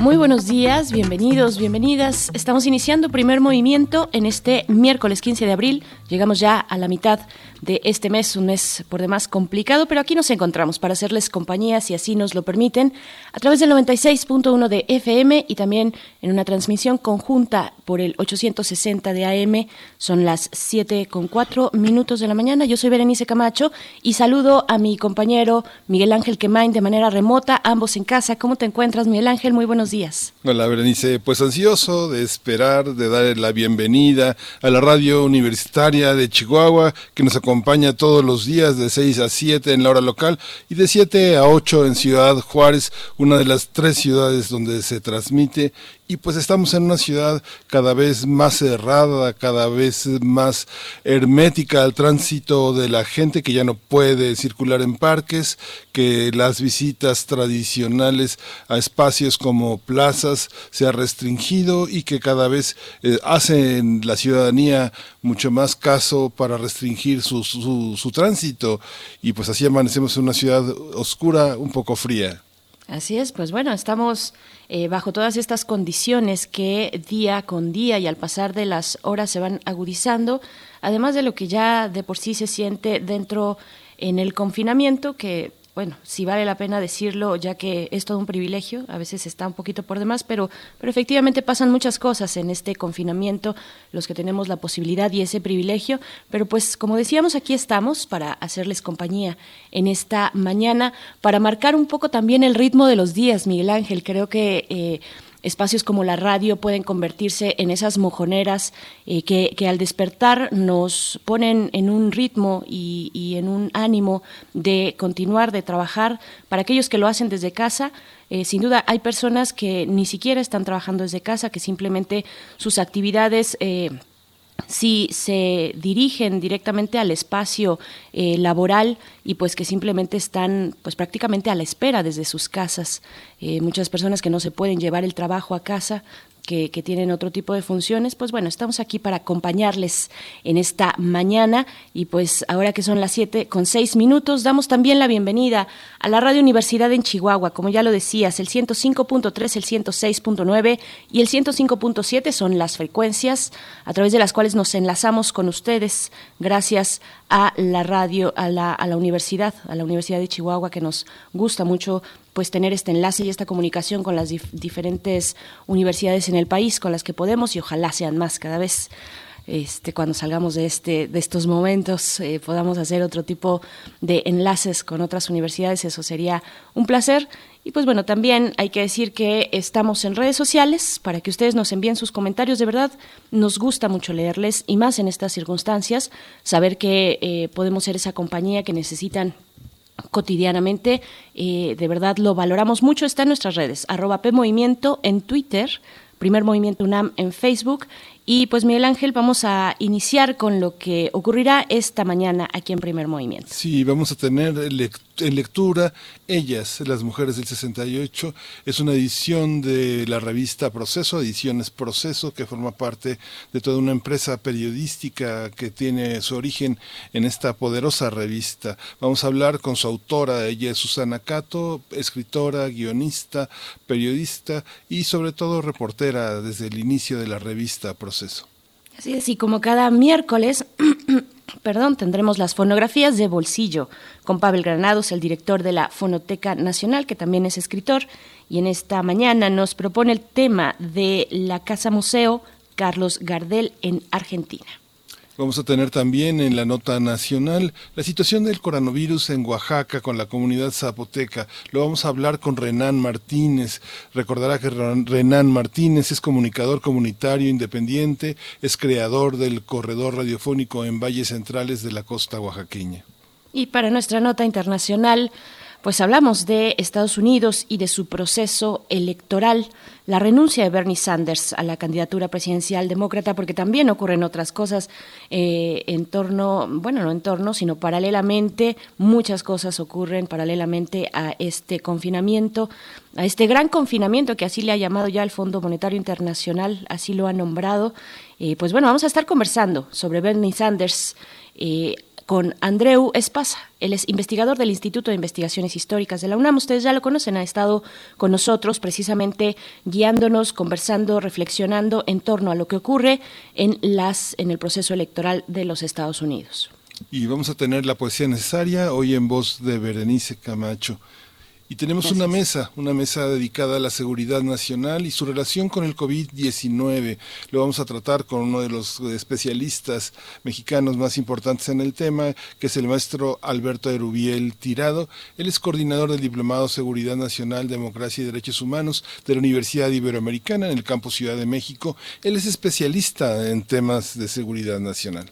Muy buenos días, bienvenidos, bienvenidas. Estamos iniciando Primer Movimiento en este miércoles 15 de abril. Llegamos ya a la mitad de este mes, un mes por demás complicado, pero aquí nos encontramos para hacerles compañía, si así nos lo permiten, a través del 96.1 de FM y también en una transmisión conjunta por el 860 de AM. Son las 7:04 de la mañana. Yo soy Berenice Camacho y saludo a mi compañero Miguel Ángel Quemain de manera remota, ambos en casa. ¿Cómo te encuentras, Miguel Ángel? Muy buenos días. Hola, Berenice. Pues ansioso de esperar, de dar la bienvenida a la radio universitaria de Chihuahua, que nos acompaña todos los días de 6 a 7 en la hora local y de 7 a 8 en Ciudad Juárez, una de las tres ciudades donde se transmite. Y pues estamos en una ciudad cada vez más cerrada, cada vez más hermética al tránsito de la gente, que ya no puede circular en parques, que las visitas tradicionales a espacios como plazas se ha restringido y que cada vez hacen la ciudadanía mucho más caso para restringir su tránsito. Y pues así amanecemos en una ciudad oscura, un poco fría. Así es, pues bueno, estamos bajo todas estas condiciones que día con día y al pasar de las horas se van agudizando, además de lo que ya de por sí se siente dentro en el confinamiento, que bueno, sí vale la pena decirlo, ya que es todo un privilegio, a veces está un poquito por demás, pero efectivamente pasan muchas cosas en este confinamiento, los que tenemos la posibilidad y ese privilegio, pero pues como decíamos, aquí estamos para hacerles compañía en esta mañana, para marcar un poco también el ritmo de los días, Miguel Ángel. Creo que espacios como la radio pueden convertirse en esas mojoneras que al despertar nos ponen en un ritmo y en un ánimo de continuar, de trabajar. Para aquellos que lo hacen desde casa, sin duda hay personas que ni siquiera están trabajando desde casa, que simplemente sus actividades si se dirigen directamente al espacio laboral y pues que simplemente están pues prácticamente a la espera desde sus casas. Muchas personas que no se pueden llevar el trabajo a casa, que tienen otro tipo de funciones, pues bueno, estamos aquí para acompañarles en esta mañana y pues ahora que son las 7:06, damos también la bienvenida a la Radio Universidad en Chihuahua, como ya lo decías, el 105.3, el 106.9 y el 105.7 son las frecuencias a través de las cuales nos enlazamos con ustedes, gracias a la radio, a la Universidad de Chihuahua, que nos gusta mucho pues tener este enlace y esta comunicación con las diferentes universidades en el país, con las que podemos, y ojalá sean más cada vez. Cuando salgamos de estos momentos podamos hacer otro tipo de enlaces con otras universidades, eso sería un placer. Y pues bueno, también hay que decir que estamos en redes sociales para que ustedes nos envíen sus comentarios. De verdad, nos gusta mucho leerles y más en estas circunstancias, saber que podemos ser esa compañía que necesitan cotidianamente. De verdad lo valoramos mucho. Está en nuestras redes, @PMovimiento en Twitter, Primer Movimiento UNAM en Facebook. Y pues Miguel Ángel, vamos a iniciar con lo que ocurrirá esta mañana aquí en Primer Movimiento. Sí, vamos a tener en lectura Ellas, las mujeres del 68. Es una edición de la revista Proceso, Ediciones Proceso, que forma parte de toda una empresa periodística que tiene su origen en esta poderosa revista. Vamos a hablar con su autora, ella es Susana Cato, escritora, guionista, periodista y sobre todo reportera desde el inicio de la revista Proceso. Así es, y como cada miércoles, tendremos las fonografías de bolsillo con Pavel Granados, el director de la Fonoteca Nacional, que también es escritor, y en esta mañana nos propone el tema de la Casa Museo Carlos Gardel en Argentina. Vamos a tener también en la nota nacional la situación del coronavirus en Oaxaca con la comunidad zapoteca. Lo vamos a hablar con Renán Martínez. Recordará que Renán Martínez es comunicador comunitario independiente, es creador del corredor radiofónico en valles centrales de la costa oaxaqueña. Y para nuestra nota internacional, Pues hablamos de Estados Unidos y de su proceso electoral, la renuncia de Bernie Sanders a la candidatura presidencial demócrata, porque también ocurren otras cosas no paralelamente, muchas cosas ocurren paralelamente a este confinamiento, a este gran confinamiento que así le ha llamado ya el Fondo Monetario Internacional, así lo ha nombrado. Vamos a estar conversando sobre Bernie Sanders con Andreu Espasa. Él es investigador del Instituto de Investigaciones Históricas de la UNAM. Ustedes ya lo conocen, ha estado con nosotros precisamente guiándonos, conversando, reflexionando en torno a lo que ocurre en el proceso electoral de los Estados Unidos. Y vamos a tener la poesía necesaria hoy en voz de Berenice Camacho. Y tenemos una mesa dedicada a la seguridad nacional y su relación con el COVID-19. Lo vamos a tratar con uno de los especialistas mexicanos más importantes en el tema, que es el maestro Alberto Erubiel Tirado. Él es coordinador del Diplomado Seguridad Nacional, Democracia y Derechos Humanos de la Universidad Iberoamericana en el campus Ciudad de México. Él es especialista en temas de seguridad nacional.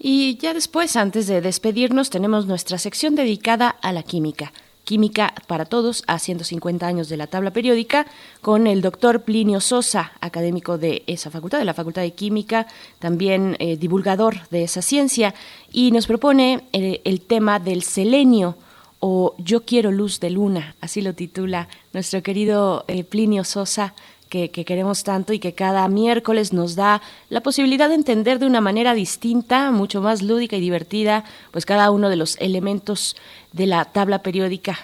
Y ya después, antes de despedirnos, tenemos nuestra sección dedicada a la química. Química para Todos, a 150 años de la tabla periódica, con el doctor Plinio Sosa, académico de esa facultad, de la Facultad de Química, también divulgador de esa ciencia, y nos propone el tema del selenio, o Yo quiero luz de luna, así lo titula nuestro querido Plinio Sosa, que queremos tanto y que cada miércoles nos da la posibilidad de entender de una manera distinta, mucho más lúdica y divertida, pues cada uno de los elementos de la tabla periódica.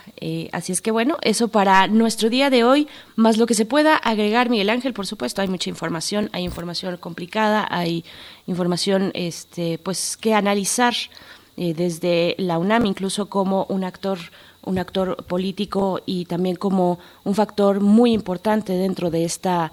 Así es que bueno, eso para nuestro día de hoy, más lo que se pueda agregar, Miguel Ángel, por supuesto, hay mucha información, hay información complicada, hay información que analizar desde la UNAM, incluso como un actor político y también como un factor muy importante dentro de esta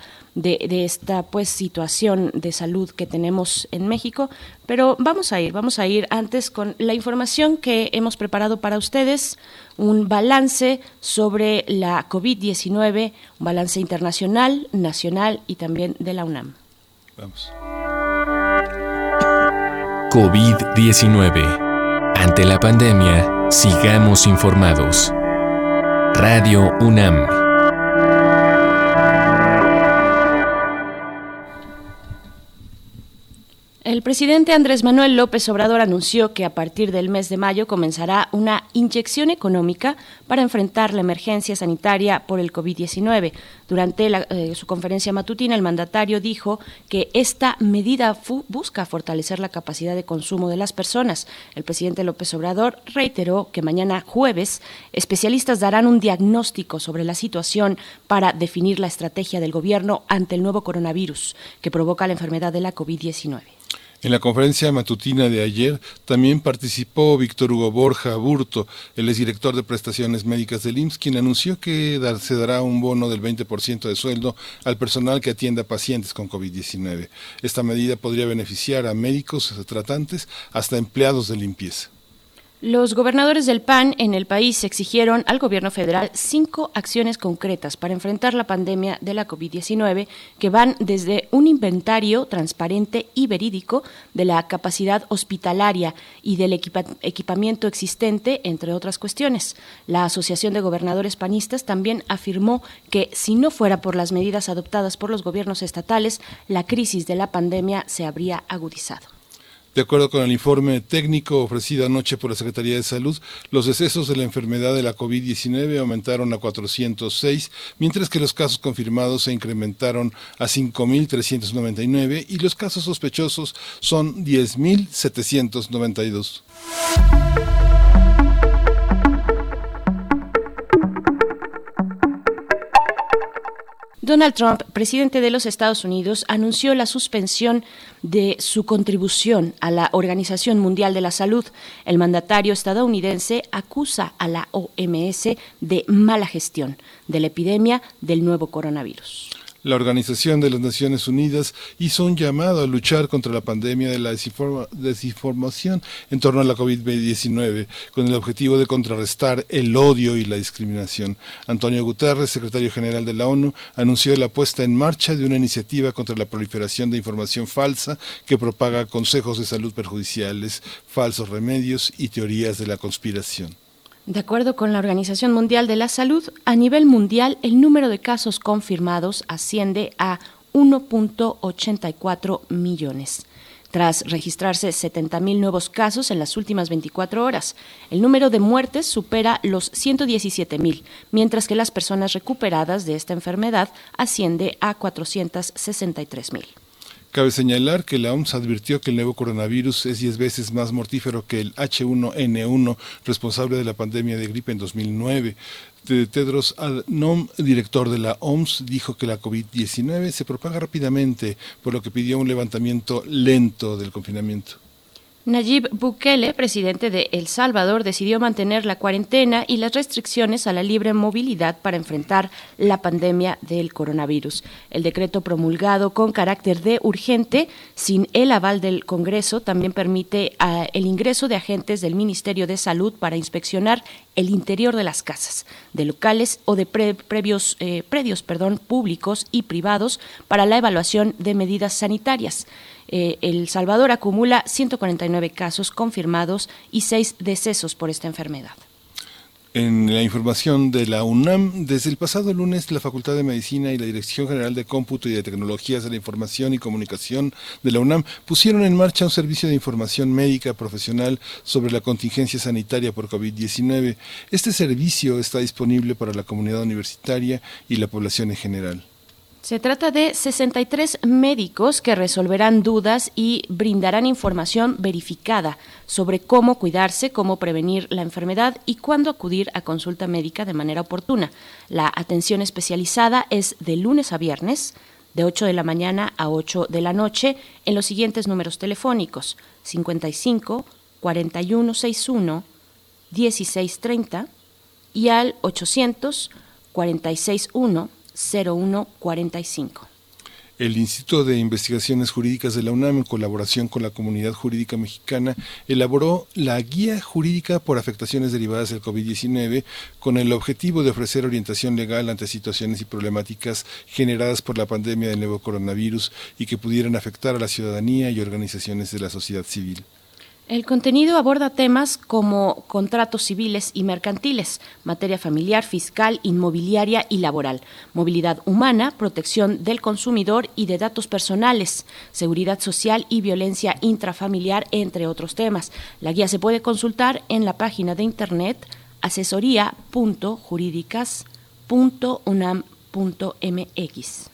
situación de salud que tenemos en México. Pero vamos a ir antes con la información que hemos preparado para ustedes, un balance sobre la COVID-19, un balance internacional, nacional y también de la UNAM. Vamos. COVID-19. Ante la pandemia, sigamos informados. Radio UNAM. El presidente Andrés Manuel López Obrador anunció que a partir del mes de mayo comenzará una inyección económica para enfrentar la emergencia sanitaria por el COVID-19. Durante su conferencia matutina, el mandatario dijo que esta medida busca fortalecer la capacidad de consumo de las personas. El presidente López Obrador reiteró que mañana jueves especialistas darán un diagnóstico sobre la situación para definir la estrategia del gobierno ante el nuevo coronavirus que provoca la enfermedad de la COVID-19. En la conferencia matutina de ayer también participó Víctor Hugo Borja Burto, el exdirector de prestaciones médicas del IMSS, quien anunció que se dará un bono del 20% de sueldo al personal que atienda pacientes con COVID-19. Esta medida podría beneficiar a médicos, tratantes, hasta empleados de limpieza. Los gobernadores del PAN en el país exigieron al gobierno federal 5 acciones concretas para enfrentar la pandemia de la COVID-19, que van desde un inventario transparente y verídico de la capacidad hospitalaria y del equipamiento existente, entre otras cuestiones. La Asociación de Gobernadores Panistas también afirmó que si no fuera por las medidas adoptadas por los gobiernos estatales, la crisis de la pandemia se habría agudizado. De acuerdo con el informe técnico ofrecido anoche por la Secretaría de Salud, los decesos de la enfermedad de la COVID-19 aumentaron a 406, mientras que los casos confirmados se incrementaron a 5.399 y los casos sospechosos son 10.792. Donald Trump, presidente de los Estados Unidos, anunció la suspensión de su contribución a la Organización Mundial de la Salud. El mandatario estadounidense acusa a la OMS de mala gestión de la epidemia del nuevo coronavirus. La Organización de las Naciones Unidas hizo un llamado a luchar contra la pandemia de la desinformación en torno a la COVID-19, con el objetivo de contrarrestar el odio y la discriminación. Antonio Guterres, secretario general de la ONU, anunció la puesta en marcha de una iniciativa contra la proliferación de información falsa que propaga consejos de salud perjudiciales, falsos remedios y teorías de la conspiración. De acuerdo con la Organización Mundial de la Salud, a nivel mundial el número de casos confirmados asciende a 1.84 millones. Tras registrarse 70.000 nuevos casos en las últimas 24 horas, el número de muertes supera los 117.000, mientras que las personas recuperadas de esta enfermedad asciende a 463.000. Cabe señalar que la OMS advirtió que el nuevo coronavirus es 10 veces más mortífero que el H1N1, responsable de la pandemia de gripe en 2009. Tedros Adhanom, director de la OMS, dijo que la COVID-19 se propaga rápidamente, por lo que pidió un levantamiento lento del confinamiento. Nayib Bukele, presidente de El Salvador, decidió mantener la cuarentena y las restricciones a la libre movilidad para enfrentar la pandemia del coronavirus. El decreto promulgado con carácter de urgente, sin el aval del Congreso, también permite el ingreso de agentes del Ministerio de Salud para inspeccionar el interior de las casas, de locales o de predios públicos y privados para la evaluación de medidas sanitarias. El Salvador acumula 149 casos confirmados y 6 decesos por esta enfermedad. En la información de la UNAM, desde el pasado lunes, la Facultad de Medicina y la Dirección General de Cómputo y de Tecnologías de la Información y Comunicación de la UNAM pusieron en marcha un servicio de información médica profesional sobre la contingencia sanitaria por COVID-19. Este servicio está disponible para la comunidad universitaria y la población en general. Se trata de 63 médicos que resolverán dudas y brindarán información verificada sobre cómo cuidarse, cómo prevenir la enfermedad y cuándo acudir a consulta médica de manera oportuna. La atención especializada es de lunes a viernes, de 8 de la mañana a 8 de la noche, en los siguientes números telefónicos: 55 4161 1630 y al 800 461 0145. El Instituto de Investigaciones Jurídicas de la UNAM, en colaboración con la Comunidad Jurídica Mexicana, elaboró la Guía Jurídica por Afectaciones Derivadas del COVID-19 con el objetivo de ofrecer orientación legal ante situaciones y problemáticas generadas por la pandemia del nuevo coronavirus y que pudieran afectar a la ciudadanía y organizaciones de la sociedad civil. El contenido aborda temas como contratos civiles y mercantiles, materia familiar, fiscal, inmobiliaria y laboral, movilidad humana, protección del consumidor y de datos personales, seguridad social y violencia intrafamiliar, entre otros temas. La guía se puede consultar en la página de internet asesoría.juridicas.unam.mx.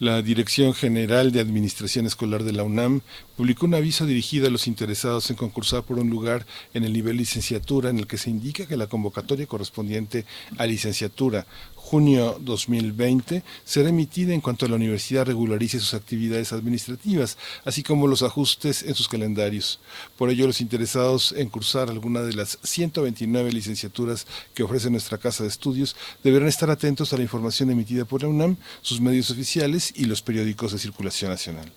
La Dirección General de Administración Escolar de la UNAM publicó un aviso dirigido a los interesados en concursar por un lugar en el nivel licenciatura, en el que se indica que la convocatoria correspondiente a licenciatura junio 2020 será emitida en cuanto la universidad regularice sus actividades administrativas, así como los ajustes en sus calendarios. Por ello, los interesados en cursar alguna de las 129 licenciaturas que ofrece nuestra Casa de Estudios deberán estar atentos a la información emitida por la UNAM, sus medios oficiales y los periódicos de circulación nacional.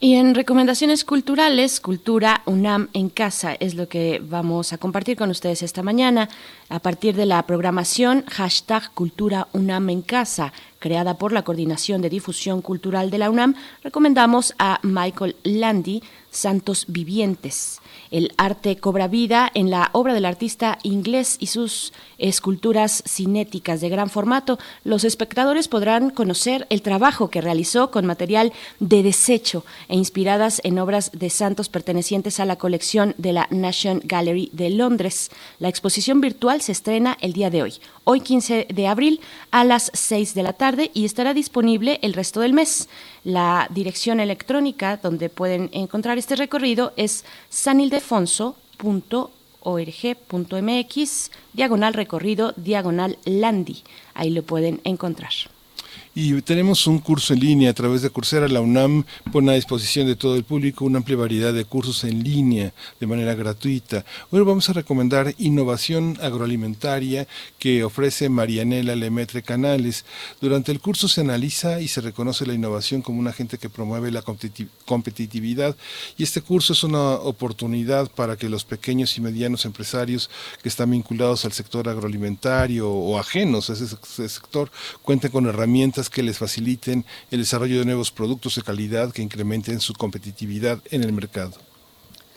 Y en recomendaciones culturales, Cultura UNAM en Casa es lo que vamos a compartir con ustedes esta mañana a partir de la programación #CulturaUNAmEnCasa, creada por la Coordinación de Difusión Cultural de la UNAM. Recomendamos a Michael Landy, Santos Vivientes. El arte cobra vida en la obra del artista inglés y sus esculturas cinéticas de gran formato. Los espectadores podrán conocer el trabajo que realizó con material de desecho e inspiradas en obras de Santos pertenecientes a la colección de la National Gallery de Londres. La exposición virtual se estrena el día de hoy 15 de abril, a las 6 de la tarde y estará disponible el resto del mes. La dirección electrónica donde pueden encontrar este recorrido es sanildefonso.org.mx/recorrido/Landy. Ahí lo pueden encontrar. Y tenemos un curso en línea a través de Coursera. La UNAM pone a disposición de todo el público una amplia variedad de cursos en línea de manera gratuita. Hoy vamos a recomendar Innovación Agroalimentaria, que ofrece Marianela Lemetre Canales. Durante el curso se analiza y se reconoce la innovación como un agente que promueve la competitividad, y este curso es una oportunidad para que los pequeños y medianos empresarios que están vinculados al sector agroalimentario o ajenos a ese sector cuenten con herramientas políticas que les faciliten el desarrollo de nuevos productos de calidad que incrementen su competitividad en el mercado.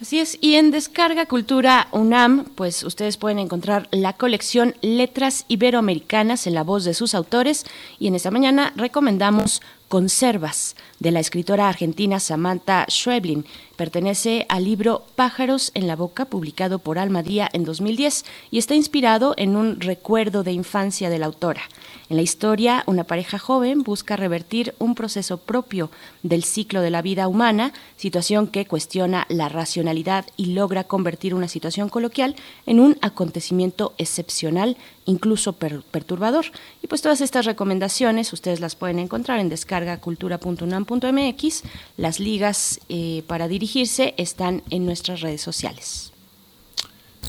Así es, y en Descarga Cultura UNAM, pues ustedes pueden encontrar la colección Letras Iberoamericanas en la voz de sus autores, y en esta mañana recomendamos Conservas, de la escritora argentina Samantha Schweblin. Pertenece al libro Pájaros en la boca, publicado por Almadía en 2010, y está inspirado en un recuerdo de infancia de la autora. En la historia, una pareja joven busca revertir un proceso propio del ciclo de la vida humana, situación que cuestiona la racionalidad y logra convertir una situación coloquial en un acontecimiento excepcional, incluso perturbador. Y pues todas estas recomendaciones ustedes las pueden encontrar en descargacultura.unam.mx. Las ligas para dirigirse están en nuestras redes sociales.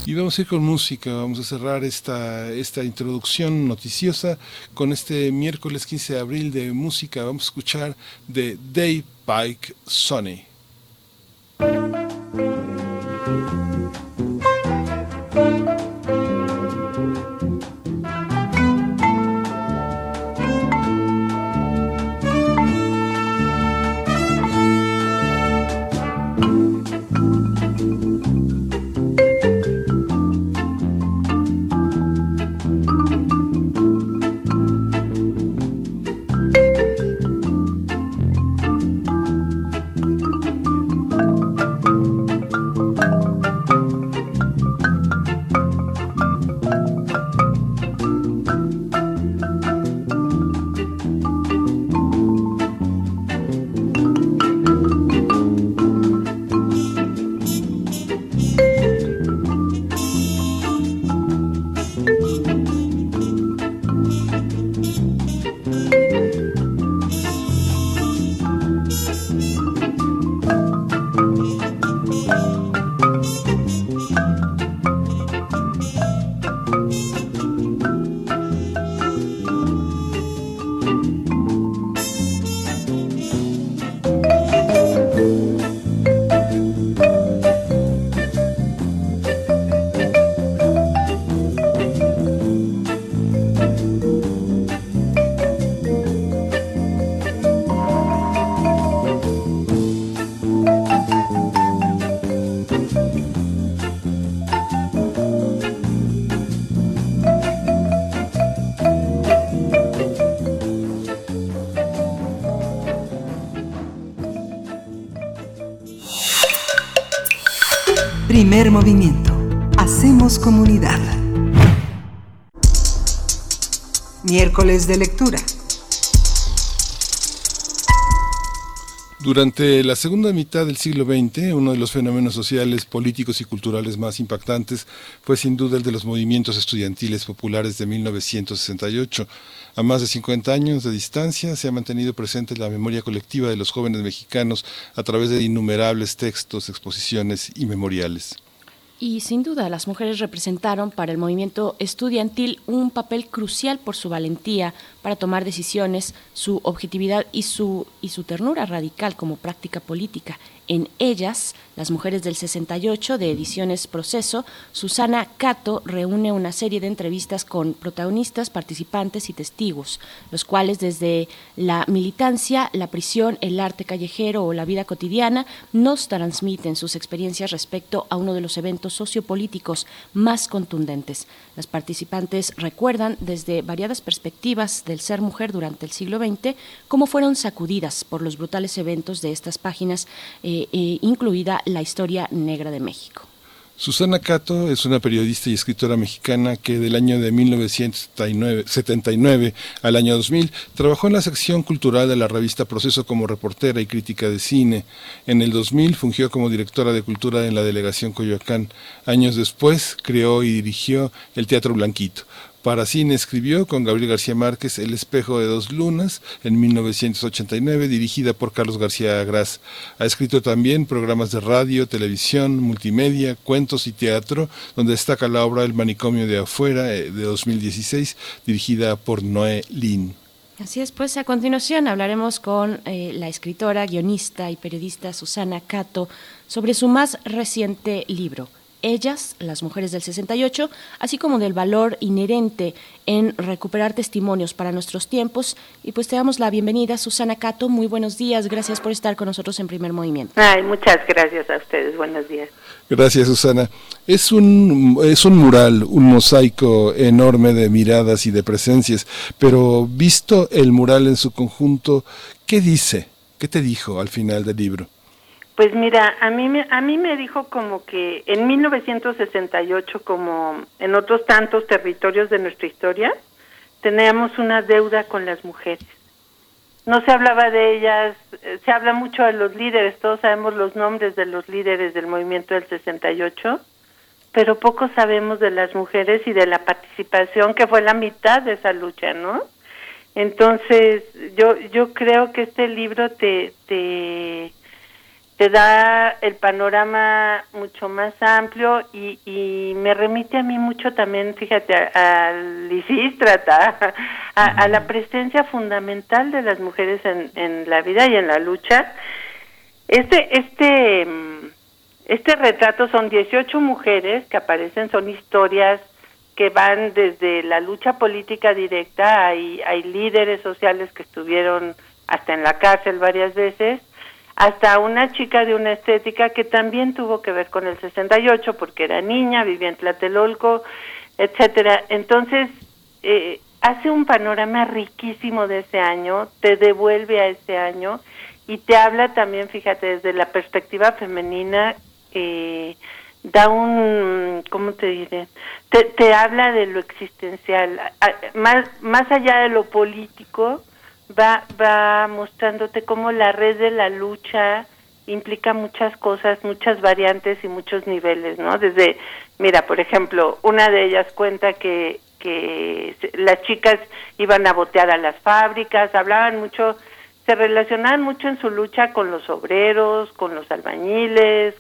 Y vamos a ir con música, vamos a cerrar esta introducción noticiosa con este miércoles 15 de abril de música. Vamos a escuchar de Dave Pike, Sonny. Primer movimiento. Hacemos comunidad. Miércoles de lectura. Durante la segunda mitad del siglo XX, uno de los fenómenos sociales, políticos y culturales más impactantes fue sin duda el de los movimientos estudiantiles populares de 1968. A más de 50 años de distancia se ha mantenido presente la memoria colectiva de los jóvenes mexicanos a través de innumerables textos, exposiciones y memoriales. Y sin duda, las mujeres representaron para el movimiento estudiantil un papel crucial por su valentía para tomar decisiones, su objetividad y su ternura radical como práctica política. En ellas, las mujeres del 68 de Ediciones Proceso, Susana Cato reúne una serie de entrevistas con protagonistas, participantes y testigos, los cuales desde la militancia, la prisión, el arte callejero o la vida cotidiana nos transmiten sus experiencias respecto a uno de los eventos sociopolíticos más contundentes. Las participantes recuerdan desde variadas perspectivas del ser mujer durante el siglo XX cómo fueron sacudidas por los brutales eventos de estas páginas, incluida la historia negra de México. Susana Cato es una periodista y escritora mexicana que del año de 1979 al año 2000 trabajó en la sección cultural de la revista Proceso como reportera y crítica de cine. En el 2000 fungió como directora de cultura en la delegación Coyoacán. Años después creó y dirigió el Teatro Blanquito. Para cine escribió con Gabriel García Márquez El espejo de dos lunas en 1989, dirigida por Carlos García Gras. Ha escrito también programas de radio, televisión, multimedia, cuentos y teatro, donde destaca la obra El manicomio de afuera de 2016, dirigida por Noé Lin. Así es, pues a continuación hablaremos con la escritora, guionista y periodista Susana Cato sobre su más reciente libro, ellas, las mujeres del 68, así como del valor inherente en recuperar testimonios para nuestros tiempos. Y pues te damos la bienvenida, Susana Cato, muy buenos días, gracias por estar con nosotros en Primer Movimiento. Ay, muchas gracias a ustedes, buenos días. Gracias, Susana. Es un mural, un mosaico enorme de miradas y de presencias, pero visto el mural en su conjunto, ¿qué dice? ¿Qué te dijo al final del libro? Pues mira, a mí me dijo como que en 1968, como en otros tantos territorios de nuestra historia, teníamos una deuda con las mujeres. No se hablaba de ellas, se habla mucho de los líderes, todos sabemos los nombres de los líderes del movimiento del 68, pero poco sabemos de las mujeres y de la participación que fue la mitad de esa lucha, ¿no? Entonces, yo creo que este libro te da el panorama mucho más amplio y me remite a mí mucho también, fíjate, al lisístrata, a la presencia fundamental de las mujeres en la vida y en la lucha. Este retrato son 18 mujeres que aparecen, son historias que van desde la lucha política directa, hay líderes sociales que estuvieron hasta en la cárcel varias veces, hasta una chica de una estética que también tuvo que ver con el 68 porque era niña, vivía en Tlatelolco, etcétera. Entonces, hace un panorama riquísimo de ese año, te devuelve a ese año y te habla también, fíjate, desde la perspectiva femenina, da un, ¿cómo te diré? Te habla de lo existencial, más allá de lo político. Va mostrándote cómo la red de la lucha implica muchas cosas, muchas variantes y muchos niveles, ¿no? Desde, mira, por ejemplo, una de ellas cuenta que las chicas iban a botear a las fábricas, hablaban mucho, se relacionaban mucho en su lucha con los obreros, con los albañiles,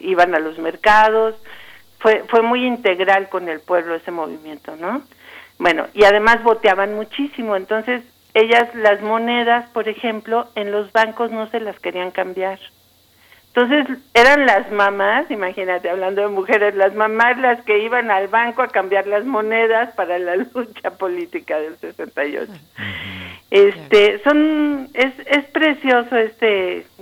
iban a los mercados, fue muy integral con el pueblo ese movimiento, ¿no? Bueno, y además boteaban muchísimo, entonces ellas las monedas, por ejemplo, en los bancos no se las querían cambiar. Entonces eran las mamás, imagínate, hablando de mujeres, las mamás las que iban al banco a cambiar las monedas para la lucha política del 68. Es precioso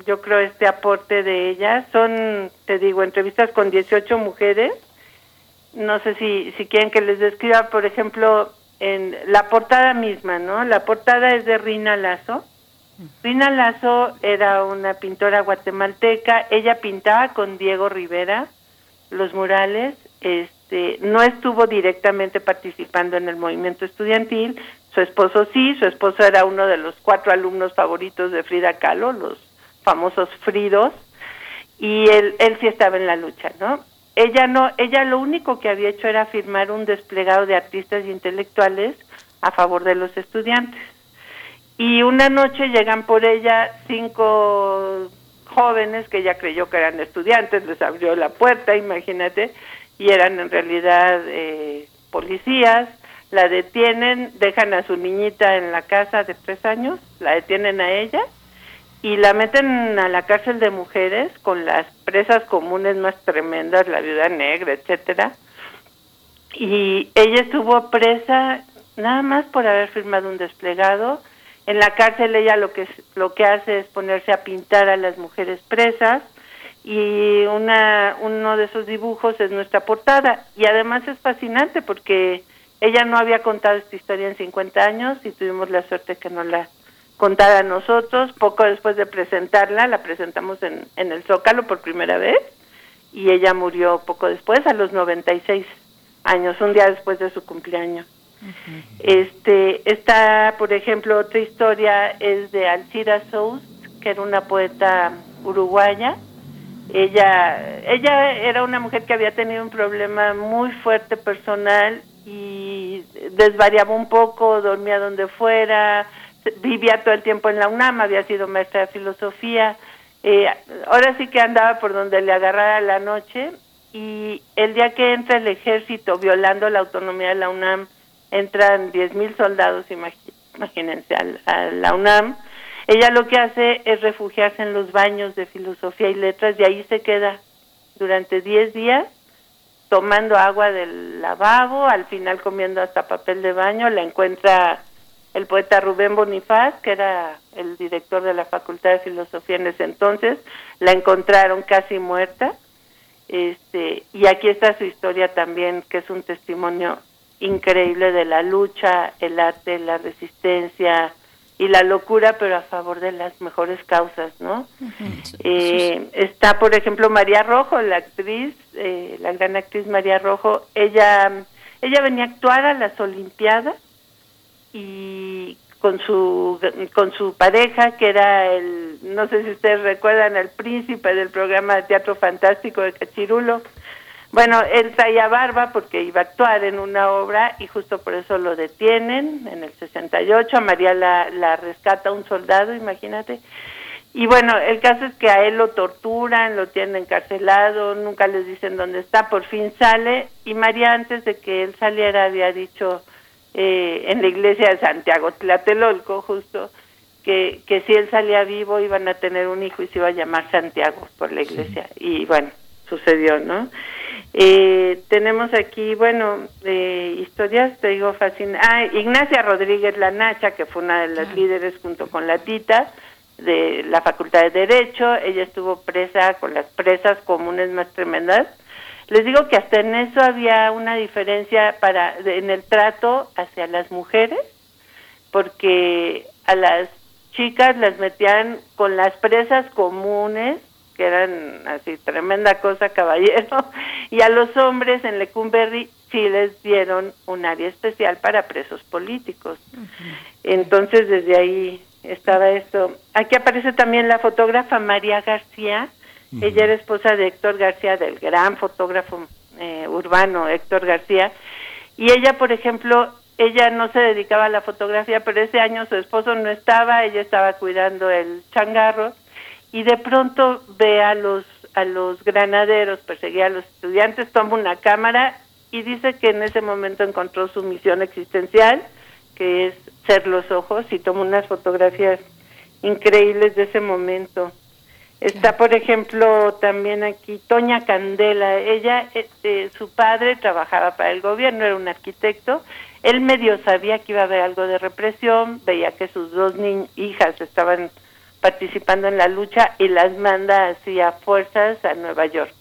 yo creo, este aporte de ellas. Son, te digo, entrevistas con 18 mujeres. No sé si quieren que les describa, por ejemplo, en la portada misma, ¿no? La portada es de Rina Lazo. Rina Lazo era una pintora guatemalteca, ella pintaba con Diego Rivera los murales, no estuvo directamente participando en el movimiento estudiantil, su esposo sí, su esposo era uno de los 4 alumnos favoritos de Frida Kahlo, los famosos Fridos, y él sí estaba en la lucha, ¿no? Ella no, ella lo único que había hecho era firmar un desplegado de artistas e intelectuales a favor de los estudiantes. Y una noche llegan por ella 5 jóvenes que ella creyó que eran estudiantes, les abrió la puerta, imagínate, y eran en realidad policías. La detienen, dejan a su niñita en la casa de 3 años, la detienen a ella y la meten a la cárcel de mujeres con las presas comunes más tremendas, la Viuda Negra, etcétera. Y ella estuvo presa nada más por haber firmado un desplegado. En la cárcel ella lo que hace es ponerse a pintar a las mujeres presas y uno de esos dibujos es nuestra portada. Y además es fascinante porque ella no había contado esta historia en 50 años y tuvimos la suerte que no la contada a nosotros. Poco después de presentarla, la presentamos en el Zócalo por primera vez y ella murió poco después, a los 96 años, un día después de su cumpleaños. Uh-huh. Esta, por ejemplo, otra historia es de Alcira Sous, que era una poeta uruguaya. Ella era una mujer que había tenido un problema muy fuerte personal y desvariaba un poco, dormía donde fuera, vivía todo el tiempo en la UNAM, había sido maestra de filosofía, ahora sí que andaba por donde le agarrara la noche, y el día que entra el ejército violando la autonomía de la UNAM, entran 10,000 soldados, imagínense, a la UNAM. Ella lo que hace es refugiarse en los baños de filosofía y letras, y ahí se queda durante 10 días tomando agua del lavabo, al final comiendo hasta papel de baño. La encuentra el poeta Rubén Bonifaz, que era el director de la Facultad de Filosofía en ese entonces. La encontraron casi muerta. Y aquí está su historia también, que es un testimonio increíble de la lucha, el arte, la resistencia y la locura, pero a favor de las mejores causas, ¿no? Está, por ejemplo, María Rojo, la actriz, la gran actriz María Rojo. Ella venía a actuar a las Olimpiadas y con su pareja, que era el, no sé si ustedes recuerdan, el príncipe del programa de teatro fantástico de Cachirulo. Bueno, él traía barba porque iba a actuar en una obra y justo por eso lo detienen en el 68. A María la rescata un soldado, imagínate. Y bueno, el caso es que a él lo torturan, lo tienen encarcelado, nunca les dicen dónde está. Por fin sale, y María, antes de que él saliera, había dicho en la iglesia de Santiago Tlatelolco, justo, que si él salía vivo iban a tener un hijo y se iba a llamar Santiago por la iglesia. Y bueno, sucedió, ¿no? Tenemos aquí, bueno, historias, te digo, fascinantes. Ignacia Rodríguez La Nacha, que fue una de las líderes junto con la Tita de la Facultad de Derecho. Ella estuvo presa con las presas comunes más tremendas. Les digo que hasta en eso había una diferencia en el trato hacia las mujeres, porque a las chicas las metían con las presas comunes, que eran así, tremenda cosa, caballero, y a los hombres en Lecumberri sí les dieron un área especial para presos políticos. Entonces, desde ahí estaba esto. Aquí aparece también la fotógrafa María García. Ella era esposa de Héctor García, del gran fotógrafo urbano Héctor García, y ella, por ejemplo, ella no se dedicaba a la fotografía, pero ese año su esposo no estaba, ella estaba cuidando el changarro, y de pronto ve a los granaderos, perseguía a los estudiantes, toma una cámara y dice que en ese momento encontró su misión existencial, que es ser los ojos, y toma unas fotografías increíbles de ese momento. Está, por ejemplo, también aquí Toña Candela. Ella, su padre trabajaba para el gobierno, era un arquitecto. Él medio sabía que iba a haber algo de represión, veía que sus dos hijas estaban participando en la lucha y las manda así a fuerzas a Nueva York.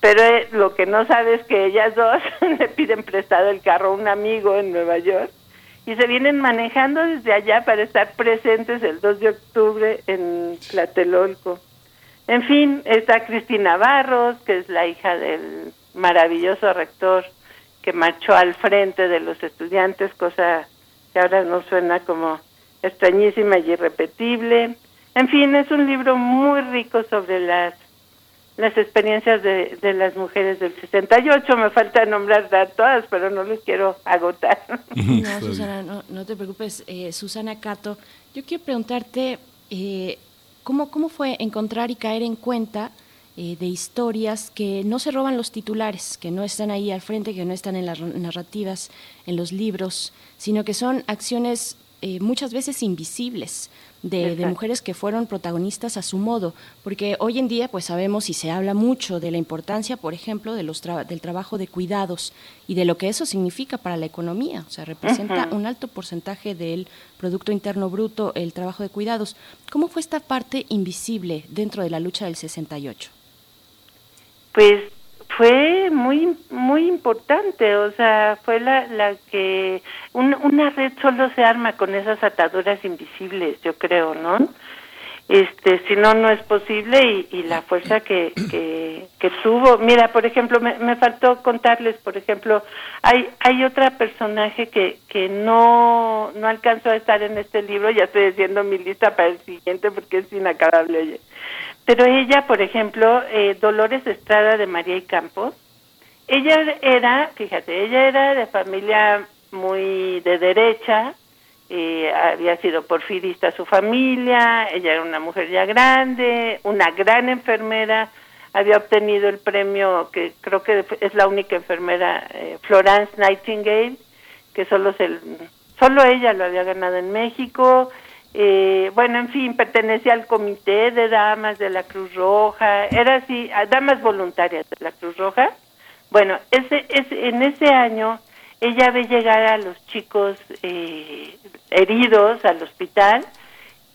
Pero lo que no sabe es que ellas dos le piden prestado el carro a un amigo en Nueva York y se vienen manejando desde allá para estar presentes el 2 de octubre en Tlatelolco. En fin, está Cristina Barros, que es la hija del maravilloso rector que marchó al frente de los estudiantes, cosa que ahora nos suena como extrañísima y irrepetible. En fin, es un libro muy rico sobre las experiencias de las mujeres del 68, me falta nombrar a todas, pero no les quiero agotar. No, Susana, no te preocupes. Susana Cato, yo quiero preguntarte, ¿cómo fue encontrar y caer en cuenta de historias que no se roban los titulares, que no están ahí al frente, que no están en las narrativas, en los libros, sino que son acciones muchas veces invisibles de mujeres que fueron protagonistas a su modo? Porque hoy en día pues sabemos y se habla mucho de la importancia, por ejemplo, de del trabajo de cuidados y de lo que eso significa para la economía. O sea, representa un alto porcentaje del Producto Interno Bruto el trabajo de cuidados. ¿Cómo fue esta parte invisible dentro de la lucha del 68? Pues fue muy muy importante, o sea, fue la que una red solo se arma con esas ataduras invisibles, yo creo, ¿no? Si no, no es posible, y la fuerza que tuvo. Mira, por ejemplo, me faltó contarles, por ejemplo, hay otra personaje que no alcanzó a estar en este libro, ya estoy haciendo mi lista para el siguiente porque es inacabable. Pero ella, por ejemplo, Dolores Estrada de María y Campos, ella era de familia muy de derecha, había sido porfirista su familia, ella era una mujer ya grande, una gran enfermera, había obtenido el premio, que creo que es la única enfermera, Florence Nightingale, que solo ella lo había ganado en México. Bueno, en fin, pertenecía al comité de damas de la Cruz Roja, era así, a damas voluntarias de la Cruz Roja, Bueno, en ese año ella ve llegar a los chicos heridos al hospital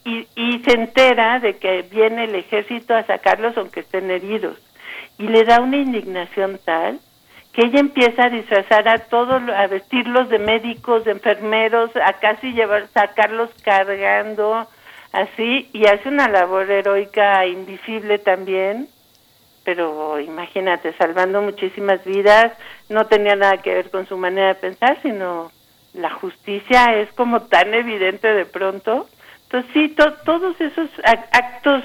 y se entera de que viene el ejército a sacarlos aunque estén heridos. Y le da una indignación tal que ella empieza a disfrazar a todos, a vestirlos de médicos, de enfermeros, a casi sacarlos cargando, así, y hace una labor heroica invisible también, pero imagínate, salvando muchísimas vidas. No tenía nada que ver con su manera de pensar, sino la justicia es como tan evidente de pronto. Entonces sí, todos esos actos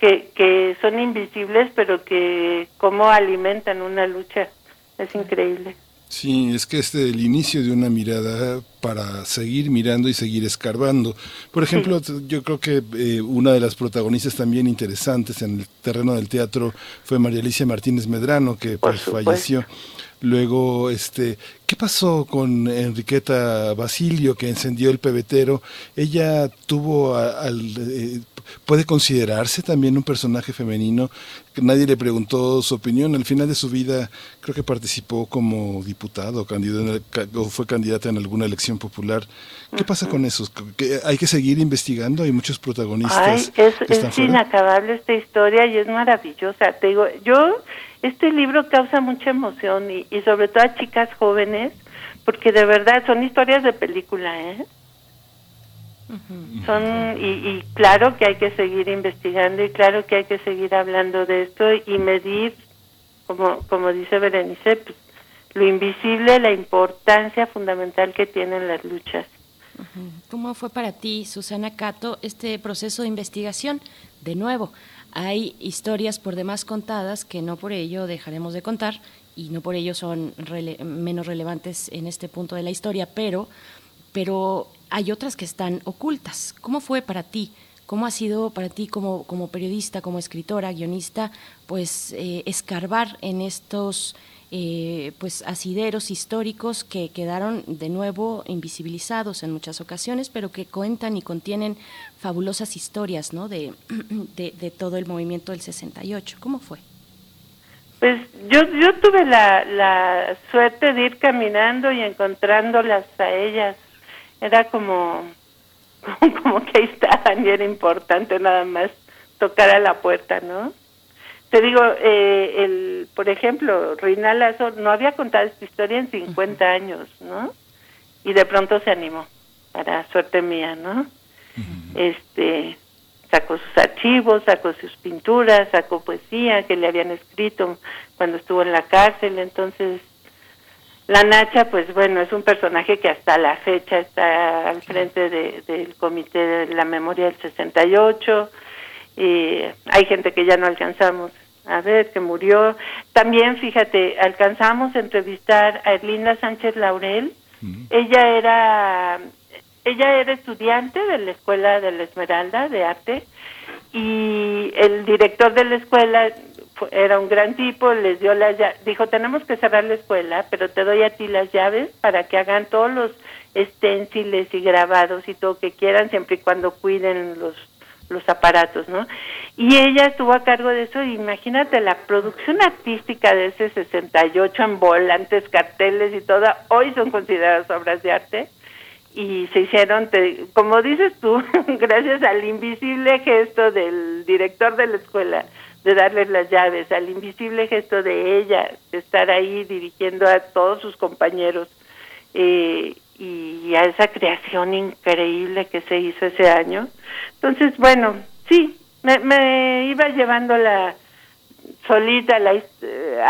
que son invisibles, pero que cómo alimentan una lucha. Es increíble. Sí, es que este es el inicio de una mirada para seguir mirando y seguir escarbando. Por ejemplo, sí. Yo creo que una de las protagonistas también interesantes en el terreno del teatro fue María Alicia Martínez Medrano, que pues falleció. Luego, ¿qué pasó con Enriqueta Basilio, que encendió el pebetero? Ella tuvo puede considerarse también un personaje femenino. Nadie le preguntó su opinión. Al final de su vida, creo que participó como diputado, o fue candidata en alguna elección popular. ¿Qué pasa con esos? ¿Hay que seguir investigando? Hay muchos protagonistas. Es inacabable esta historia y es maravillosa. Te digo, este libro causa mucha emoción y sobre todo a chicas jóvenes, porque de verdad son historias de película, ¿eh? Son y claro que hay que seguir investigando y claro que hay que seguir hablando de esto y medir, como dice Berenice, pues, lo invisible, la importancia fundamental que tienen las luchas. ¿Cómo fue para ti, Susana Cato, este proceso de investigación? De nuevo, hay historias por demás contadas que no por ello dejaremos de contar y no por ello son menos relevantes en este punto de la historia, pero hay otras que están ocultas. ¿Cómo fue para ti? ¿Cómo ha sido para ti como periodista, como escritora, guionista, pues escarbar en estos pues asideros históricos que quedaron de nuevo invisibilizados en muchas ocasiones, pero que cuentan y contienen fabulosas historias, ¿no? de todo el movimiento del 68. ¿Cómo fue? Pues yo tuve la suerte de ir caminando y encontrándolas a ellas. Era como que ahí estaban y era importante nada más tocar a la puerta, ¿no? Te digo, por ejemplo, Rina Lazo no había contado esta historia en 50 años, ¿no? Y de pronto se animó, para suerte mía, ¿no? Sacó sus archivos, sacó sus pinturas, sacó poesía que le habían escrito cuando estuvo en la cárcel. Entonces, la Nacha, pues bueno, es un personaje que hasta la fecha está al frente del Comité de la Memoria del 68, y hay gente que ya no alcanzamos a ver, que murió. También, fíjate, alcanzamos a entrevistar a Erlinda Sánchez Laurel. Ella era estudiante de la Escuela de la Esmeralda de Arte, y el director de la escuela era un gran tipo, les dio las llaves, dijo, tenemos que cerrar la escuela, pero te doy a ti las llaves para que hagan todos los esténciles y grabados y todo que quieran, siempre y cuando cuiden los aparatos, ¿no? Y ella estuvo a cargo de eso. Imagínate la producción artística de ese 68 en volantes, carteles y todo, hoy son consideradas obras de arte y se hicieron, como dices tú, gracias al invisible gesto del director de la escuela de darles las llaves, al invisible gesto de ella, de estar ahí dirigiendo a todos sus compañeros y a esa creación increíble que se hizo ese año. Entonces, bueno, sí, me iba llevando solita,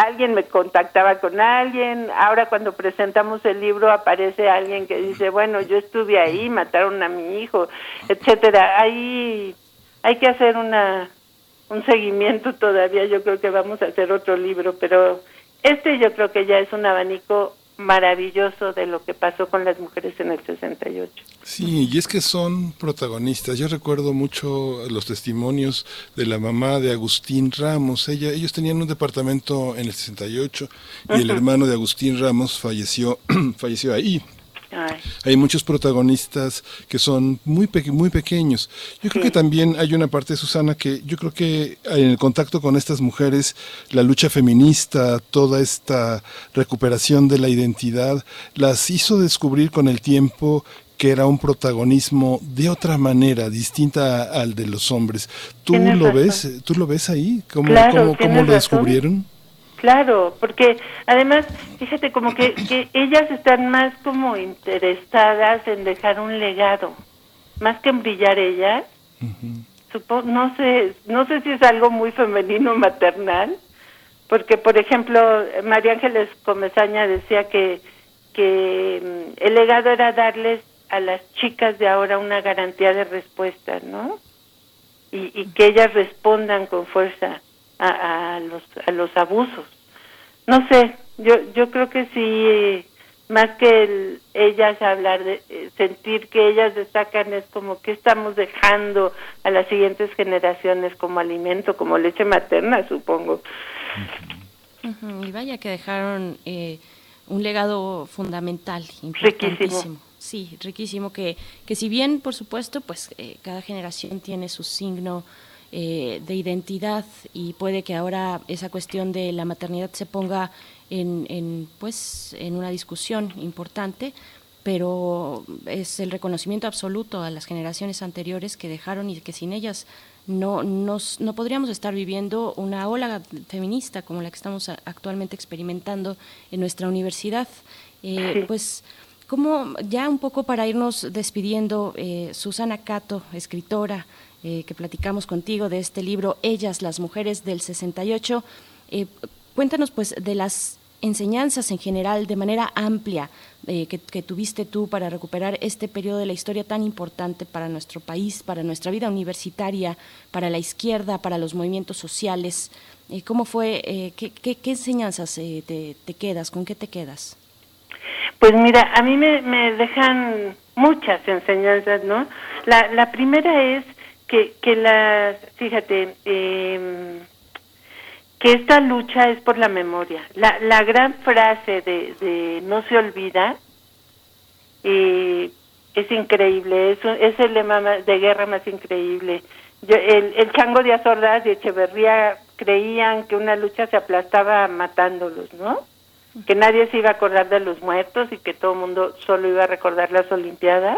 alguien me contactaba con alguien. Ahora cuando presentamos el libro aparece alguien que dice, bueno, yo estuve ahí, mataron a mi hijo, etcétera. Ahí hay que hacer un seguimiento todavía. Yo creo que vamos a hacer otro libro, pero yo creo que ya es un abanico maravilloso de lo que pasó con las mujeres en el 68. Sí, y es que son protagonistas. Yo recuerdo mucho los testimonios de la mamá de Agustín Ramos. Ellos tenían un departamento en el 68 y el hermano de Agustín Ramos falleció ahí. Ay. Hay muchos protagonistas que son muy pequeños. Yo creo que también hay una parte, Susana, que yo creo que en el contacto con estas mujeres, la lucha feminista, toda esta recuperación de la identidad, las hizo descubrir con el tiempo que era un protagonismo de otra manera, distinta al de los hombres. ¿Tú lo ves ahí? ¿Cómo lo descubrieron? Claro, porque además, fíjate, como que ellas están más como interesadas en dejar un legado, más que en brillar ellas. Uh-huh. No sé si es algo muy femenino, maternal, porque, por ejemplo, María Ángeles Comesaña decía que el legado era darles a las chicas de ahora una garantía de respuesta, ¿no? Y que ellas respondan con fuerza a los abusos. No sé, yo creo que sí, más que ellas hablar, sentir que ellas destacan, es como que estamos dejando a las siguientes generaciones como alimento, como leche materna, supongo. Uh-huh. Y vaya que dejaron un legado fundamental, importantísimo. Sí, riquísimo, que si bien, por supuesto, pues cada generación tiene su signo de identidad, y puede que ahora esa cuestión de la maternidad se ponga en una discusión importante, pero es el reconocimiento absoluto a las generaciones anteriores que dejaron, y que sin ellas no podríamos estar viviendo una ola feminista como la que estamos actualmente experimentando en nuestra universidad. Pues como ya un poco para irnos despidiendo, Susana Cato, escritora, que platicamos contigo de este libro, Ellas, las mujeres del 68, cuéntanos pues de las enseñanzas en general, de manera amplia, que tuviste tú para recuperar este periodo de la historia tan importante para nuestro país, para nuestra vida universitaria, para la izquierda, para los movimientos sociales. ¿Cómo fue? ¿Qué enseñanzas te quedas? ¿Con qué te quedas? Pues mira, a mí me dejan muchas enseñanzas, ¿no? La primera es que esta lucha es por la memoria. La gran frase de no se olvida es increíble, es el lema de guerra más increíble. El Chango Díaz Ordaz y Echeverría creían que una lucha se aplastaba matándolos, ¿no? Que nadie se iba a acordar de los muertos y que todo el mundo solo iba a recordar las Olimpiadas.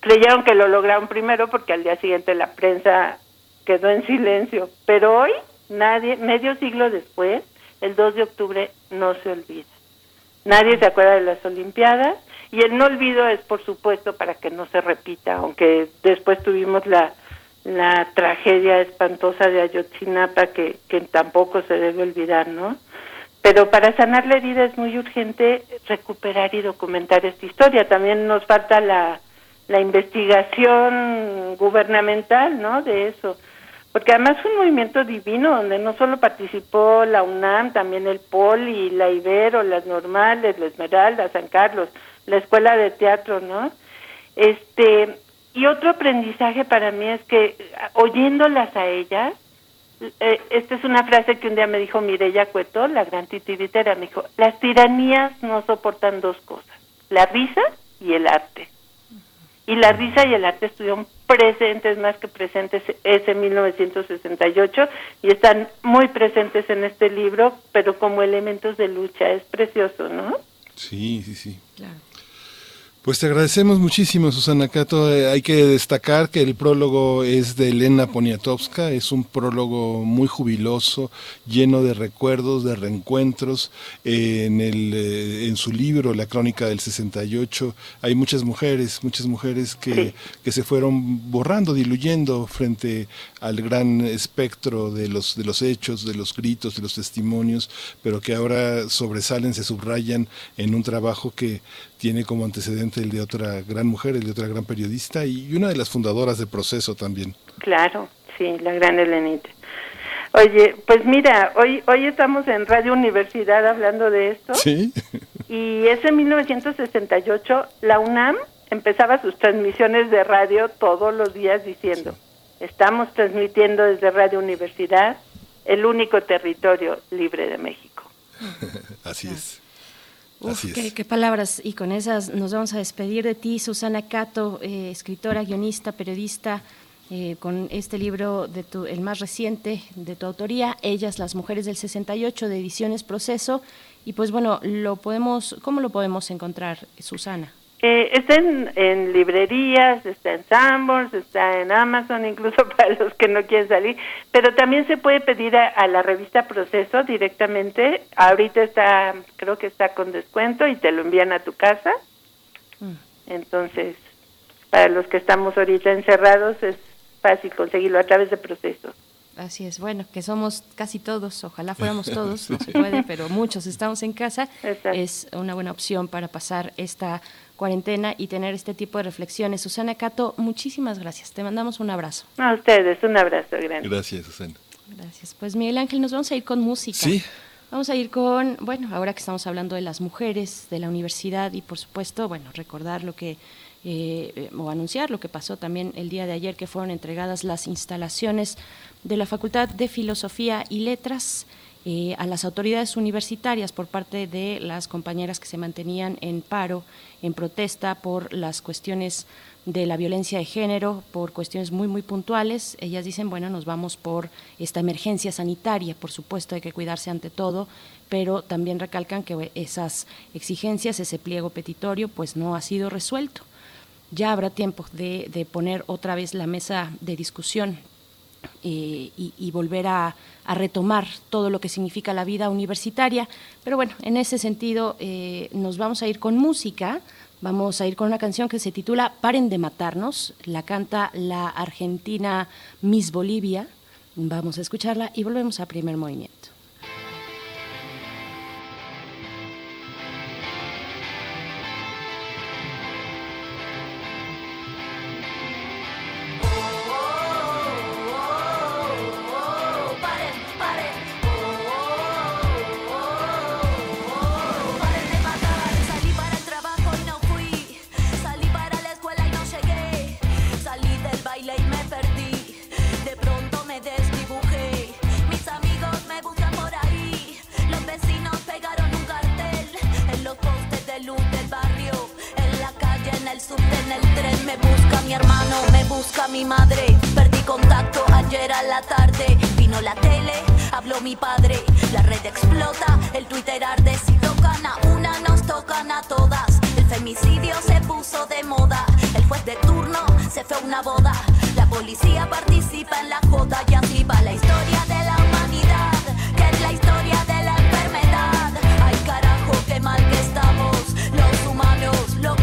Creyeron que lo lograron primero porque al día siguiente la prensa quedó en silencio. Pero hoy, nadie, medio siglo después, el 2 de octubre no se olvida. Nadie se acuerda de las Olimpiadas, y el no olvido es, por supuesto, para que no se repita, aunque después tuvimos la tragedia espantosa de Ayotzinapa que tampoco se debe olvidar, ¿no? Pero para sanar la herida es muy urgente recuperar y documentar esta historia. También nos falta la investigación gubernamental, ¿no?, de eso. Porque además fue un movimiento divino donde no solo participó la UNAM, también el Poli, la Ibero, las Normales, la Esmeralda, San Carlos, la Escuela de Teatro, ¿no? Y otro aprendizaje para mí es que, oyéndolas a ellas, esta es una frase que un día me dijo Mireya Cueto, la gran titiritera, me dijo: las tiranías no soportan dos cosas, la risa y el arte. Y la risa y el arte estuvieron presentes, más que presentes, ese 1968, y están muy presentes en este libro, pero como elementos de lucha. Es precioso, ¿no? Sí, sí, sí. Claro. Pues te agradecemos muchísimo, Susana Cato. Hay que destacar que el prólogo es de Elena Poniatowska, es un prólogo muy jubiloso, lleno de recuerdos, de reencuentros. En su libro, La Crónica del 68, hay muchas mujeres que se fueron borrando, diluyendo frente al gran espectro de los hechos, de los gritos, de los testimonios, pero que ahora sobresalen, se subrayan en un trabajo que tiene como antecedente el de otra gran mujer, el de otra gran periodista y una de las fundadoras de Proceso también. Claro, sí, la gran Elenita. Oye, pues mira, hoy estamos en Radio Universidad hablando de esto. Sí. Y ese 1968 la UNAM empezaba sus transmisiones de radio todos los días diciendo: sí, estamos transmitiendo desde Radio Universidad, el único territorio libre de México. Así es. Uf, qué palabras, y con esas nos vamos a despedir de ti, Susana Cato, escritora, guionista, periodista, con este libro, el más reciente de tu autoría, Ellas, las mujeres del 68, de Ediciones Proceso. Y pues bueno, ¿cómo lo podemos encontrar, Susana? Está en librerías, está en Sanborns, está en Amazon, incluso para los que no quieren salir, pero también se puede pedir a la revista Proceso directamente. Ahorita creo que está con descuento y te lo envían a tu casa. Entonces, para los que estamos ahorita encerrados, es fácil conseguirlo a través de Proceso. Así es, bueno, que somos casi todos, ojalá fuéramos todos, no se puede, pero muchos estamos en casa. Exacto. Es una buena opción para pasar esta cuarentena y tener este tipo de reflexiones. Susana Cato, muchísimas gracias. Te mandamos un abrazo. A ustedes, un abrazo grande. Gracias, Susana. Gracias. Pues Miguel Ángel, nos vamos a ir con música. Sí. Vamos a ir con, bueno, ahora que estamos hablando de las mujeres, de la universidad y por supuesto, bueno, recordar lo que, o anunciar lo que pasó también el día de ayer, que fueron entregadas las instalaciones de la Facultad de Filosofía y Letras a las autoridades universitarias por parte de las compañeras que se mantenían en paro, en protesta por las cuestiones de la violencia de género, por cuestiones muy, muy puntuales. Ellas dicen, bueno, nos vamos por esta emergencia sanitaria, por supuesto hay que cuidarse ante todo, pero también recalcan que esas exigencias, ese pliego petitorio, pues no ha sido resuelto. Ya habrá tiempo de poner otra vez la mesa de discusión y volver a retomar todo lo que significa la vida universitaria. Pero bueno, en ese sentido nos vamos a ir con música, vamos a ir con una canción que se titula Paren de matarnos, la canta la argentina Miss Bolivia. Vamos a escucharla y volvemos a Primer Movimiento. Mi madre, perdí contacto ayer a la tarde. Vino la tele, habló mi padre. La red explota, el Twitter arde. Si tocan a una, nos tocan a todas. El femicidio se puso de moda. El juez de turno se fue a una boda. La policía participa en la joda. Y así va la historia de la humanidad, que es la historia de la enfermedad. Ay carajo, qué mal que estamos los humanos, locos.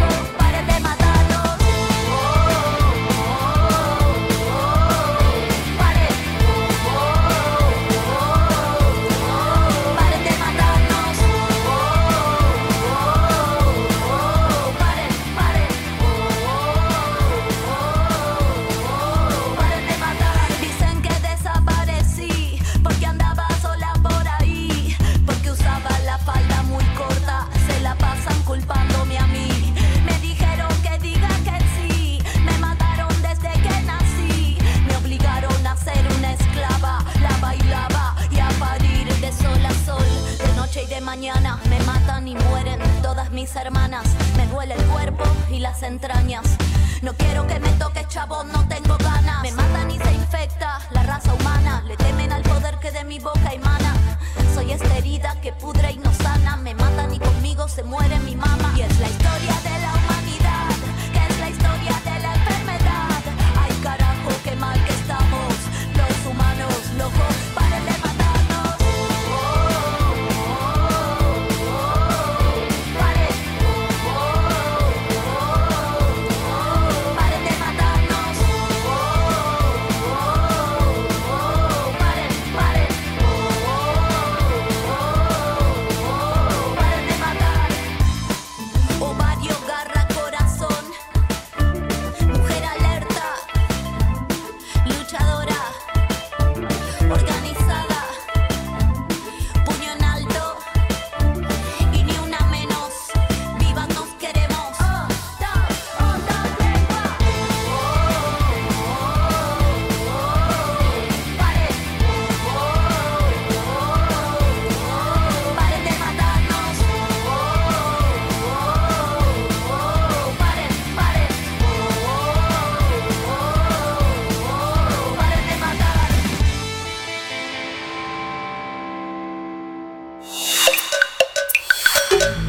Mañana me matan y mueren todas mis hermanas. Me duele el cuerpo y las entrañas. No quiero que me toques, chavo, no tengo ganas. Me matan y se infecta la raza humana. Le temen al poder que de mi boca emana. Soy esta herida que pudre y no sana. Me matan y conmigo se muere mi mamá. Y es la historia de la humanidad, que es la historia de la enfermedad. Ay carajo, qué mal que estamos los humanos, locos, para el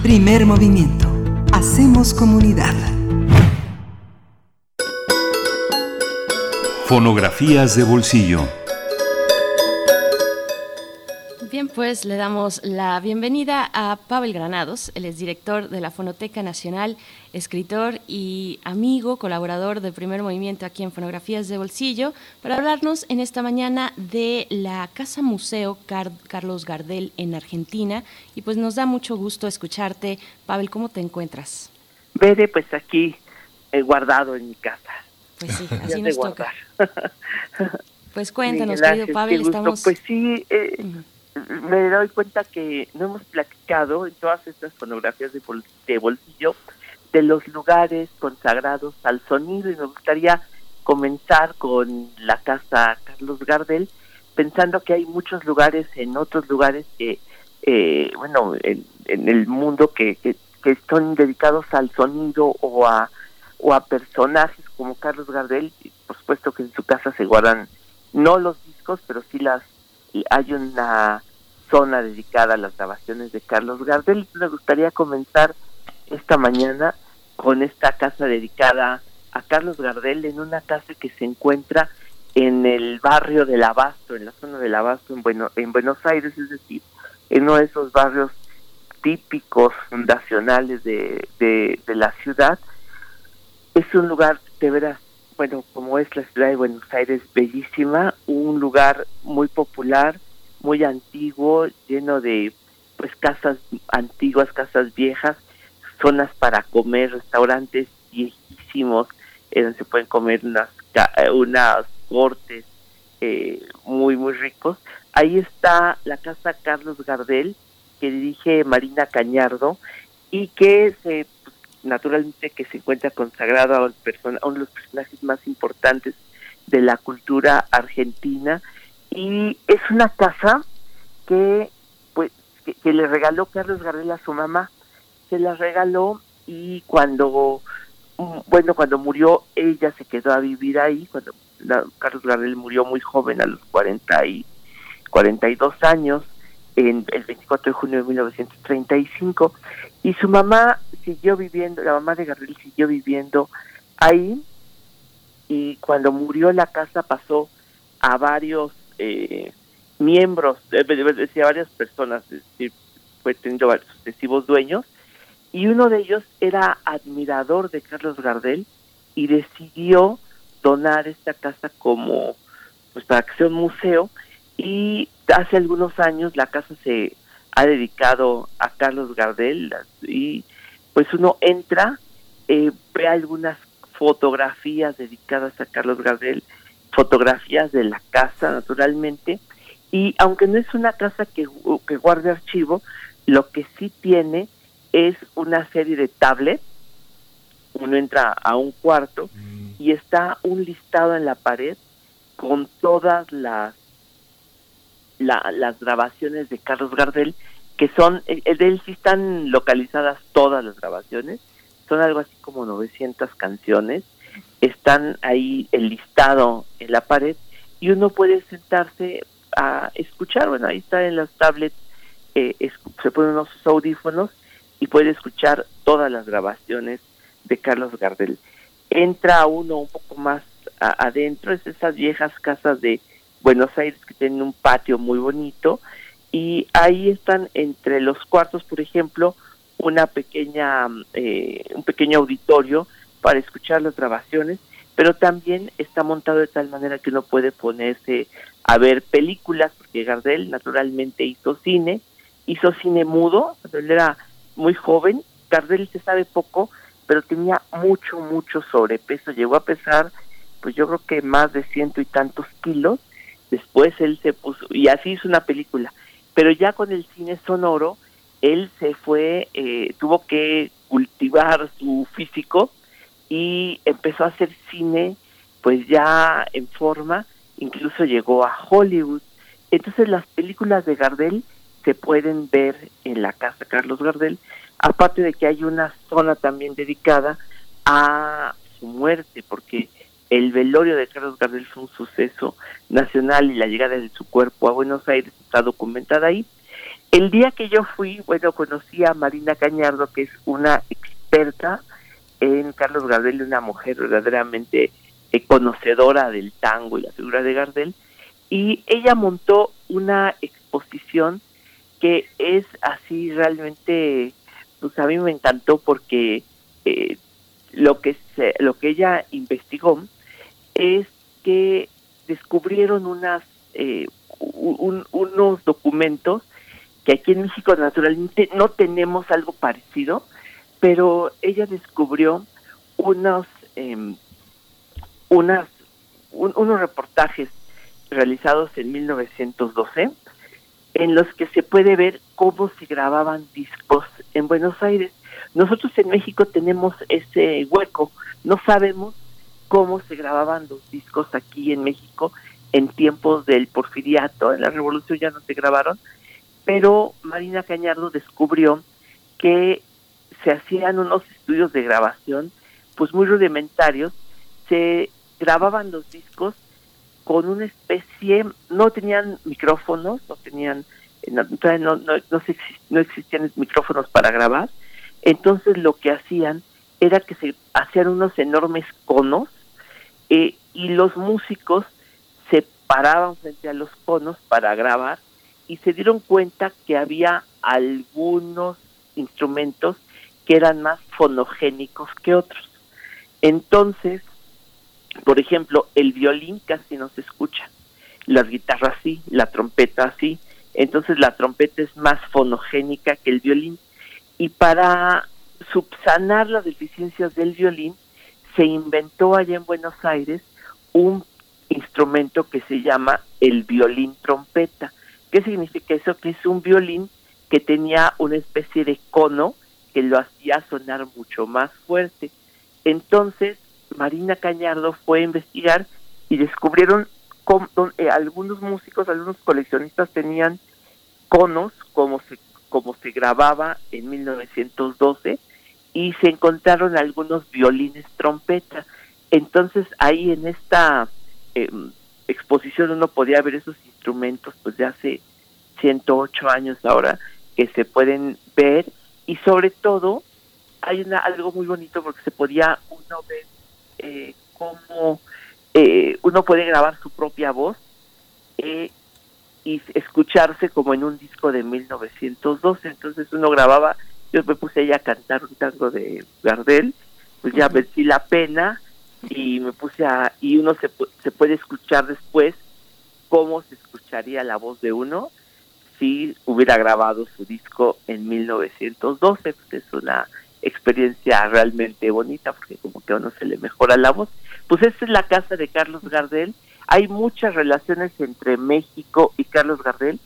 Primer movimiento. Hacemos comunidad. Fonografías de bolsillo. Bien, pues le damos la bienvenida a Pavel Granados, el exdirector de la Fonoteca Nacional, escritor y amigo, colaborador de Primer Movimiento aquí en Fonografías de Bolsillo, para hablarnos en esta mañana de la Casa Museo Carlos Gardel en Argentina. Y pues nos da mucho gusto escucharte. Pavel, ¿cómo te encuentras? Veré, pues aquí, guardado en mi casa. Pues sí, así nos toca. Pues cuéntanos, Ángel, querido Pavel, estamos... Pues sí... Me doy cuenta que no hemos platicado en todas estas fonografías de bolsillo de los lugares consagrados al sonido, y me gustaría comenzar con la Casa Carlos Gardel, pensando que hay muchos lugares en otros lugares que, en el mundo que son dedicados al sonido o a personajes como Carlos Gardel. Por supuesto que en su casa se guardan no los discos, pero sí las... Y hay una zona dedicada a las grabaciones de Carlos Gardel. Me gustaría comenzar esta mañana con esta casa dedicada a Carlos Gardel, en una casa que se encuentra en el barrio del Abasto, en la zona del Abasto, en Buenos Aires, es decir, en uno de esos barrios típicos fundacionales de la ciudad. Es un lugar de veras, como es la ciudad de Buenos Aires, bellísima, un lugar muy popular, muy antiguo, lleno de casas antiguas, casas viejas, zonas para comer, restaurantes viejísimos, donde se pueden comer unas cortes muy, muy ricos. Ahí está la Casa Carlos Gardel, que dirige Marina Cañardo, y que se... naturalmente que se encuentra consagrado a uno de los personajes más importantes de la cultura argentina, y es una casa que le regaló Carlos Gardel a su mamá, se la regaló, y cuando murió ella se quedó a vivir ahí. Cuando Carlos Gardel murió muy joven, a los 42 años, en el 24 de junio de 1935, y su mamá siguió viviendo, la mamá de Gardel siguió viviendo ahí, y cuando murió la casa pasó a varios miembros, a varias personas, es decir, fue teniendo varios sucesivos dueños, y uno de ellos era admirador de Carlos Gardel y decidió donar esta casa como para que sea un museo, y hace algunos años la casa se ha dedicado a Carlos Gardel, y pues uno entra, ve algunas fotografías dedicadas a Carlos Gardel, fotografías de la casa naturalmente, y aunque no es una casa que guarde archivo, lo que sí tiene es una serie de tablets. Uno entra a un cuarto y está un listado en la pared con todas las grabaciones de Carlos Gardel, que son, de él sí están localizadas todas las grabaciones, son algo así como 900 canciones, están ahí el listado en la pared, y uno puede sentarse a escuchar, ahí está en las tablets, se ponen unos audífonos y puede escuchar todas las grabaciones de Carlos Gardel. Entra uno un poco más adentro, es esas viejas casas de Buenos Aires que tienen un patio muy bonito, y ahí están entre los cuartos, por ejemplo, un pequeño auditorio para escuchar las grabaciones, pero también está montado de tal manera que uno puede ponerse a ver películas, porque Gardel naturalmente hizo cine mudo, él era muy joven, Gardel se sabe poco, pero tenía mucho, mucho sobrepeso, llegó a pesar, pues yo creo que más de 100 y tantos kilos, después él se puso, y así hizo una película, pero ya con el cine sonoro, él se fue, tuvo que cultivar su físico y empezó a hacer cine, pues ya en forma, incluso llegó a Hollywood. Entonces las películas de Gardel se pueden ver en la Casa Carlos Gardel, aparte de que hay una zona también dedicada a su muerte, porque el velorio de Carlos Gardel fue un suceso nacional y la llegada de su cuerpo a Buenos Aires está documentada ahí. El día que yo fui, bueno, conocí a Marina Cañardo, que es una experta en Carlos Gardel, una mujer verdaderamente conocedora del tango y la figura de Gardel, y ella montó una exposición que es así realmente, pues a mí me encantó porque lo que ella investigó es que descubrieron unos documentos que aquí en México naturalmente no tenemos algo parecido, pero ella descubrió unos reportajes realizados en 1912 en los que se puede ver cómo se grababan discos en Buenos Aires. Nosotros en México tenemos ese hueco, no sabemos cómo se grababan los discos aquí en México en tiempos del Porfiriato, en la Revolución ya no se grabaron, pero Marina Cañardo descubrió que se hacían unos estudios de grabación pues muy rudimentarios, se grababan los discos con una especie, no tenían micrófonos, no existían micrófonos para grabar, entonces lo que hacían era que se hacían unos enormes conos y los músicos se paraban frente a los conos para grabar y se dieron cuenta que había algunos instrumentos que eran más fonogénicos que otros. Entonces, por ejemplo, el violín casi no se escucha, las guitarras sí, la trompeta sí, entonces la trompeta es más fonogénica que el violín. Y para subsanar las deficiencias del violín, se inventó allá en Buenos Aires un instrumento que se llama el violín trompeta. ¿Qué significa eso? Que es un violín que tenía una especie de cono que lo hacía sonar mucho más fuerte. Entonces, Marina Cañardo fue a investigar y descubrieron cómo algunos músicos, algunos coleccionistas tenían conos como se grababa en 1912 y se encontraron algunos violines trompeta. Entonces ahí en esta exposición uno podía ver esos instrumentos pues de hace 108 años ahora que se pueden ver, y sobre todo hay algo muy bonito porque se podía uno ver cómo uno puede grabar su propia voz y escucharse como en un disco de 1912, entonces uno grababa, yo me puse ella a cantar un tango de Gardel, pues ya vencí la pena y me puse a, y uno se puede escuchar después cómo se escucharía la voz de uno si hubiera grabado su disco en 1912, pues es una experiencia realmente bonita porque como que a uno se le mejora la voz. Pues esta es la casa de Carlos Gardel. Hay muchas relaciones entre México y Carlos Gardel.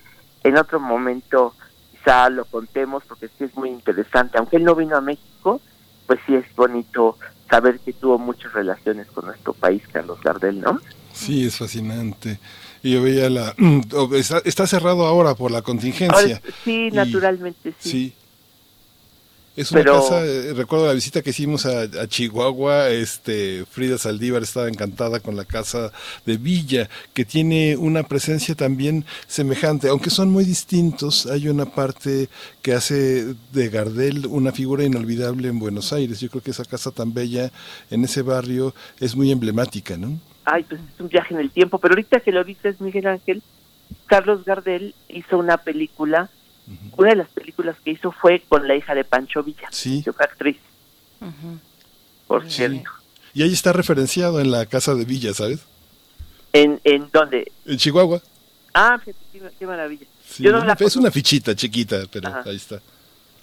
En otro momento quizá lo contemos porque sí es muy interesante. Aunque él no vino a México, pues sí es bonito saber que tuvo muchas relaciones con nuestro país, Carlos Gardel, ¿no? Sí, es fascinante. Yo veía está cerrado ahora por la contingencia. Sí, naturalmente, sí. Sí. Es una casa, recuerdo la visita que hicimos a Chihuahua, Frida Saldívar estaba encantada con la casa de Villa, que tiene una presencia también semejante, aunque son muy distintos. Hay una parte que hace de Gardel una figura inolvidable en Buenos Aires. Yo creo que esa casa tan bella en ese barrio es muy emblemática, ¿no? Ay, pues es un viaje en el tiempo, pero ahorita que lo dices, Miguel Ángel, Carlos Gardel hizo una película. Uh-huh. Una de las películas que hizo fue con la hija de Pancho Villa, sí, que fue actriz, uh-huh, por cierto. Y ahí está referenciado en la casa de Villa, ¿sabes? ¿En dónde? En Chihuahua. Ah, qué maravilla. Sí, es una fichita chiquita, pero ajá, ahí está.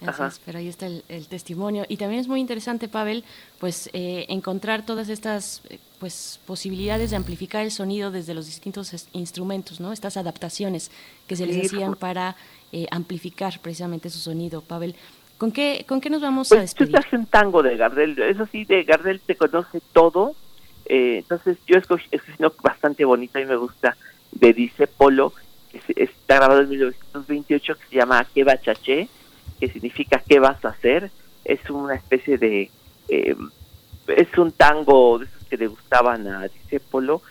Así es, pero ahí está el testimonio. Y también es muy interesante, Pavel, pues encontrar todas estas pues posibilidades de amplificar el sonido desde los distintos instrumentos, ¿no? Estas adaptaciones que se les hacían para amplificar precisamente su sonido. Pavel, ¿con qué nos vamos a despedir? Tú te haces un tango de Gardel, eso sí, de Gardel te conoce todo. Entonces yo escogí, es uno bastante bonito y me gusta, de Dice Polo, que está grabado en 1928, que se llama Que Bachaché, que significa ¿qué vas a hacer? Es una especie de... es un tango de esos que le gustaban a Discépolo,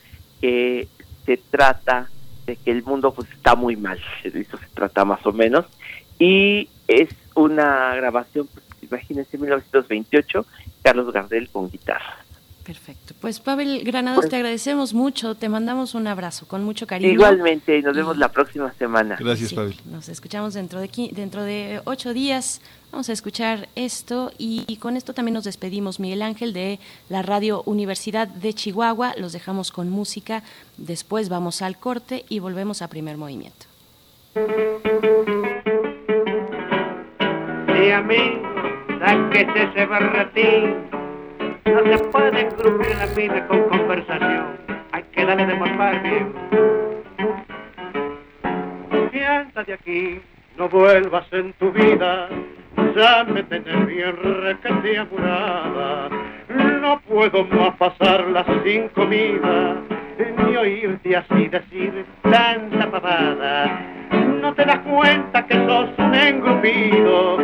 que se trata de que el mundo pues está muy mal, de eso se trata más o menos, y es una grabación, pues, imagínense, 1928, Carlos Gardel con guitarra. Perfecto. Pues Pavel Granados, te agradecemos mucho, te mandamos un abrazo con mucho cariño. Igualmente, nos vemos la próxima semana. Gracias, sí, Pavel. Nos escuchamos dentro de 8 días. Vamos a escuchar esto y con esto también nos despedimos, Miguel Ángel, de la Radio Universidad de Chihuahua. Los dejamos con música, después vamos al corte y volvemos a Primer Movimiento. Sí, amigo, sáquese ese barretín. No se puede crujir la vida con conversación, hay que darle de papá bien. Siéntate aquí, no vuelvas en tu vida, ya me tenés bien requete apurada. No puedo más pasarla sin comida, ni oírte así decir tanta pavada. No te das cuenta que sos un engrupido,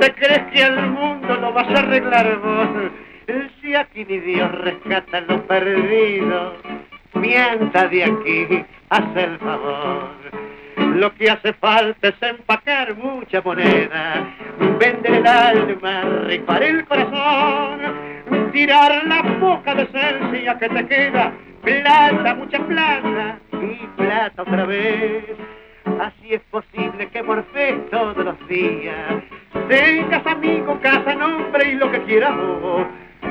te crees que el mundo lo vas a arreglar vos. Si aquí ni Dios rescata lo perdido, mienta de aquí, haz el favor. Lo que hace falta es empacar mucha moneda, vender el alma, ripar el corazón, tirar la poca decencia que te queda, plata, mucha plata y plata otra vez. Así es posible que morfes todos los días, tengas amigo, casa, nombre y lo que quieras vos.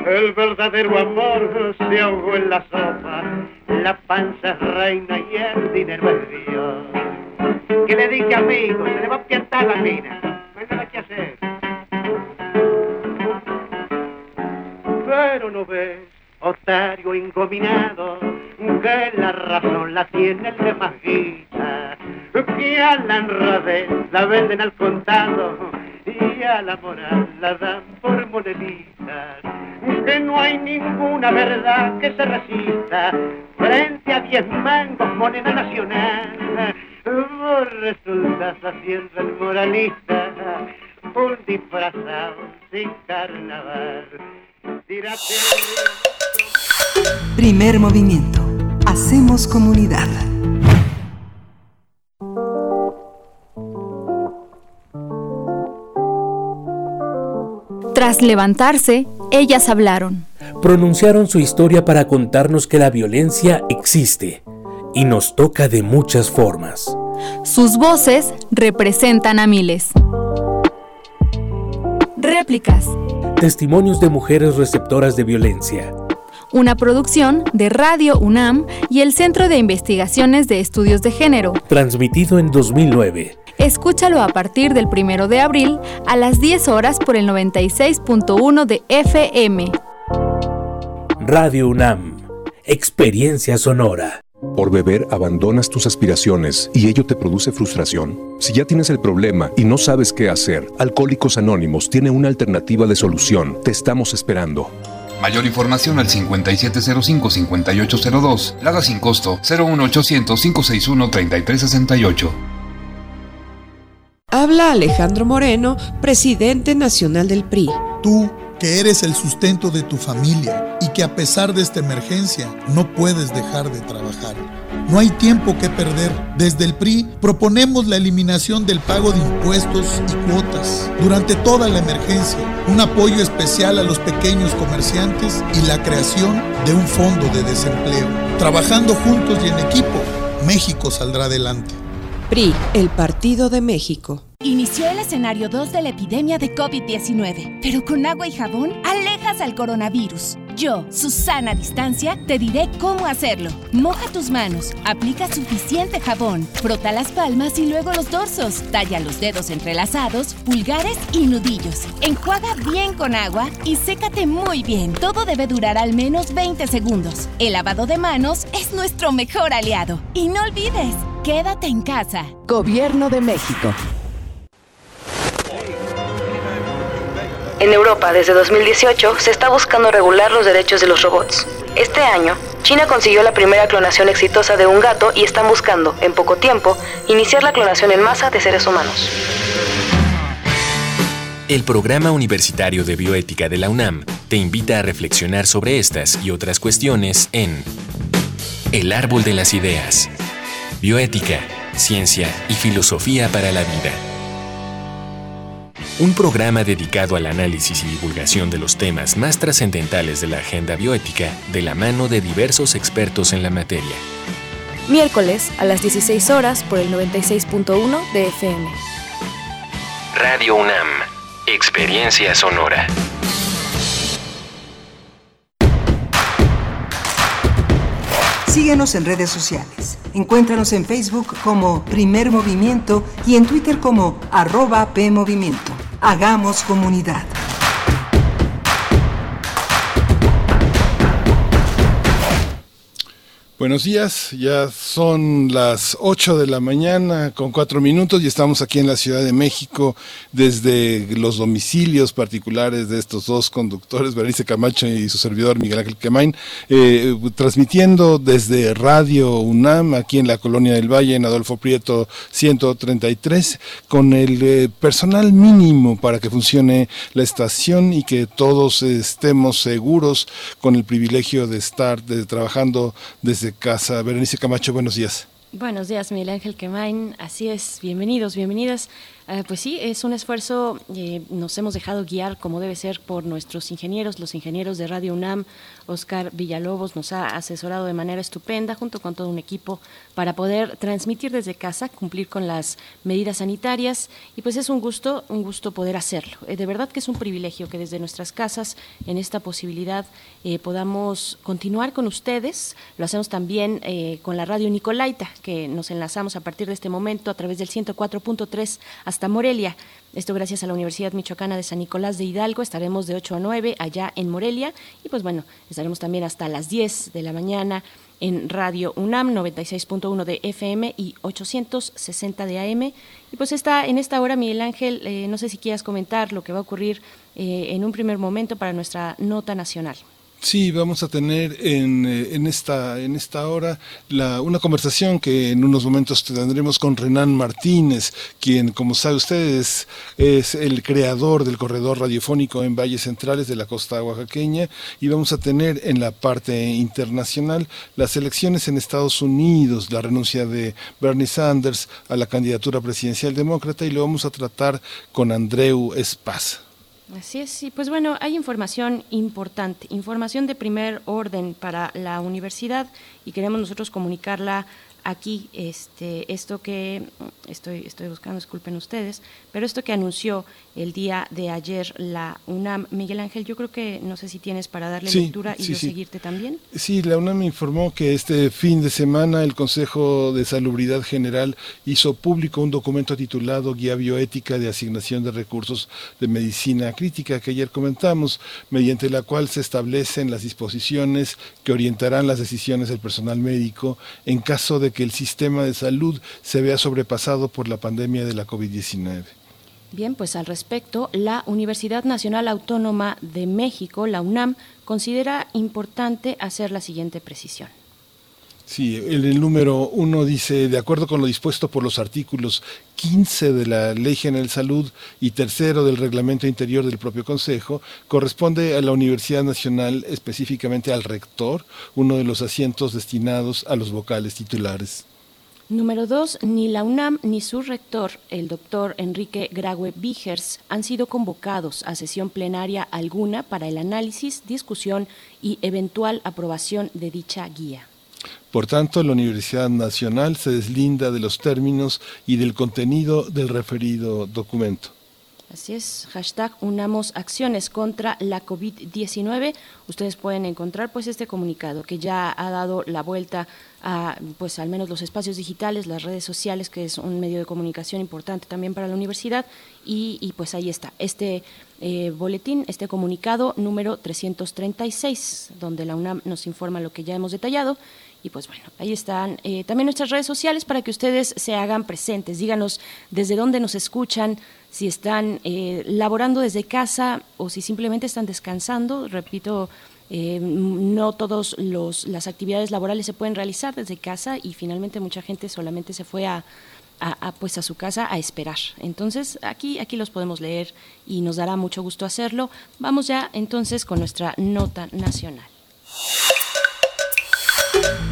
El verdadero amor se ahogó en la sopa, la panza es reina y el dinero es Dios. Que le dije, amigo, se le va a piantar la mina, no hay nada que hacer. Pero no ves, otario engominado, que la razón la tiene el de más guita, que a la enradez la venden al contado y a la moral la dan por moneditas, que no hay ninguna verdad que se resista frente a 10 mangos moneda nacional. Vos resultas haciendo el moralista, un disfrazado sin carnaval. Tírate. Primer Movimiento, hacemos comunidad. Tras levantarse, ellas hablaron. Pronunciaron su historia para contarnos que la violencia existe y nos toca de muchas formas. Sus voces representan a miles. Réplicas. Testimonios de mujeres receptoras de violencia. Una producción de Radio UNAM y el Centro de Investigaciones de Estudios de Género. Transmitido en 2009. Escúchalo a partir del 1 de abril a las 10 horas por el 96.1 de FM. Radio UNAM, experiencia sonora. Por beber abandonas tus aspiraciones y ello te produce frustración. Si ya tienes el problema y no sabes qué hacer, Alcohólicos Anónimos tiene una alternativa de solución. Te estamos esperando. Mayor información al 5705-5802, lada sin costo 01800-561-3368. Habla Alejandro Moreno, presidente nacional del PRI. Tú, que eres el sustento de tu familia y que a pesar de esta emergencia no puedes dejar de trabajar. No hay tiempo que perder. Desde el PRI proponemos la eliminación del pago de impuestos y cuotas durante toda la emergencia, un apoyo especial a los pequeños comerciantes y la creación de un fondo de desempleo. Trabajando juntos y en equipo, México saldrá adelante. PRI, el Partido de México. Inició el escenario 2 de la epidemia de COVID-19, pero con agua y jabón alejas al coronavirus. Yo, Susana Distancia, te diré cómo hacerlo. Moja tus manos, aplica suficiente jabón, frota las palmas y luego los dorsos, talla los dedos entrelazados, pulgares y nudillos. Enjuaga bien con agua y sécate muy bien. Todo debe durar al menos 20 segundos. El lavado de manos es nuestro mejor aliado. Y no olvides, quédate en casa. Gobierno de México. En Europa, desde 2018, se está buscando regular los derechos de los robots. Este año, China consiguió la primera clonación exitosa de un gato y están buscando, en poco tiempo, iniciar la clonación en masa de seres humanos. El Programa Universitario de Bioética de la UNAM te invita a reflexionar sobre estas y otras cuestiones en El Árbol de las Ideas. Bioética, ciencia y filosofía para la vida. un programa dedicado al análisis y divulgación de los temas más trascendentales de la agenda bioética de la mano de diversos expertos en la materia. Miércoles a las 16 horas por el 96.1 de FM. Radio UNAM, Experiencia Sonora. Síguenos en redes sociales. Encuéntranos en Facebook como Primer Movimiento y en Twitter como @PMovimiento. Hagamos comunidad. Buenos días, ya son las 8 de la mañana con 4 minutos y estamos aquí en la Ciudad de México desde los domicilios particulares de estos dos conductores, Berenice Camacho y su servidor Miguel Ángel Quemain, transmitiendo desde Radio UNAM aquí en la Colonia del Valle, en Adolfo Prieto 133, con el personal mínimo para que funcione la estación y que todos estemos seguros con el privilegio de estar trabajando desde casa. Berenice Camacho, buenos días. Buenos días, Miguel Ángel Quemain. Así es, bienvenidos, bienvenidas. Pues sí, es un esfuerzo, nos hemos dejado guiar como debe ser por nuestros ingenieros, los ingenieros de Radio UNAM. Oscar Villalobos nos ha asesorado de manera estupenda junto con todo un equipo para poder transmitir desde casa, cumplir con las medidas sanitarias y pues es un gusto poder hacerlo. De verdad que es un privilegio que desde nuestras casas en esta posibilidad podamos continuar con ustedes. Lo hacemos también con la radio Nicolaita, que nos enlazamos a partir de este momento a través del 104.3 hasta Morelia. Esto gracias a la Universidad Michoacana de San Nicolás de Hidalgo. Estaremos de 8 a 9 allá en Morelia y pues bueno, estaremos también hasta las 10 de la mañana en Radio UNAM 96.1 de FM y 860 de AM. Y pues en esta hora, Miguel Ángel, no sé si quieras comentar lo que va a ocurrir en un primer momento para nuestra nota nacional. Sí, vamos a tener en esta hora una conversación que en unos momentos tendremos con Renán Martínez, quien, como sabe ustedes, es el creador del corredor radiofónico en valles centrales de la costa oaxaqueña, y vamos a tener en la parte internacional las elecciones en Estados Unidos, la renuncia de Bernie Sanders a la candidatura presidencial demócrata, y lo vamos a tratar con Andreu Espasa. Así es, y pues bueno, hay información importante, información de primer orden para la universidad y queremos nosotros comunicarla aquí, esto que estoy buscando, disculpen ustedes, pero esto que anunció el día de ayer la UNAM. Miguel Ángel, yo creo que no sé si tienes para darle lectura y seguirte también. Sí, la UNAM informó que este fin de semana el Consejo de Salubridad General hizo público un documento titulado Guía Bioética de Asignación de Recursos de Medicina Crítica, que ayer comentamos, mediante la cual se establecen las disposiciones que orientarán las decisiones del personal médico en caso de que el sistema de salud se vea sobrepasado por la pandemia de la COVID-19. Bien, pues al respecto, la Universidad Nacional Autónoma de México, la UNAM, considera importante hacer la siguiente precisión. Sí, el número 1 dice, de acuerdo con lo dispuesto por los artículos 15 de la Ley General de Salud y 3º del Reglamento Interior del propio Consejo, corresponde a la Universidad Nacional, específicamente al rector, uno de los asientos destinados a los vocales titulares. Número 2, ni la UNAM ni su rector, el doctor Enrique Graue Vigers, han sido convocados a sesión plenaria alguna para el análisis, discusión y eventual aprobación de dicha guía. Por tanto, la Universidad Nacional se deslinda de los términos y del contenido del referido documento. Así es, hashtag Unamos Acciones contra la COVID-19. Ustedes pueden encontrar pues este comunicado que ya ha dado la vuelta a pues al menos los espacios digitales, las redes sociales, que es un medio de comunicación importante también para la universidad, y pues ahí está este boletín, este comunicado número 336, donde la UNAM nos informa lo que ya hemos detallado. Y pues bueno, ahí están también nuestras redes sociales para que ustedes se hagan presentes. Díganos desde dónde nos escuchan, si están laborando desde casa o si simplemente están descansando. Repito, no todas las actividades laborales se pueden realizar desde casa y finalmente mucha gente solamente se fue a su casa a esperar. Entonces aquí los podemos leer y nos dará mucho gusto hacerlo. Vamos ya entonces con nuestra nota nacional.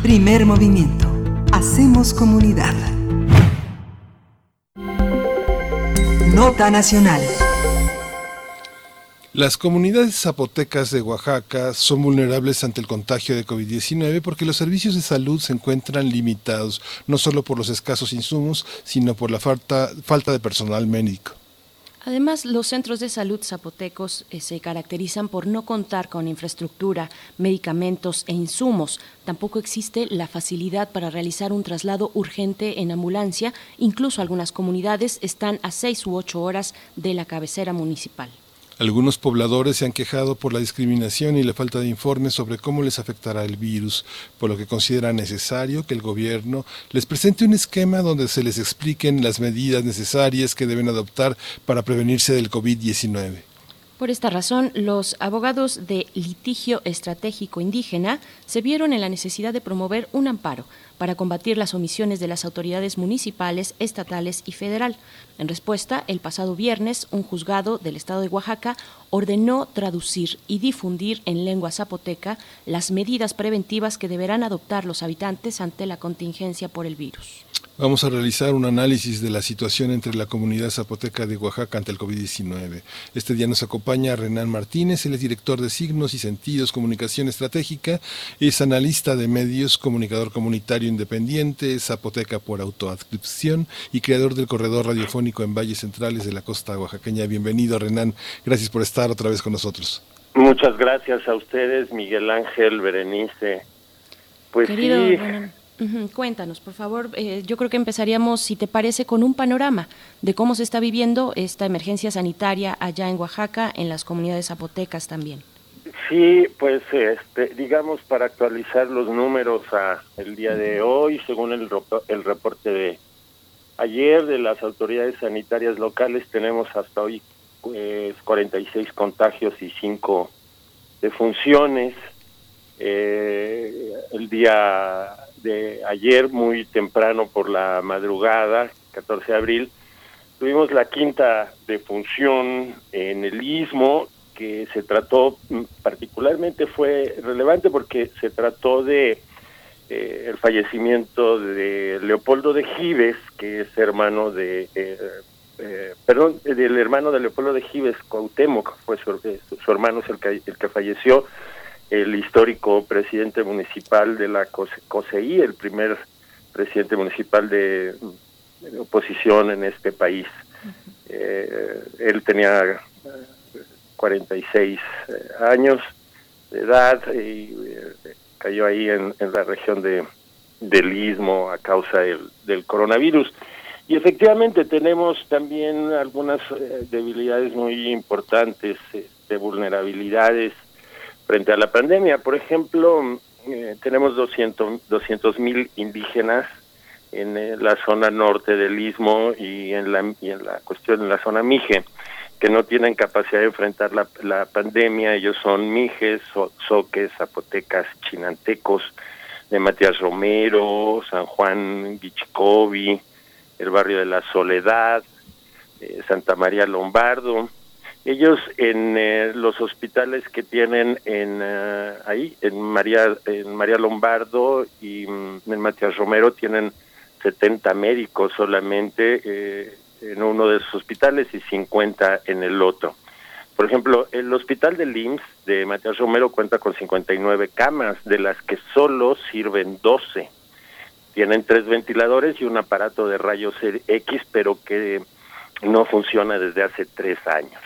Primer movimiento. Hacemos comunidad. Nota nacional. Las comunidades zapotecas de Oaxaca son vulnerables ante el contagio de COVID-19 porque los servicios de salud se encuentran limitados, no solo por los escasos insumos, sino por la falta de personal médico. Además, los centros de salud zapotecos se caracterizan por no contar con infraestructura, medicamentos e insumos. Tampoco existe la facilidad para realizar un traslado urgente en ambulancia. Incluso algunas comunidades están a 6 u 8 horas de la cabecera municipal. Algunos pobladores se han quejado por la discriminación y la falta de informes sobre cómo les afectará el virus, por lo que considera necesario que el gobierno les presente un esquema donde se les expliquen las medidas necesarias que deben adoptar para prevenirse del COVID-19. Por esta razón, los abogados de litigio estratégico indígena se vieron en la necesidad de promover un amparo para combatir las omisiones de las autoridades municipales, estatales y federal. En respuesta, el pasado viernes, un juzgado del estado de Oaxaca ordenó traducir y difundir en lengua zapoteca las medidas preventivas que deberán adoptar los habitantes ante la contingencia por el virus. Vamos a realizar un análisis de la situación entre la comunidad zapoteca de Oaxaca ante el COVID-19. Este día nos acompaña Renán Martínez, él es director de Signos y Sentidos, Comunicación Estratégica, es analista de medios, comunicador comunitario independiente, zapoteca por autoadscripción y creador del corredor radiofónico en valles centrales de la costa oaxaqueña. Bienvenido, Renán, gracias por estar otra vez con nosotros. Muchas gracias a ustedes, Miguel Ángel, Berenice. Pues querido, sí. Renán. Cuéntanos, por favor, yo creo que empezaríamos, si te parece, con un panorama de cómo se está viviendo esta emergencia sanitaria allá en Oaxaca, en las comunidades zapotecas también. Sí, pues digamos, para actualizar los números al día de hoy, según el reporte de ayer de las autoridades sanitarias locales, tenemos hasta hoy 46 contagios y 5 defunciones. El día de ayer, muy temprano por la madrugada, 14 de abril, tuvimos la quinta defunción en el Istmo, que se trató, particularmente fue relevante porque se trató de el fallecimiento de Leopoldo de Gyves, que es hermano de, del hermano de Leopoldo de Gyves, Cuauhtémoc, fue su hermano, es el que falleció, el histórico presidente municipal de la COSEI, el primer presidente municipal de oposición en este país. Él tenía 46 años de edad y cayó ahí en la región del Istmo a causa del coronavirus. Y efectivamente tenemos también algunas debilidades muy importantes, vulnerabilidades frente a la pandemia. Por ejemplo, tenemos 200,000 indígenas en la zona norte del Istmo y en la cuestión de la zona Mije, que no tienen capacidad de enfrentar la pandemia. Ellos son Mijes, Zoques, Zapotecas, Chinantecos, de Matías Romero, San Juan Guichicobi, el barrio de la Soledad, Santa María Lombardo. Ellos en los hospitales que tienen en María Lombardo y en Matías Romero tienen 70 médicos solamente en uno de esos hospitales y 50 en el otro. Por ejemplo, el hospital del IMSS de Matías Romero cuenta con 59 camas, de las que solo sirven 12. Tienen 3 ventiladores y un aparato de rayos X, pero que no funciona desde hace 3 años.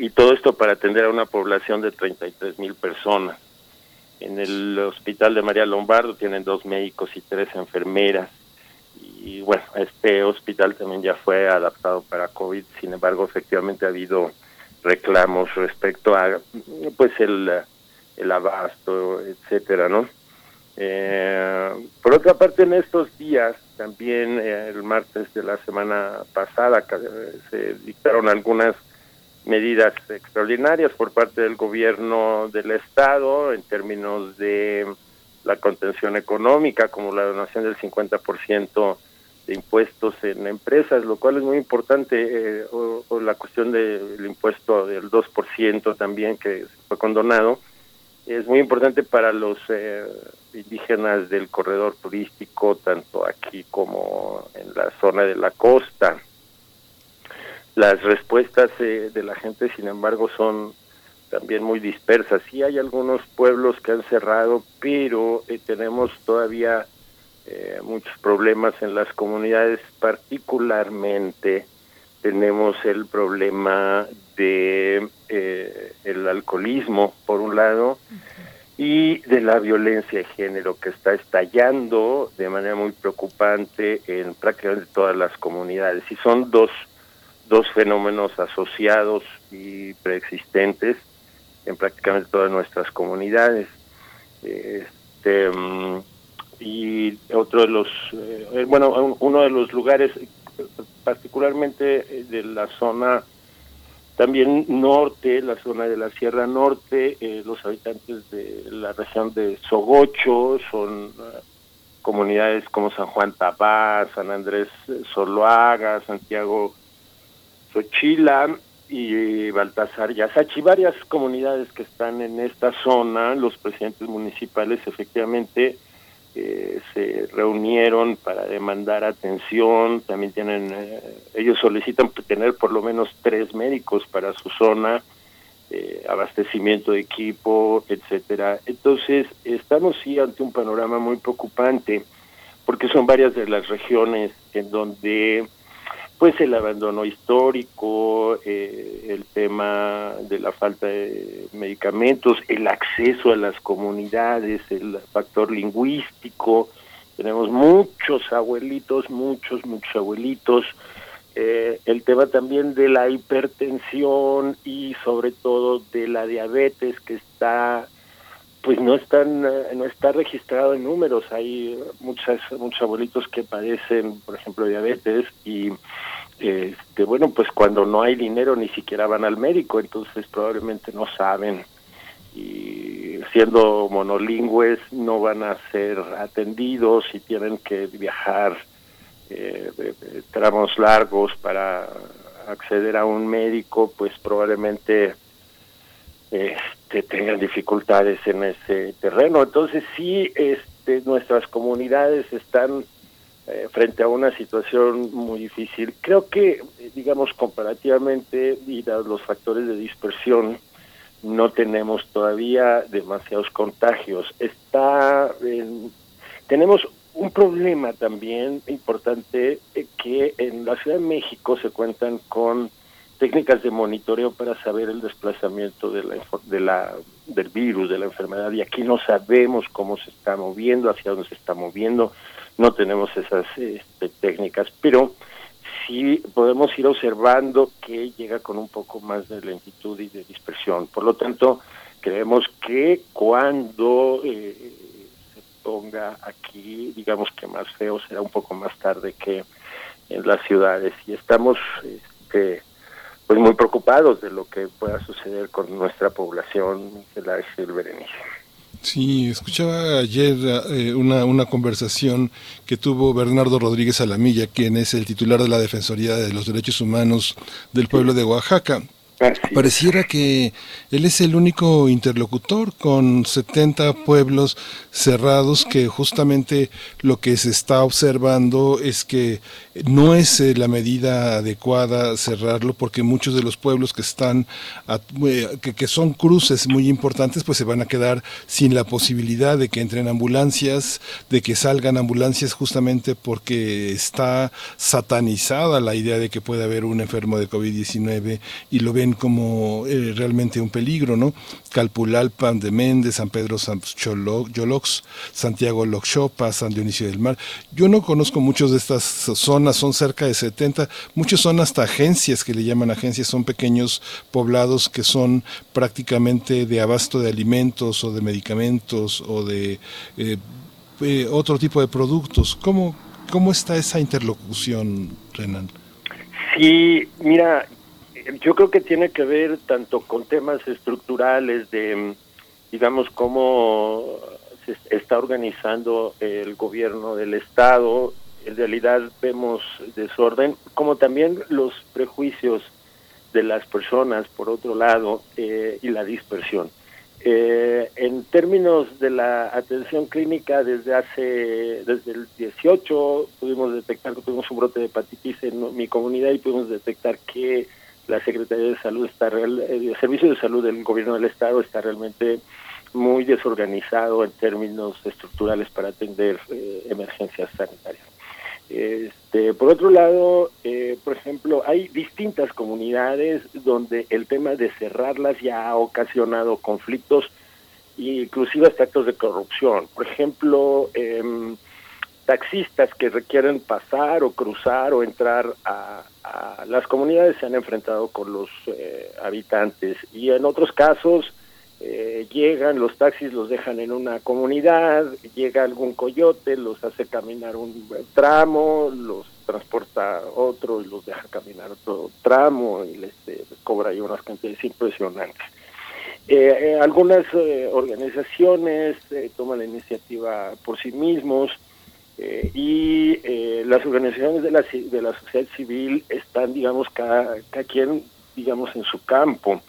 Y todo esto para atender a una población de 33,000 personas. En el hospital de María Lombardo tienen 2 médicos y 3 enfermeras. Y bueno, este hospital también ya fue adaptado para COVID. Sin embargo, efectivamente ha habido reclamos respecto a pues el abasto, etcétera, ¿no? Por otra parte, en estos días, también el martes de la semana pasada, se dictaron algunas medidas extraordinarias por parte del gobierno del estado en términos de la contención económica, como la donación del 50% de impuestos en empresas, lo cual es muy importante, o la cuestión del impuesto del 2% también que fue condonado, es muy importante para los indígenas del corredor turístico, tanto aquí como en la zona de la costa. Las respuestas de la gente, sin embargo, son también muy dispersas. Sí hay algunos pueblos que han cerrado, pero tenemos todavía muchos problemas en las comunidades. Particularmente tenemos el problema de el alcoholismo, por un lado, y de la violencia de género, que está estallando de manera muy preocupante en prácticamente todas las comunidades. Y son dos fenómenos asociados y preexistentes en prácticamente todas nuestras comunidades. Y otro de los uno de los lugares, particularmente de la zona también norte, la zona de la Sierra Norte, los habitantes de la región de Sogocho son comunidades como San Juan Tabá, San Andrés Zoloaga, Santiago Xochila y Baltasar Yazachi, varias comunidades que están en esta zona. Los presidentes municipales efectivamente se reunieron para demandar atención. También tienen, ellos solicitan tener por lo menos 3 médicos para su zona, abastecimiento de equipo, etcétera. Entonces estamos sí ante un panorama muy preocupante, porque son varias de las regiones en donde pues el abandono histórico, el tema de la falta de medicamentos, el acceso a las comunidades, el factor lingüístico. Tenemos muchos abuelitos. El tema también de la hipertensión y sobre todo de la diabetes, que está, pues no está registrado en números. Hay muchos abuelitos que padecen, por ejemplo, diabetes, y bueno, pues cuando no hay dinero ni siquiera van al médico, entonces probablemente no saben, y siendo monolingües no van a ser atendidos y tienen que viajar tramos largos para acceder a un médico. Pues probablemente tengan dificultades en ese terreno. Entonces sí, nuestras comunidades están frente a una situación muy difícil. Creo que, digamos, comparativamente, y dados los factores de dispersión, no tenemos todavía demasiados contagios. Tenemos un problema también importante, que en la Ciudad de México se cuentan con técnicas de monitoreo para saber el desplazamiento del virus, de la enfermedad, y aquí no sabemos cómo se está moviendo, hacia dónde se está moviendo. No tenemos esas técnicas, pero sí podemos ir observando que llega con un poco más de lentitud y de dispersión. Por lo tanto, creemos que cuando se ponga aquí, digamos que más feo, será un poco más tarde que en las ciudades, y estamos pues muy preocupados de lo que pueda suceder con nuestra población, Miguel Ángel, Berenice. Sí, escuchaba ayer una conversación que tuvo Bernardo Rodríguez Alamilla, quien es el titular de la Defensoría de los Derechos Humanos del pueblo de Oaxaca. Pareciera que él es el único interlocutor, con 70 pueblos cerrados, que justamente lo que se está observando es que no es la medida adecuada cerrarlo, porque muchos de los pueblos que están que son cruces muy importantes, pues se van a quedar sin la posibilidad de que entren ambulancias, de que salgan ambulancias, justamente porque está satanizada la idea de que puede haber un enfermo de COVID-19, y lo ven como realmente un peligro, ¿no? Calpulalpan de Méndez, San Pedro Yolox, Santiago Loxopa, San Dionisio del Mar. Yo no conozco muchos de estas zonas, son cerca de 70, muchos son hasta agencias, que le llaman agencias, son pequeños poblados que son prácticamente de abasto de alimentos o de medicamentos o de otro tipo de productos. ¿Cómo está esa interlocución, Renán? Sí, mira, yo creo que tiene que ver tanto con temas estructurales de, digamos, cómo se está organizando el gobierno del Estado. En realidad vemos desorden, como también los prejuicios de las personas, por otro lado, y la dispersión. En términos de la atención clínica, desde el 18 pudimos detectar que tuvimos un brote de hepatitis en mi comunidad y pudimos detectar que la Secretaría de Salud el Servicio de Salud del Gobierno del Estado está realmente muy desorganizado en términos estructurales para atender emergencias sanitarias. Por otro lado, por ejemplo, hay distintas comunidades donde el tema de cerrarlas ya ha ocasionado conflictos, inclusive hasta actos de corrupción. Por ejemplo, taxistas que requieren pasar o cruzar o entrar a las comunidades se han enfrentado con los habitantes, y en otros casos llegan los taxis, los dejan en una comunidad, llega algún coyote, los hace caminar un tramo, los transporta otro y los deja caminar otro tramo y les cobra ahí unas cantidades impresionantes. Algunas organizaciones toman la iniciativa por sí mismos, y las organizaciones de la sociedad civil están, digamos, cada quien, digamos, en su campo.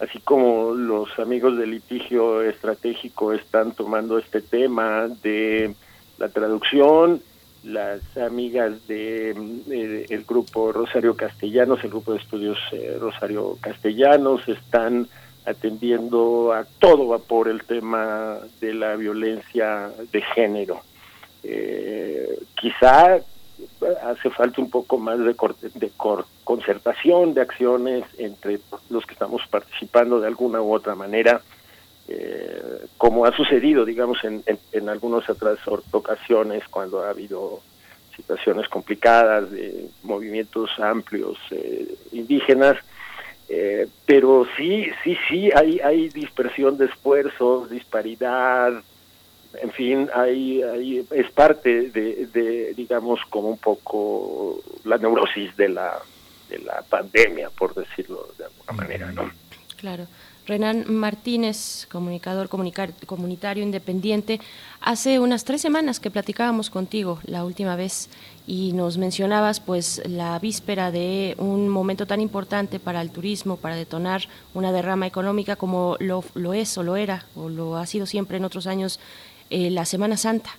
Así como los amigos del litigio estratégico están tomando este tema de la traducción, las amigas de el grupo Rosario Castellanos, el grupo de estudios Rosario Castellanos, están atendiendo a todo vapor el tema de la violencia de género. Quizá hace falta un poco más de concertación de acciones entre los que estamos participando de alguna u otra manera, como ha sucedido, digamos, en algunas otras ocasiones cuando ha habido situaciones complicadas de movimientos amplios indígenas, pero sí hay dispersión de esfuerzos, disparidad. En fin, hay es parte de digamos, como un poco la neurosis de la pandemia, por decirlo de alguna manera, ¿no? Claro. Renán Martínez, comunicador comunitario independiente, hace unas 3 semanas que platicábamos contigo la última vez y nos mencionabas, pues, la víspera de un momento tan importante para el turismo, para detonar una derrama económica como lo es o lo era o lo ha sido siempre en otros años, la Semana Santa.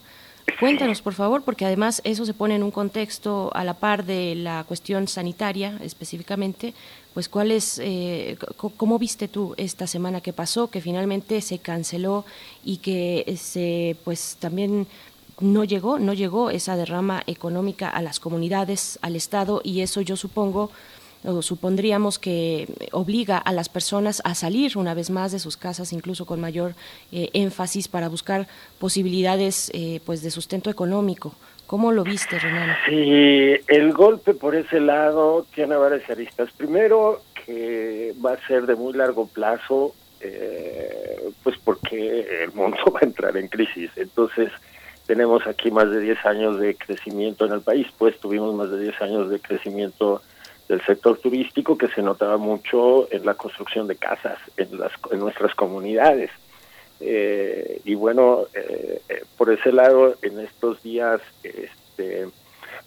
Cuéntanos, por favor, porque además eso se pone en un contexto a la par de la cuestión sanitaria específicamente. Pues, ¿cuál es, cómo viste tú esta semana que pasó, que finalmente se canceló y que se, pues, también no llegó esa derrama económica a las comunidades, al Estado, y eso yo supongo, o supondríamos, que obliga a las personas a salir una vez más de sus casas, incluso con mayor énfasis, para buscar posibilidades pues de sustento económico? ¿Cómo lo viste, Renán? Sí, el golpe por ese lado tiene varias aristas. Primero, que va a ser de muy largo plazo, pues porque el mundo va a entrar en crisis. Entonces, tenemos aquí más de 10 años de crecimiento en el país, pues tuvimos más de 10 años de crecimiento del sector turístico, que se notaba mucho en la construcción de casas en nuestras comunidades. Y bueno, por ese lado, en estos días,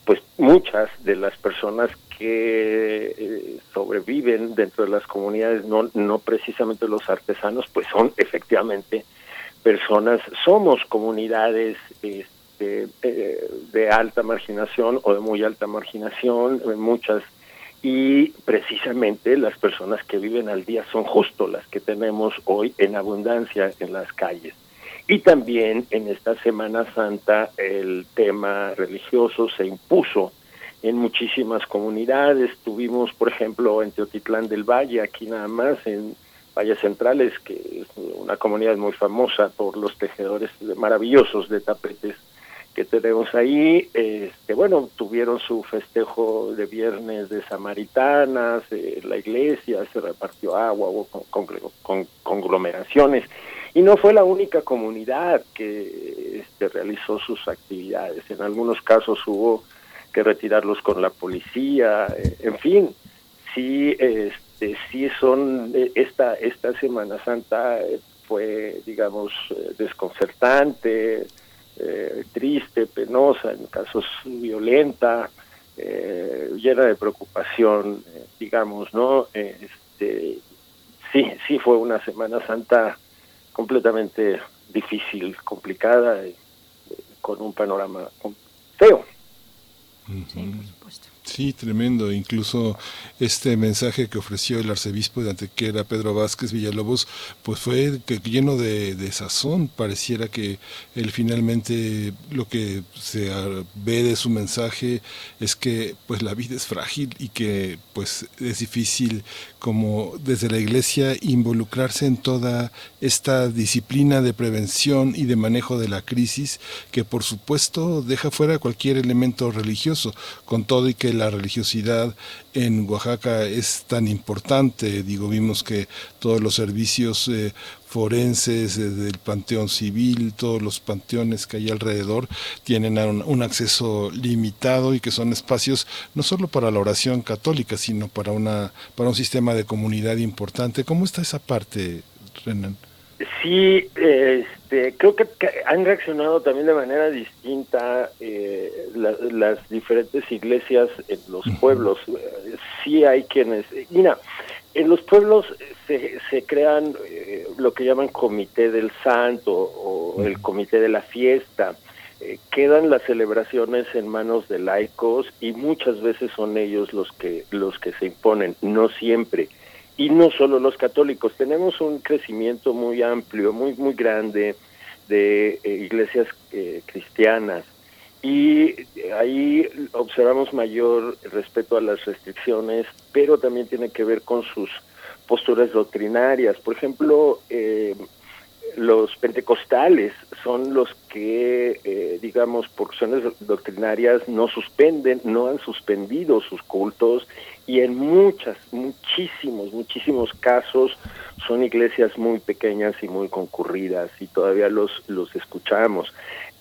pues muchas de las personas que sobreviven dentro de las comunidades, no precisamente los artesanos, pues son efectivamente personas, somos comunidades de alta marginación o de muy alta marginación, muchas. Y precisamente las personas que viven al día son justo las que tenemos hoy en abundancia en las calles. Y también en esta Semana Santa el tema religioso se impuso en muchísimas comunidades. Tuvimos, por ejemplo, en Teotitlán del Valle, aquí nada más, en Valles Centrales, que es una comunidad muy famosa por los tejedores maravillosos de tapetes que tenemos ahí, bueno, tuvieron su festejo de viernes de samaritanas, la iglesia se repartió agua, hubo conglomeraciones, y no fue la única comunidad que realizó sus actividades. En algunos casos hubo que retirarlos con la policía, en fin, sí son, esta Semana Santa fue, digamos, desconcertante, triste, penosa, en casos violenta, llena de preocupación, digamos, ¿no? Sí fue una Semana Santa completamente difícil, complicada, con un panorama feo. Sí, por supuesto. Sí, tremendo. Incluso este mensaje que ofreció el arzobispo de Antequera, Pedro Vázquez Villalobos, pues fue lleno de sazón. Pareciera que él finalmente lo que se ve de su mensaje es que pues la vida es frágil y que pues es difícil como desde la Iglesia involucrarse en toda esta disciplina de prevención y de manejo de la crisis, que por supuesto deja fuera cualquier elemento religioso, con todo y que la religiosidad en Oaxaca es tan importante. Digo, vimos que todos los servicios forenses del Panteón Civil, todos los panteones que hay alrededor tienen un acceso limitado y que son espacios no solo para la oración católica, sino para un sistema de comunidad importante. ¿Cómo está esa parte, Renán? Sí, creo que han reaccionado también de manera distinta las diferentes iglesias en los pueblos. Sí hay quienes... Mira, en los pueblos se crean lo que llaman comité del santo o el comité de la fiesta. Quedan las celebraciones en manos de laicos y muchas veces son ellos los que se imponen, no siempre. Y no solo los católicos, tenemos un crecimiento muy amplio, muy muy grande de iglesias cristianas, y ahí observamos mayor respeto a las restricciones, pero también tiene que ver con sus posturas doctrinarias. Por ejemplo, los pentecostales son los que, digamos, por cuestiones doctrinarias no han suspendido sus cultos, y en muchísimos casos son iglesias muy pequeñas y muy concurridas, y todavía los escuchamos.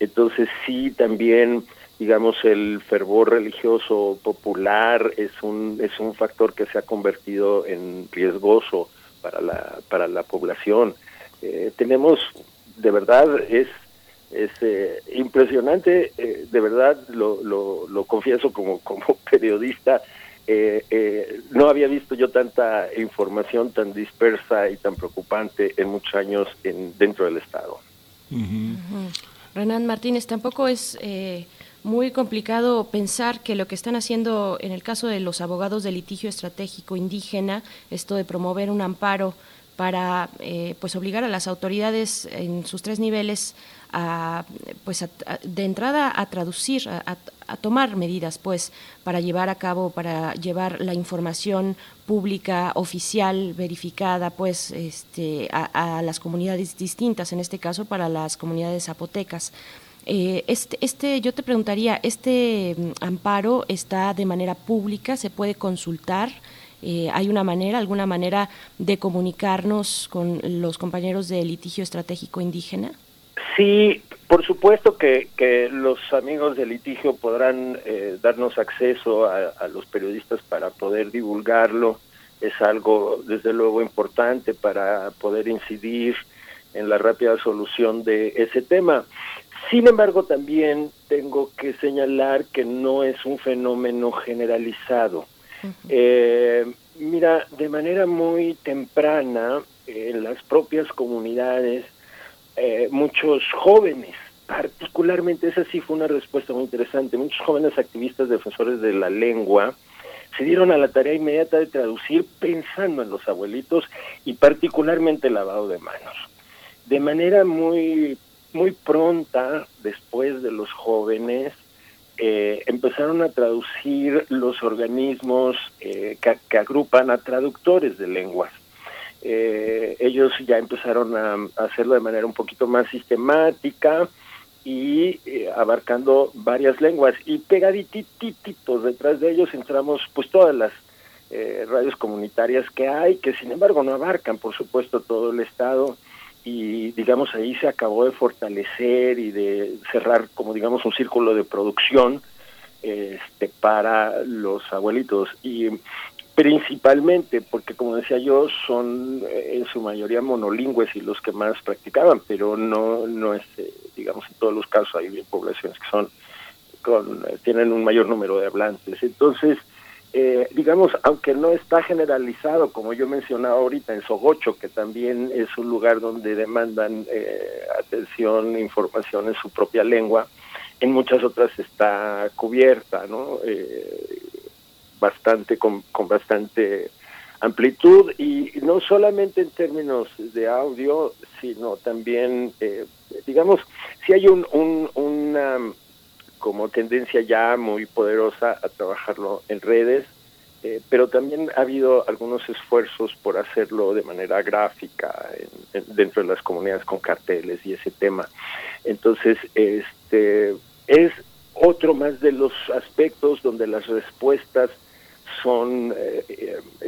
Entonces sí, también, digamos, el fervor religioso popular es un factor que se ha convertido en riesgoso para la población. Tenemos, de verdad, es impresionante, de verdad, lo confieso como periodista, no había visto yo tanta información tan dispersa y tan preocupante en muchos años dentro del Estado. Uh-huh. Uh-huh. Renán Martínez, tampoco es... muy complicado pensar que lo que están haciendo en el caso de los abogados de litigio estratégico indígena, esto de promover un amparo para pues obligar a las autoridades en sus tres niveles a tomar medidas pues para llevar la información pública oficial verificada pues a las comunidades distintas, en este caso para las comunidades zapotecas. Yo te preguntaría, ¿este amparo está de manera pública? ¿Se puede consultar? ¿Hay alguna manera de comunicarnos con los compañeros de litigio estratégico indígena? Sí, por supuesto que los amigos de litigio podrán darnos acceso a los periodistas para poder divulgarlo. Es algo, desde luego, importante para poder incidir en la rápida solución de ese tema. Sin embargo, también tengo que señalar que no es un fenómeno generalizado. Uh-huh. Mira, de manera muy temprana, en las propias comunidades, muchos jóvenes, particularmente, esa sí fue una respuesta muy interesante, muchos jóvenes activistas defensores de la lengua se dieron a la tarea inmediata de traducir pensando en los abuelitos y particularmente el lavado de manos. De manera muy... muy pronta, después de los jóvenes, empezaron a traducir los organismos que agrupan a traductores de lenguas. Ellos ya empezaron a hacerlo de manera un poquito más sistemática y abarcando varias lenguas. Y pegadititos detrás de ellos entramos pues todas las radios comunitarias que hay, que sin embargo no abarcan, por supuesto, todo el Estado. Y, digamos, ahí se acabó de fortalecer y de cerrar, como digamos, un círculo de producción para los abuelitos. Y principalmente, porque como decía yo, son en su mayoría monolingües y los que más practicaban, pero no es, digamos, en todos los casos hay poblaciones que tienen un mayor número de hablantes. Entonces, digamos, aunque no está generalizado, como yo mencionaba ahorita, en Sogocho, que también es un lugar donde demandan atención, información en su propia lengua, en muchas otras está cubierta, ¿no? Bastante con bastante amplitud, y no solamente en términos de audio, sino también, digamos, si hay una como tendencia ya muy poderosa a trabajarlo en redes, pero también ha habido algunos esfuerzos por hacerlo de manera gráfica dentro de las comunidades con carteles y ese tema. Entonces, es otro más de los aspectos donde las respuestas son,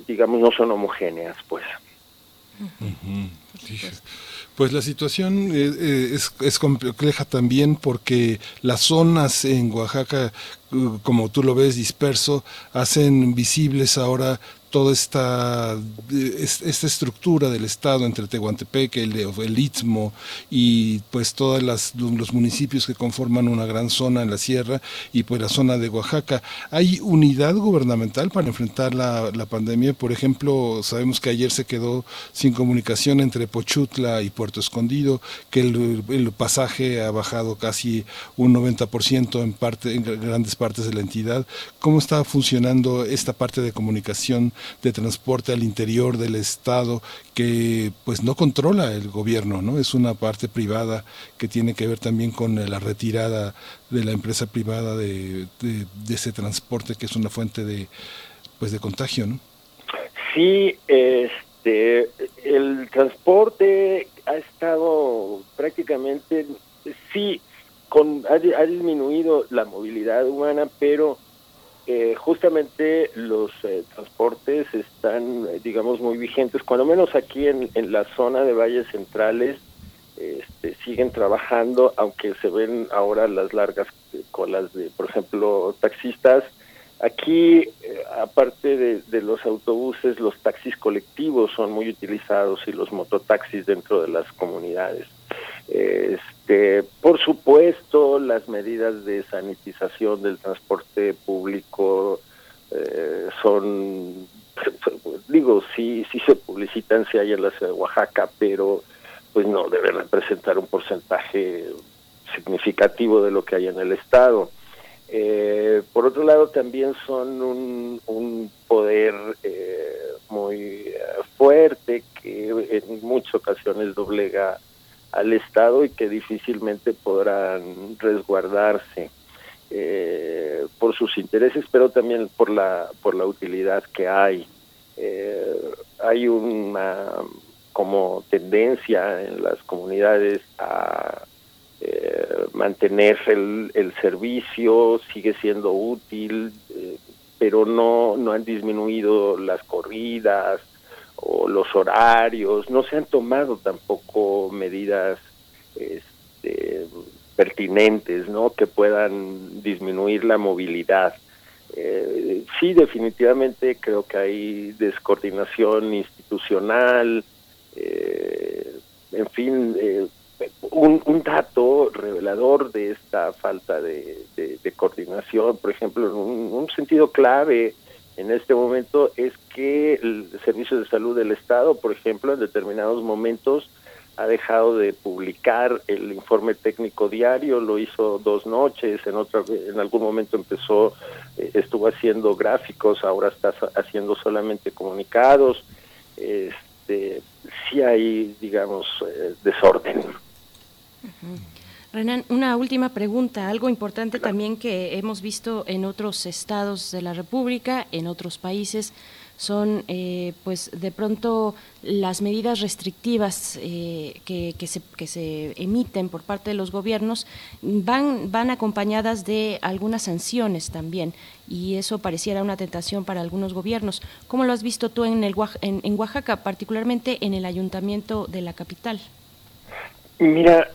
digamos, no son homogéneas, pues. Uh-huh. Pues la situación es compleja también, porque las zonas en Oaxaca, como tú lo ves disperso, hacen visibles ahora toda esta estructura del Estado entre Tehuantepec, el Istmo, y pues todos los municipios que conforman una gran zona en la sierra y pues la zona de Oaxaca. ¿Hay unidad gubernamental para enfrentar la pandemia? Por ejemplo, sabemos que ayer se quedó sin comunicación entre Pochutla y Puerto Escondido, que el pasaje ha bajado casi un 90% en grandes partes de la entidad. ¿Cómo está funcionando esta parte de comunicación, de transporte al interior del Estado, que pues no controla el gobierno, ¿no? Es una parte privada que tiene que ver también con la retirada de la empresa privada de ese transporte, que es una fuente de contagio, ¿no? Sí, el transporte ha estado prácticamente, sí, ha disminuido la movilidad humana, pero justamente los transportes están, digamos, muy vigentes, cuando menos aquí en la zona de valles centrales. Siguen trabajando, aunque se ven ahora las largas colas de, por ejemplo, taxistas. Aquí, aparte de los autobuses, los taxis colectivos son muy utilizados, y los mototaxis dentro de las comunidades. Por supuesto, las medidas de sanitización del transporte público son, digo, sí se publicitan, sí hay en la ciudad de Oaxaca, pero pues no deben representar un porcentaje significativo de lo que hay en el Estado. Por otro lado, también son un poder muy fuerte, que en muchas ocasiones doblega al Estado y que difícilmente podrán resguardarse por sus intereses, pero también por la utilidad que hay. Hay una como tendencia en las comunidades a mantener el servicio, sigue siendo útil, pero no han disminuido las corridas o los horarios, no se han tomado tampoco medidas pertinentes, ¿no?, que puedan disminuir la movilidad. Sí, definitivamente creo que hay descoordinación institucional, en fin, un dato revelador de esta falta de coordinación, por ejemplo, en un sentido clave en este momento, es que el Servicio de Salud del Estado, por ejemplo, en determinados momentos ha dejado de publicar el informe técnico diario, lo hizo 2 noches, en algún momento empezó, estuvo haciendo gráficos, ahora está haciendo solamente comunicados. Sí hay, digamos, desorden. Uh-huh. Renán, una última pregunta, algo importante también que hemos visto en otros estados de la República, en otros países, son pues de pronto las medidas restrictivas que se emiten por parte de los gobiernos van acompañadas de algunas sanciones también, y eso pareciera una tentación para algunos gobiernos. ¿Cómo lo has visto tú en Oaxaca, particularmente en el ayuntamiento de la capital? Mira,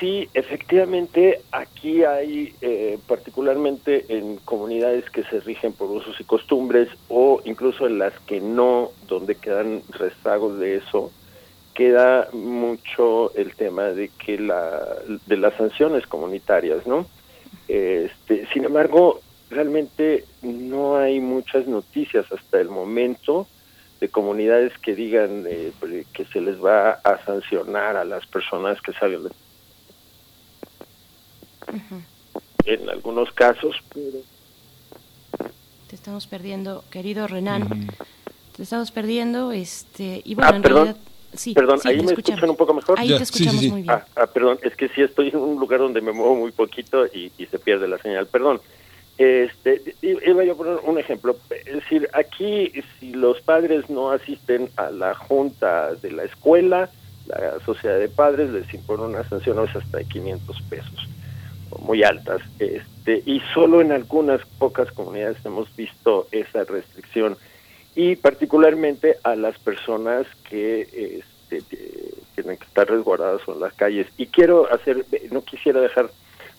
sí, efectivamente, aquí hay, particularmente en comunidades que se rigen por usos y costumbres, o incluso en las que no, donde quedan rezagos de eso, queda mucho el tema de que de las sanciones comunitarias, ¿no? Sin embargo, realmente no hay muchas noticias hasta el momento de comunidades que digan que se les va a sancionar a las personas que salen de... Uh-huh. En algunos casos, pero... Te estamos perdiendo, querido Renán. Uh-huh. Te estamos perdiendo, y bueno, en realidad... Sí, perdón, sí, ahí me escuchan un poco mejor. Ahí te escuchamos sí. Muy bien. Perdón, es que sí estoy en un lugar donde me muevo muy poquito y se pierde la señal, perdón. Iba yo a poner un ejemplo. Es decir, aquí si los padres no asisten a la junta de la escuela, la sociedad de padres les impone una sanción hasta de $500, muy altas. Y solo en algunas pocas comunidades hemos visto esa restricción. Y particularmente a las personas que tienen que estar resguardadas en las calles. Y no quisiera dejar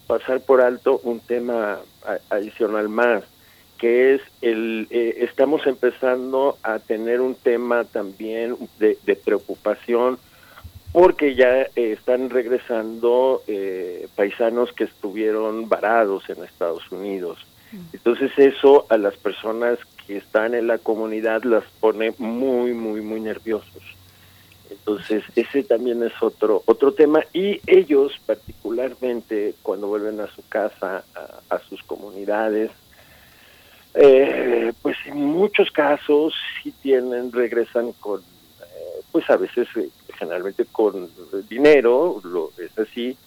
pasar por alto un tema adicional más, que es estamos empezando a tener un tema también de preocupación, porque ya están regresando paisanos que estuvieron varados en Estados Unidos. Entonces eso a las personas que están en la comunidad las pone muy, muy, muy nerviosos. Entonces ese también es otro tema, y ellos particularmente cuando vuelven a su casa, a sus comunidades, pues en muchos casos sí regresan con, pues a veces generalmente con dinero, es así,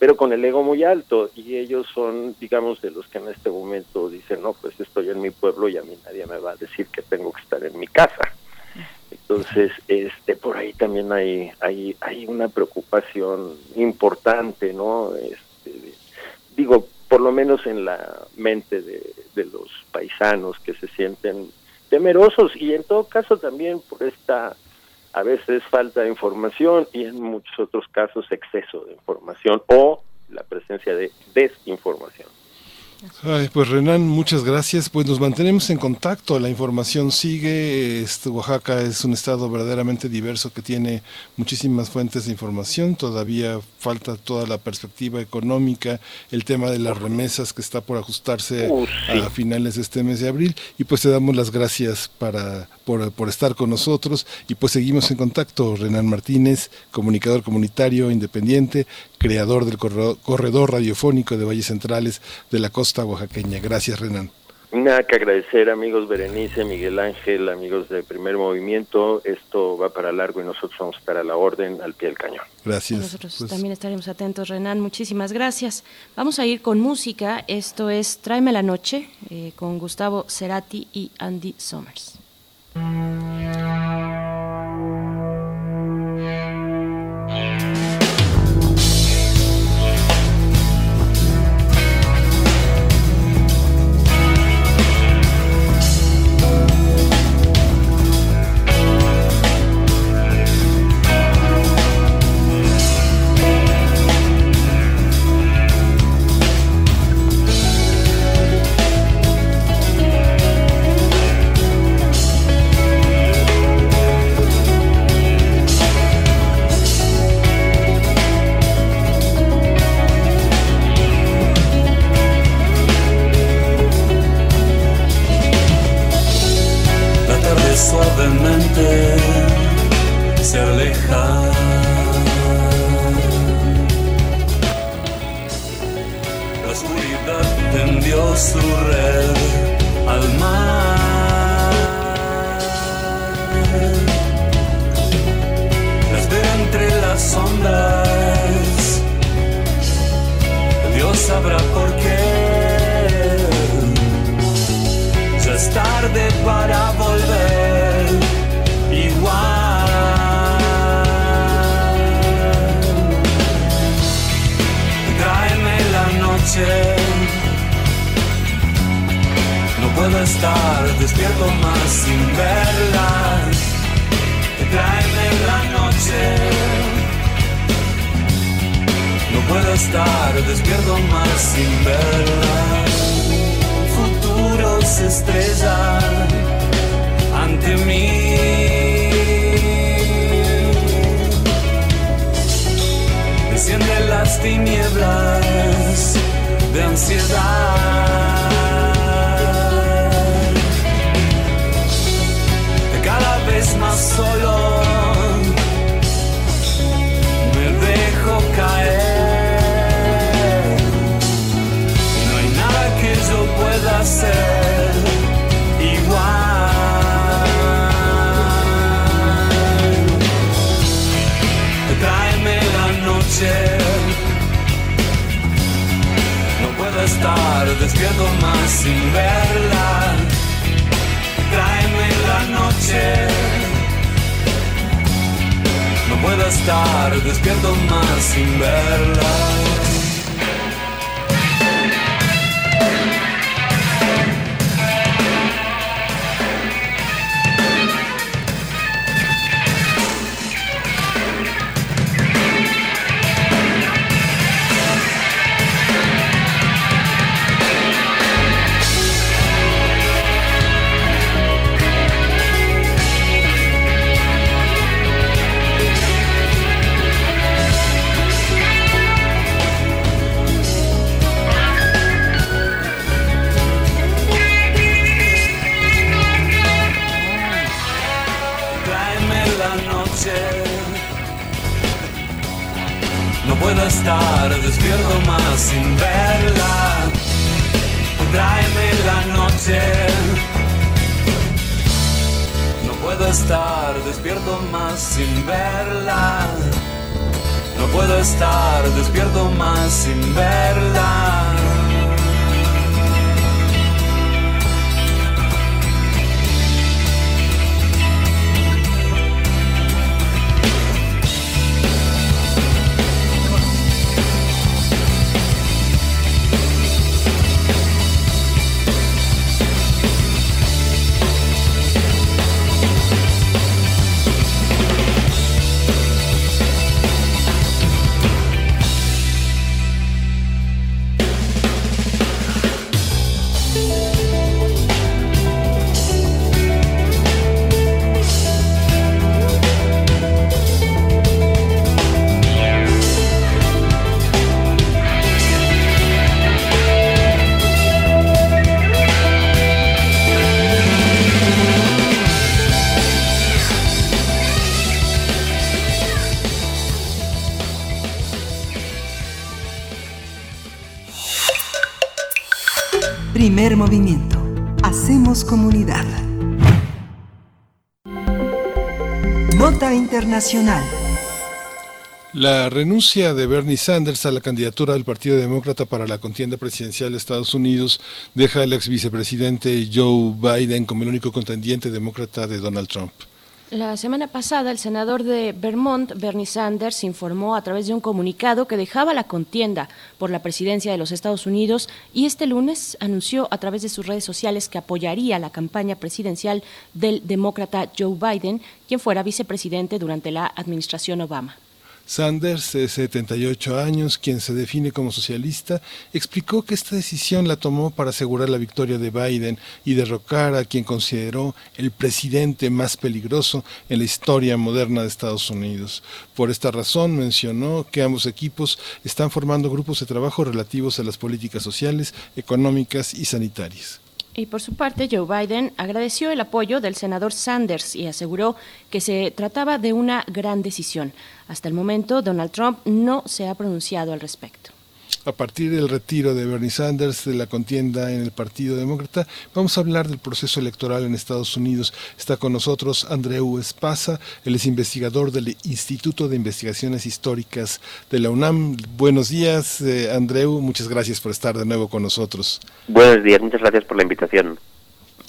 pero con el ego muy alto, y ellos son, digamos, de los que en este momento dicen, no, pues estoy en mi pueblo y a mí nadie me va a decir que tengo que estar en mi casa. Entonces, por ahí también hay una preocupación importante, ¿no? Por lo menos en la mente de los paisanos, que se sienten temerosos, y en todo caso también por esta... A veces falta de información, y en muchos otros casos exceso de información o la presencia de desinformación. Ay, pues Renán, muchas gracias. Pues nos mantenemos en contacto, la información sigue. Oaxaca es un estado verdaderamente diverso que tiene muchísimas fuentes de información. Todavía falta toda la perspectiva económica, el tema de las remesas que está por ajustarse sí. A finales de este mes de abril. Y pues te damos las gracias por estar con nosotros, y pues seguimos en contacto. Renán Martínez, comunicador comunitario independiente, creador del corredor radiofónico de Valles Centrales de la Costa Oaxaqueña. Gracias, Renán. Nada que agradecer, amigos Berenice, Miguel Ángel, amigos de Primer Movimiento. Esto va para largo y nosotros vamos a estar a la orden, al pie del cañón. Gracias. Nosotros también estaremos atentos, Renán. Muchísimas gracias. Vamos a ir con música. Esto es Tráeme la Noche, con Gustavo Cerati y Andy Summers. Suavemente se aleja. La oscuridad tendió su red al mar. Las veo entre las ondas. Dios sabrá por qué. Ya es tarde para volver. No puedo estar despierto más sin verla. Tráeme la noche. No puedo estar despierto más sin verla. Futuro se estrella ante mí. Desciende las tinieblas de ansiedad. solo, me dejo caer. No hay nada que yo pueda hacer igual. No puedo estar despierto más sin verla. Tráeme la noche. No puedo estar despierto más sin verla. Estar despierto más sin verla. Tráeme la noche. No puedo estar despierto más sin verla. No puedo estar despierto más sin verla. Primer movimiento. Hacemos comunidad. Nota internacional. La renuncia de Bernie Sanders a la candidatura del Partido Demócrata para la contienda presidencial de Estados Unidos deja al ex vicepresidente Joe Biden como el único contendiente demócrata de Donald Trump. La semana pasada, el senador de Vermont, Bernie Sanders, informó a través de un comunicado que dejaba la contienda por la presidencia de los Estados Unidos y este lunes anunció a través de sus redes sociales que apoyaría la campaña presidencial del demócrata Joe Biden, quien fuera vicepresidente durante la administración Obama. Sanders, de 78 años, quien se define como socialista, explicó que esta decisión la tomó para asegurar la victoria de Biden y derrocar a quien consideró el presidente más peligroso en la historia moderna de Estados Unidos. Por esta razón, mencionó que ambos equipos están formando grupos de trabajo relativos a las políticas sociales, económicas y sanitarias. Y por su parte, Joe Biden agradeció el apoyo del senador Sanders y aseguró que se trataba de una gran decisión. Hasta el momento, Donald Trump no se ha pronunciado al respecto. A partir del retiro de Bernie Sanders de la contienda en el Partido Demócrata, vamos a hablar del proceso electoral en Estados Unidos. Está con nosotros Andreu Espasa, él es investigador del Instituto de Investigaciones Históricas de la UNAM. Buenos días, Andreu, muchas gracias por estar de nuevo con nosotros. Buenos días, muchas gracias por la invitación.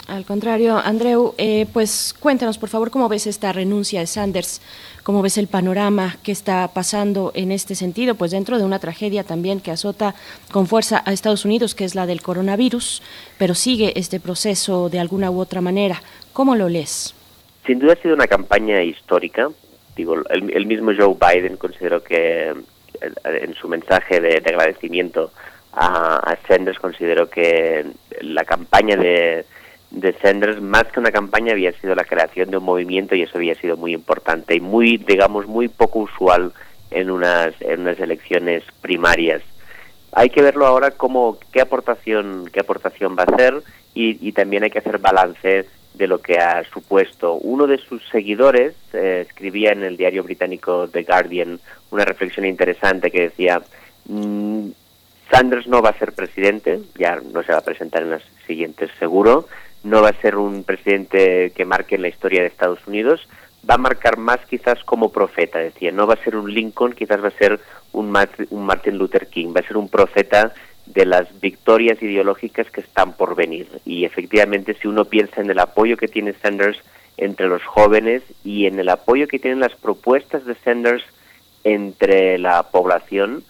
Al contrario, Andreu, pues cuéntanos por favor cómo ves esta renuncia de Sanders, cómo ves el panorama que está pasando en este sentido, pues dentro de una tragedia también que azota con fuerza a Estados Unidos, que es la del coronavirus, pero sigue este proceso de alguna u otra manera. ¿Cómo lo lees? Sin duda ha sido una campaña histórica. Digo, el mismo Joe Biden consideró que en su mensaje de agradecimiento a Sanders consideró que la campaña de Sanders, más que una campaña, había sido la creación de un movimiento, y eso había sido muy importante y muy, digamos, muy poco usual en unas elecciones primarias. Hay que verlo ahora como qué aportación va a hacer, y también hay que hacer balance de lo que ha supuesto. Uno de sus seguidores escribía en el diario británico The Guardian una reflexión interesante que decía: Sanders no va a ser presidente, ya no se va a presentar en las siguientes seguro, no va a ser un presidente que marque en la historia de Estados Unidos, va a marcar más quizás como profeta, decía, no va a ser un Lincoln, quizás va a ser un Martin Luther King, va a ser un profeta de las victorias ideológicas que están por venir. Y efectivamente, si uno piensa en el apoyo que tiene Sanders entre los jóvenes y en el apoyo que tienen las propuestas de Sanders entre la población,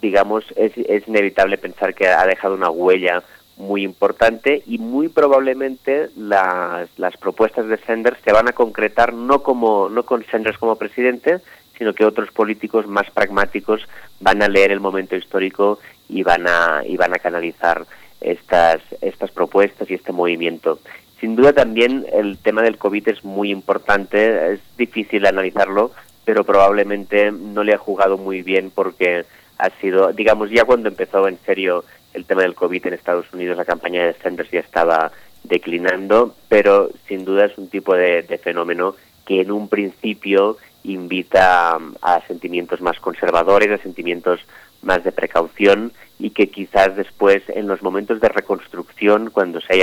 digamos, es inevitable pensar que ha dejado una huella muy importante, y muy probablemente las propuestas de Sanders se van a concretar no con Sanders como presidente, sino que otros políticos más pragmáticos van a leer el momento histórico y van a canalizar estas propuestas y este movimiento. Sin duda también el tema del COVID es muy importante, es difícil analizarlo, pero probablemente no le ha jugado muy bien porque ha sido, digamos, ya cuando empezó en serio el tema del COVID en Estados Unidos, la campaña de Sanders ya estaba declinando, pero sin duda es un tipo de fenómeno que en un principio invita a sentimientos más conservadores, a sentimientos más de precaución, y que quizás después, en los momentos de reconstrucción, cuando se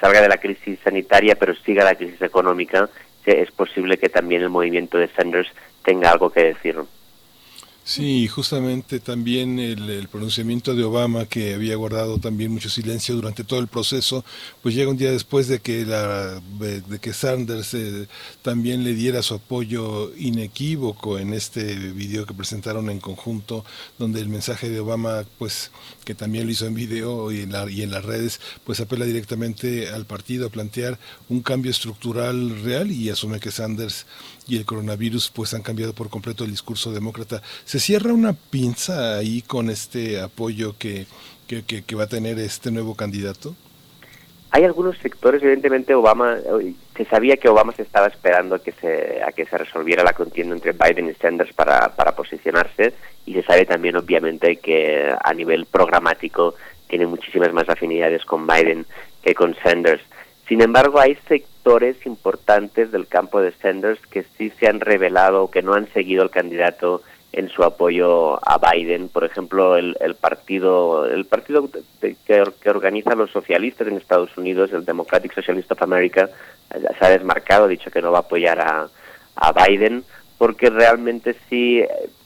salga de la crisis sanitaria pero siga la crisis económica, es posible que también el movimiento de Sanders tenga algo que decir. Sí, justamente también el pronunciamiento de Obama, que había guardado también mucho silencio durante todo el proceso, pues llega un día después de que Sanders también le diera su apoyo inequívoco en este video que presentaron en conjunto, donde el mensaje de Obama, pues que también lo hizo en video y en las redes, pues apela directamente al partido a plantear un cambio estructural real, y asume que Sanders y el coronavirus pues han cambiado por completo el discurso demócrata. ¿Se cierra una pinza ahí con este apoyo que va a tener este nuevo candidato? Hay algunos sectores, evidentemente Obama, se sabía que Obama se estaba esperando a que se resolviera la contienda entre Biden y Sanders para posicionarse, y se sabe también obviamente que a nivel programático tiene muchísimas más afinidades con Biden que con Sanders. Sin embargo, hay sectores importantes del campo de Sanders que sí se han revelado, que no han seguido al candidato en su apoyo a Biden. Por ejemplo, el partido que organiza los socialistas en Estados Unidos, el Democratic Socialist of America, se ha desmarcado, ha dicho que no va a apoyar a Biden, porque realmente sí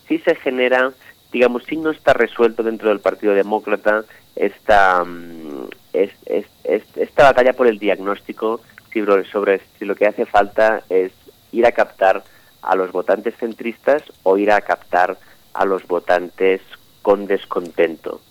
se genera, digamos, sí no está resuelto dentro del Partido Demócrata esta batalla por el diagnóstico sobre si lo que hace falta es ir a captar a los votantes centristas o ir a captar a los votantes con descontento.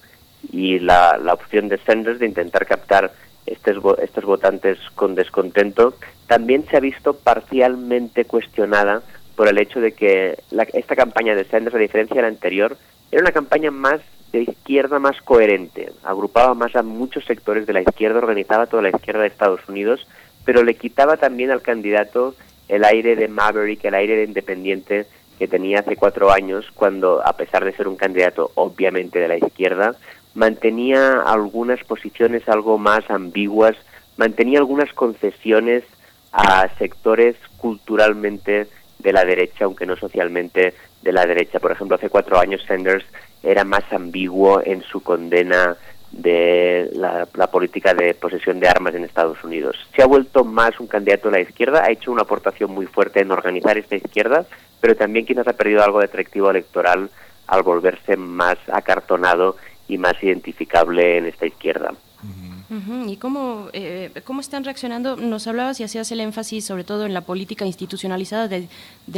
Y la opción de Sanders de intentar captar estos votantes con descontento también se ha visto parcialmente cuestionada por el hecho de que esta campaña de Sanders, a diferencia de la anterior, era una campaña más de izquierda, más coherente, agrupaba más a muchos sectores de la izquierda, organizaba toda la izquierda de Estados Unidos, pero le quitaba también al candidato el aire de Maverick, el aire de independiente que tenía hace 4 años, cuando, a pesar de ser un candidato obviamente de la izquierda, mantenía algunas posiciones algo más ambiguas, mantenía algunas concesiones a sectores culturalmente de la derecha, aunque no socialmente de la derecha. Por ejemplo, hace 4 años Sanders era más ambiguo en su condena de la política de posesión de armas en Estados Unidos. Se ha vuelto más un candidato de la izquierda, ha hecho una aportación muy fuerte en organizar esta izquierda, pero también quizás ha perdido algo de atractivo electoral al volverse más acartonado y más identificable en esta izquierda. Uh-huh. ¿Y cómo están reaccionando? Nos hablabas y hacías el énfasis sobre todo en la política institucionalizada de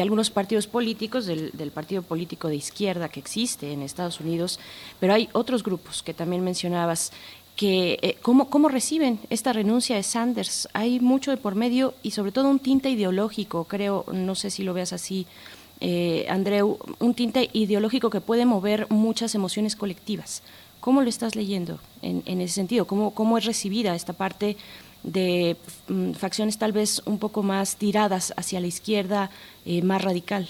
algunos partidos políticos, del partido político de izquierda que existe en Estados Unidos, pero hay otros grupos que también mencionabas, que ¿cómo reciben esta renuncia de Sanders? Hay mucho de por medio y sobre todo un tinte ideológico, creo, no sé si lo veas así, Andreu, un tinte ideológico que puede mover muchas emociones colectivas. ¿Cómo lo estás leyendo en ese sentido? ¿Cómo es recibida esta parte de facciones tal vez un poco más tiradas hacia la izquierda, más radical?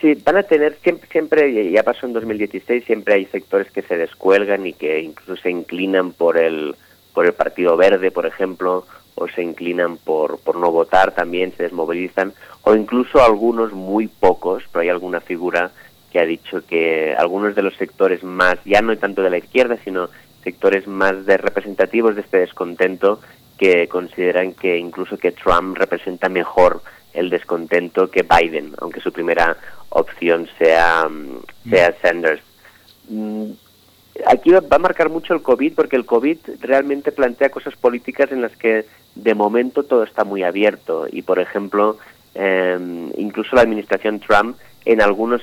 Sí, van a tener, siempre, ya pasó en 2016, siempre hay sectores que se descuelgan y que incluso se inclinan por el por el Partido Verde, por ejemplo, o se inclinan por no votar, también se desmovilizan, o incluso algunos, muy pocos, pero hay alguna figura que ha dicho que algunos de los sectores más, ya no tanto de la izquierda, sino sectores más representativos de este descontento, que consideran que incluso que Trump representa mejor el descontento que Biden, aunque su primera opción sea Sanders. Aquí va a marcar mucho el COVID, porque el COVID realmente plantea cosas políticas en las que de momento todo está muy abierto, y por ejemplo incluso la administración Trump en algunos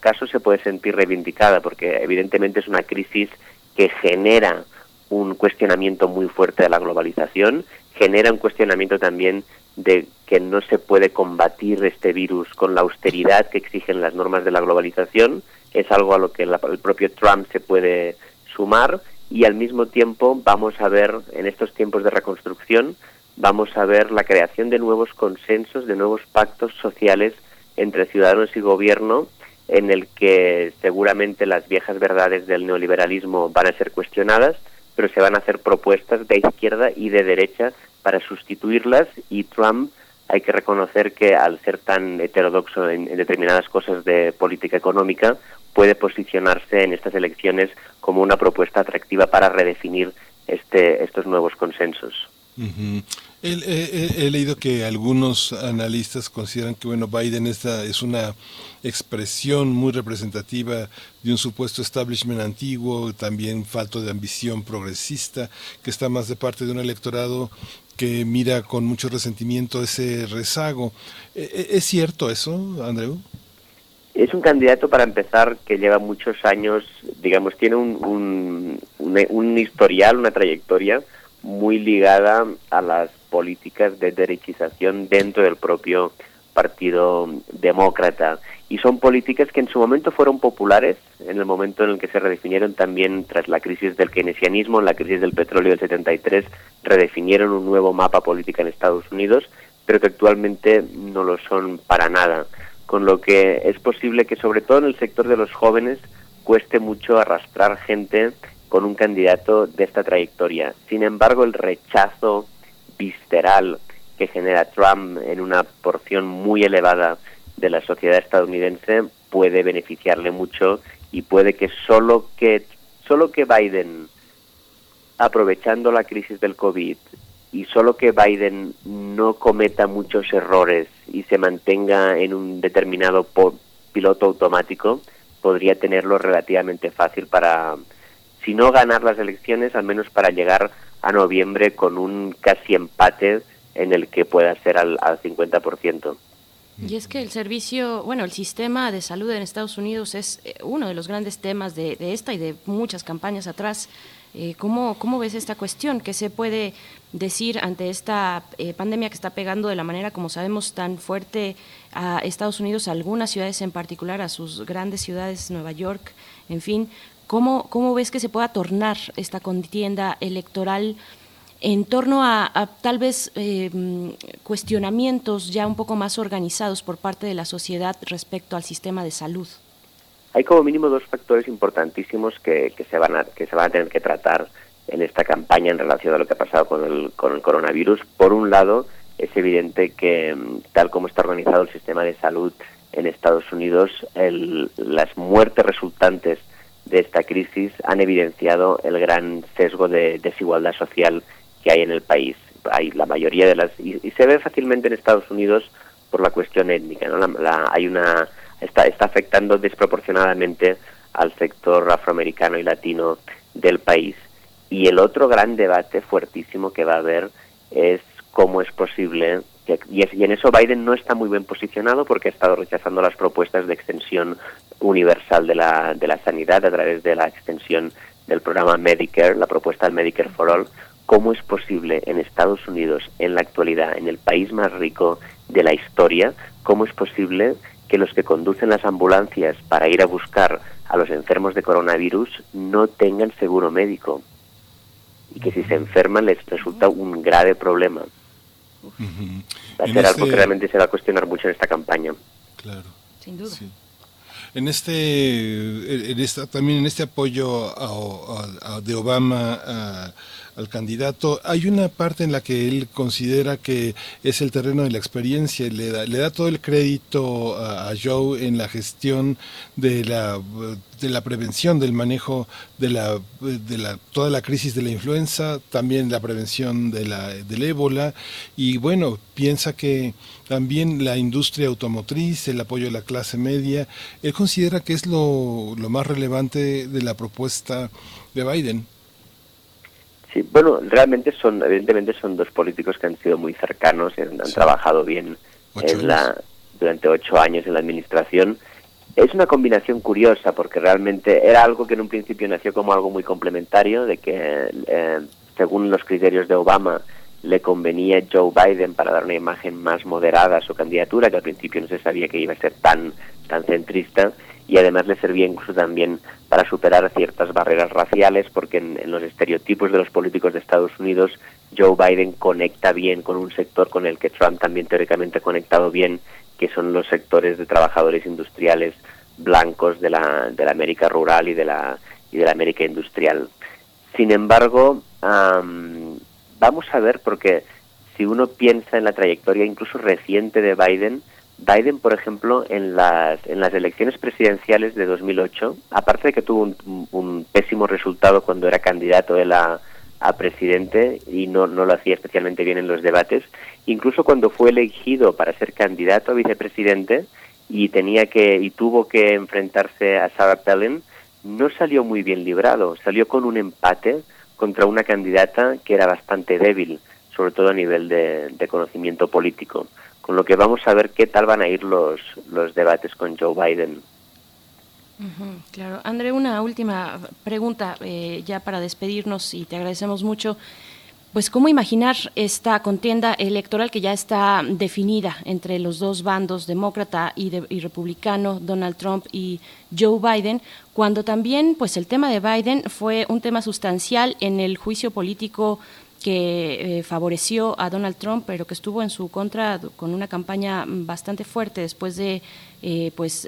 casos se puede sentir reivindicada, porque evidentemente es una crisis que genera un cuestionamiento muy fuerte de la globalización, genera un cuestionamiento también de que no se puede combatir este virus con la austeridad que exigen las normas de la globalización. Es algo a lo que el propio Trump se puede sumar, y al mismo tiempo vamos a ver, en estos tiempos de reconstrucción, vamos a ver la creación de nuevos consensos, de nuevos pactos sociales entre ciudadanos y gobierno, en el que seguramente las viejas verdades del neoliberalismo van a ser cuestionadas, pero se van a hacer propuestas de izquierda y de derecha para sustituirlas, y Trump, hay que reconocer que al ser tan heterodoxo en determinadas cosas de política económica, puede posicionarse en estas elecciones como una propuesta atractiva para redefinir estos nuevos consensos. Uh-huh. He leído que algunos analistas consideran que Biden es una expresión muy representativa de un supuesto establishment antiguo, también falto de ambición progresista, que está más de parte de un electorado que mira con mucho resentimiento ese rezago. ¿Es cierto eso, Andreu? Es un candidato, para empezar, que lleva muchos años, digamos, tiene un historial, una trayectoria muy ligada a las políticas de derechización dentro del propio Partido Demócrata. Y son políticas que en su momento fueron populares, en el momento en el que se redefinieron también tras la crisis del keynesianismo, en la crisis del petróleo del 73, redefinieron un nuevo mapa político en Estados Unidos, pero que actualmente no lo son para nada. Con lo que es posible que, sobre todo en el sector de los jóvenes, cueste mucho arrastrar gente con un candidato de esta trayectoria. Sin embargo, el rechazo visceral que genera Trump en una porción muy elevada de la sociedad estadounidense puede beneficiarle mucho, y puede que solo que Biden, aprovechando la crisis del COVID, y solo que Biden no cometa muchos errores y se mantenga en un determinado piloto automático, podría tenerlo relativamente fácil para, si no ganar las elecciones, al menos para llegar a noviembre con un casi empate en el que pueda ser al 50%. Y es que el servicio, el sistema de salud en Estados Unidos es uno de los grandes temas de esta y de muchas campañas atrás. ¿Cómo ves esta cuestión? ¿Qué se puede decir ante esta pandemia que está pegando de la manera, como sabemos, tan fuerte a Estados Unidos, a algunas ciudades en particular, a sus grandes ciudades, Nueva York, en fin? ¿Cómo ves que se pueda tornar esta contienda electoral en torno a tal vez cuestionamientos ya un poco más organizados por parte de la sociedad respecto al sistema de salud? Hay como mínimo dos factores importantísimos que se van a tener que tratar en esta campaña en relación a lo que ha pasado con el coronavirus. Por un lado, es evidente que tal como está organizado el sistema de salud en Estados Unidos, las muertes resultantes de esta crisis han evidenciado el gran sesgo de desigualdad social que hay en el país. Hay la mayoría de las, y se ve fácilmente en Estados Unidos por la cuestión étnica, ¿no? Está afectando desproporcionadamente al sector afroamericano y latino del país. Y el otro gran debate fuertísimo que va a haber es cómo es posible que, y en eso Biden no está muy bien posicionado, porque ha estado rechazando las propuestas de extensión universal de la sanidad a través de la extensión del programa Medicare, la propuesta del Medicare for All. ¿Cómo es posible en Estados Unidos, en la actualidad, en el país más rico de la historia, cómo es posible que los que conducen las ambulancias para ir a buscar a los enfermos de coronavirus no tengan seguro médico? Y que si se enferman les resulta un grave problema. Va a ser algo que realmente se va a cuestionar mucho en esta campaña. Claro. Sin duda. Sí. También en este apoyo de Obama al candidato. Hay una parte en la que él considera que es el terreno de la experiencia, le da todo el crédito a Joe en la gestión de la prevención, del manejo de la toda la crisis de la influenza, también la prevención del ébola, y bueno, piensa que también la industria automotriz, el apoyo a la clase media, él considera que es lo más relevante de la propuesta de Biden. Sí, bueno, realmente evidentemente son dos políticos que han sido muy cercanos, han trabajado bien durante 8 años en la administración. Es una combinación curiosa porque realmente era algo que en un principio nació como algo muy complementario, de que según los criterios de Obama le convenía Joe Biden para dar una imagen más moderada a su candidatura, que al principio no se sabía que iba a ser tan centrista, y además le servía incluso también para superar ciertas barreras raciales, porque en los estereotipos de los políticos de Estados Unidos Joe Biden conecta bien con un sector con el que Trump también teóricamente ha conectado bien, que son los sectores de trabajadores industriales blancos de la América rural y de la América industrial. Sin embargo, vamos a ver, porque si uno piensa en la trayectoria incluso reciente de Biden, por ejemplo, en las elecciones presidenciales de 2008, aparte de que tuvo un pésimo resultado cuando era candidato a presidente y no lo hacía especialmente bien en los debates, incluso cuando fue elegido para ser candidato a vicepresidente y tuvo que enfrentarse a Sarah Palin, no salió muy bien librado, salió con un empate contra una candidata que era bastante débil, sobre todo a nivel de conocimiento político, con lo que vamos a ver qué tal van a ir los debates con Joe Biden. Uh-huh, claro. André, una última pregunta ya para despedirnos, y te agradecemos mucho. Pues, ¿cómo imaginar esta contienda electoral que ya está definida entre los dos bandos, demócrata y republicano, Donald Trump y Joe Biden, cuando también pues el tema de Biden fue un tema sustancial en el juicio político que favoreció a Donald Trump, pero que estuvo en su contra con una campaña bastante fuerte después de pues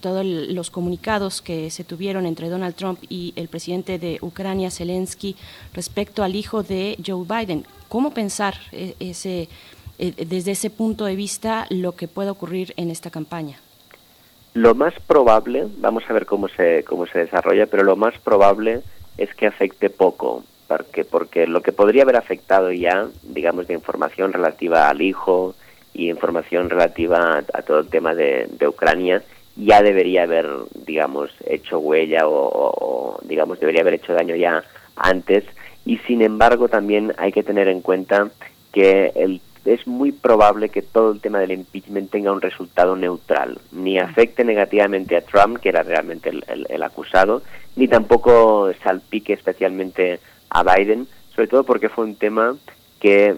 todos los comunicados que se tuvieron entre Donald Trump y el presidente de Ucrania, Zelensky, respecto al hijo de Joe Biden? ¿Cómo pensar desde ese punto de vista lo que pueda ocurrir en esta campaña? Lo más probable, vamos a ver cómo se desarrolla, pero lo más probable es que afecte poco. Porque lo que podría haber afectado ya, digamos, de información relativa al hijo y información relativa a todo el tema de Ucrania, ya debería haber, digamos, hecho huella o, digamos, debería haber hecho daño ya antes. Y, sin embargo, también hay que tener en cuenta que es muy probable que todo el tema del impeachment tenga un resultado neutral. Ni afecte negativamente a Trump, que era realmente el acusado, ni tampoco salpique especialmente a Biden, sobre todo porque fue un tema que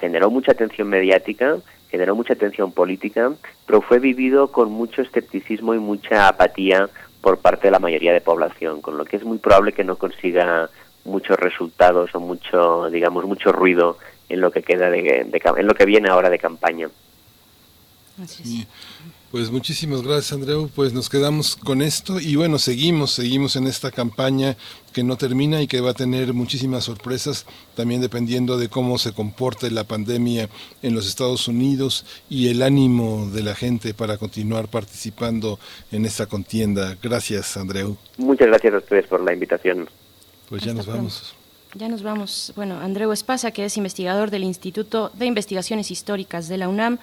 generó mucha atención mediática, generó mucha atención política, pero fue vivido con mucho escepticismo y mucha apatía por parte de la mayoría de población, con lo que es muy probable que no consiga muchos resultados o mucho ruido en lo que queda en lo que viene ahora de campaña. Gracias. Pues muchísimas gracias, Andreu. Pues nos quedamos con esto y bueno, seguimos en esta campaña que no termina y que va a tener muchísimas sorpresas, también dependiendo de cómo se comporte la pandemia en los Estados Unidos y el ánimo de la gente para continuar participando en esta contienda. Gracias, Andreu. Muchas gracias a ustedes por la invitación. Pues ya nos vamos. Ya nos vamos. Bueno, Andreu Espasa, que es investigador del Instituto de Investigaciones Históricas de la UNAM.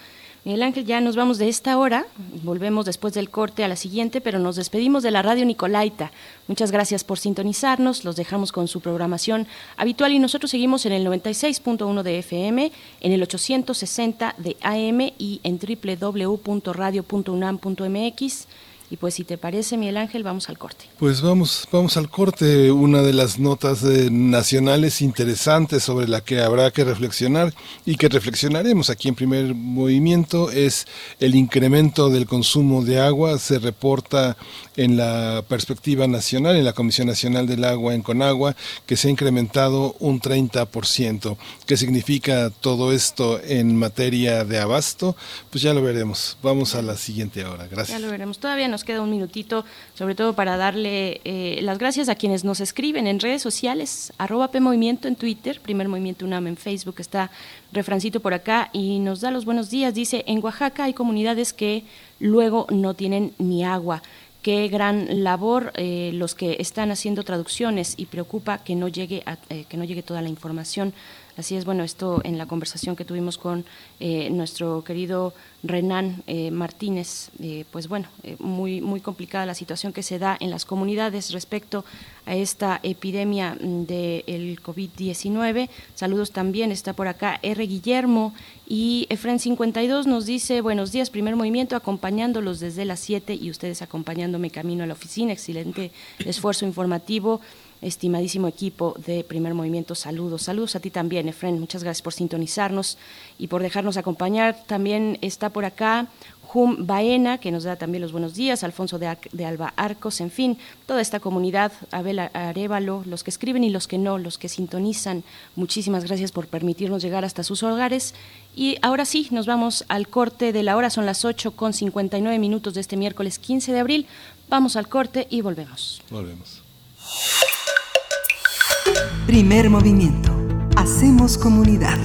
Miguel Ángel, ya nos vamos de esta hora, volvemos después del corte a la siguiente, pero nos despedimos de la Radio Nicolaita. Muchas gracias por sintonizarnos, los dejamos con su programación habitual y nosotros seguimos en el 96.1 de FM, en el 860 de AM y en www.radio.unam.mx. Y pues si te parece, Miguel Ángel, vamos al corte. Pues vamos al corte. Una de las notas nacionales interesantes sobre la que habrá que reflexionar y que reflexionaremos aquí en Primer Movimiento es el incremento del consumo de agua. Se reporta en la perspectiva nacional, en la Comisión Nacional del Agua, en Conagua, que se ha incrementado un 30%. ¿Qué significa todo esto en materia de abasto? Pues ya lo veremos. Vamos a la siguiente hora. Gracias. Ya lo veremos. Todavía nos nos queda un minutito, sobre todo para darle las gracias a quienes nos escriben en redes sociales, @PMovimiento en Twitter, Primer Movimiento UNAM en Facebook, está Refrancito por acá y nos da los buenos días, dice: en Oaxaca hay comunidades que luego no tienen ni agua. Qué gran labor los que están haciendo traducciones y preocupa que no llegue toda la información. Así es, bueno, esto en la conversación que tuvimos con nuestro querido Renán Martínez, pues bueno, muy complicada la situación que se da en las comunidades respecto a esta epidemia del COVID-19. Saludos también, está por acá R. Guillermo y Efren 52 nos dice: buenos días, Primer Movimiento, acompañándolos desde las 7 y ustedes acompañándome camino a la oficina. Excelente esfuerzo informativo. Estimadísimo equipo de Primer Movimiento, saludos. Saludos a ti también, Efren, muchas gracias por sintonizarnos y por dejarnos acompañar. También está por acá Jum Baena, que nos da también los buenos días, Alfonso de Alba Arcos, en fin, toda esta comunidad, Abel Arevalo, los que escriben y los que no, los que sintonizan, muchísimas gracias por permitirnos llegar hasta sus hogares. Y ahora sí, nos vamos al corte de la hora, son las 8:59 de este miércoles 15 de abril. Vamos al corte y volvemos. Volvemos. Primer Movimiento. Hacemos comunidad.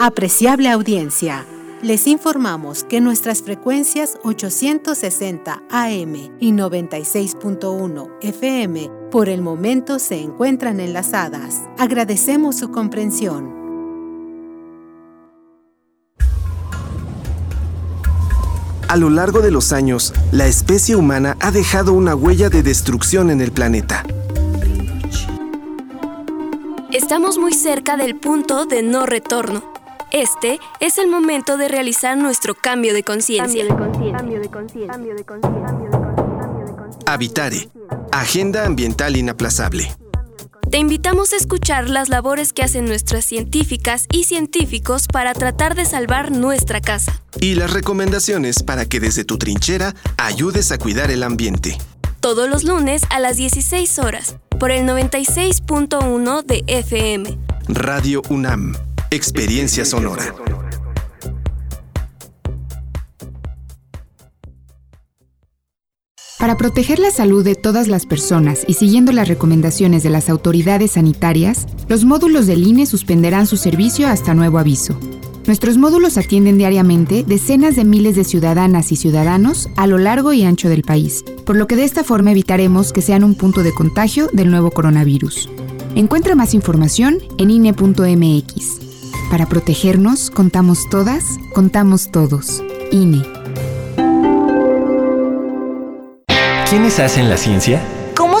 Apreciable audiencia, les informamos que nuestras frecuencias 860 AM y 96.1 FM por el momento se encuentran enlazadas. Agradecemos su comprensión. A lo largo de los años, la especie humana ha dejado una huella de destrucción en el planeta. Estamos muy cerca del punto de no retorno. Este es el momento de realizar nuestro cambio de conciencia. Habitare, agenda ambiental inaplazable. Te invitamos a escuchar las labores que hacen nuestras científicas y científicos para tratar de salvar nuestra casa. Y las recomendaciones para que desde tu trinchera ayudes a cuidar el ambiente. Todos los lunes a las 16 horas, por el 96.1 de FM. Radio UNAM, Experiencia Sonora. Para proteger la salud de todas las personas y siguiendo las recomendaciones de las autoridades sanitarias, los módulos del INE suspenderán su servicio hasta nuevo aviso. Nuestros módulos atienden diariamente decenas de miles de ciudadanas y ciudadanos a lo largo y ancho del país, por lo que de esta forma evitaremos que sean un punto de contagio del nuevo coronavirus. Encuentra más información en INE.mx. Para protegernos, contamos todas, contamos todos. INE. ¿Quiénes hacen la ciencia? ¿Cómo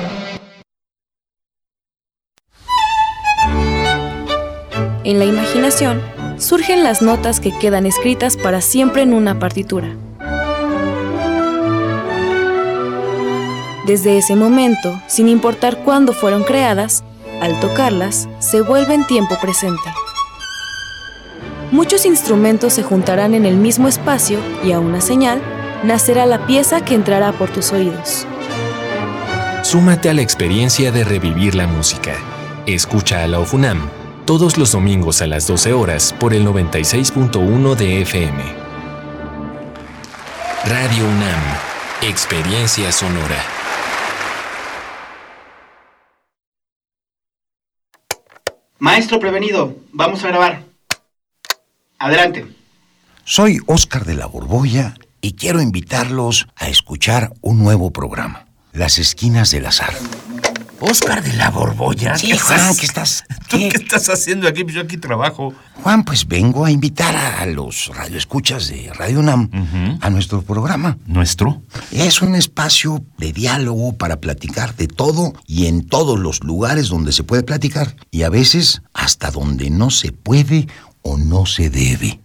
En la imaginación surgen las notas que quedan escritas para siempre en una partitura. Desde ese momento, sin importar cuándo fueron creadas, al tocarlas, se vuelven tiempo presente. Muchos instrumentos se juntarán en el mismo espacio y a una señal nacerá la pieza que entrará por tus oídos. Súmate a la experiencia de revivir la música. Escucha a la OFUNAM todos los domingos a las 12 horas por el 96.1 de FM. Radio UNAM, Experiencia Sonora. Maestro prevenido, vamos a grabar. Adelante. Soy Óscar de la Borbolla y quiero invitarlos a escuchar un nuevo programa, Las Esquinas del Azar. Óscar de la Borbolla. Sí, Juan, ¿qué estás? ¿Qué estás haciendo aquí? Yo aquí trabajo. Juan, pues vengo a invitar a los radioescuchas de Radio UNAM a nuestro programa. ¿Nuestro? Es un espacio de diálogo para platicar de todo y en todos los lugares donde se puede platicar. Y a veces hasta donde no se puede o no se debe.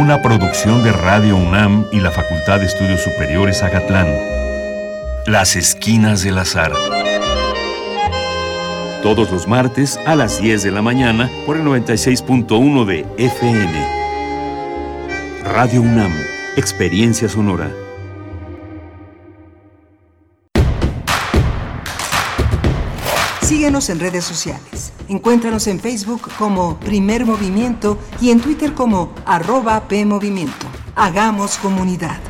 una producción de Radio UNAM y la Facultad de Estudios Superiores Acatlán. Las Esquinas del Azar. Todos los martes a las 10 de la mañana por el 96.1 de FM. Radio UNAM, Experiencia Sonora. Síguenos en redes sociales. Encuéntranos en Facebook como Primer Movimiento y en Twitter como @PMovimiento. Hagamos comunidad.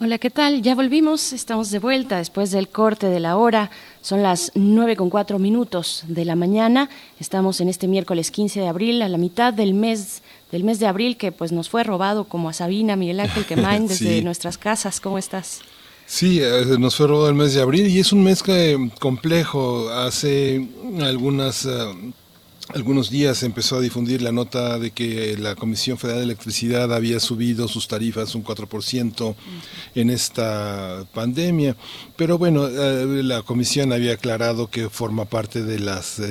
Hola, ¿qué tal? Ya volvimos, estamos de vuelta después del corte de la hora. Son las 9:04 de la mañana. Estamos en este miércoles 15 de abril, a la mitad del mes de abril, que pues nos fue robado como a Sabina, Miguel Ángel Quemain, desde nuestras casas. ¿Cómo estás? Sí, nos fue robado el mes de abril y es un mes complejo. Hace algunos días empezó a difundir la nota de que la Comisión Federal de Electricidad había subido sus tarifas un 4% en esta pandemia, pero bueno, la Comisión había aclarado que forma parte de las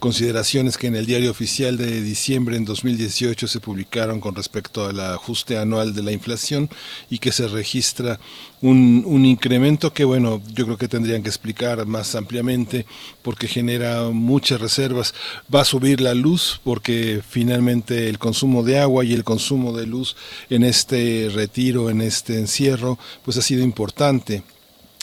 consideraciones que en el Diario Oficial de diciembre en 2018 se publicaron con respecto al ajuste anual de la inflación y que se registra un incremento que, bueno, yo creo que tendrían que explicar más ampliamente porque genera muchas reservas. Va a subir la luz porque finalmente el consumo de agua y el consumo de luz en este retiro, en este encierro, pues ha sido importante.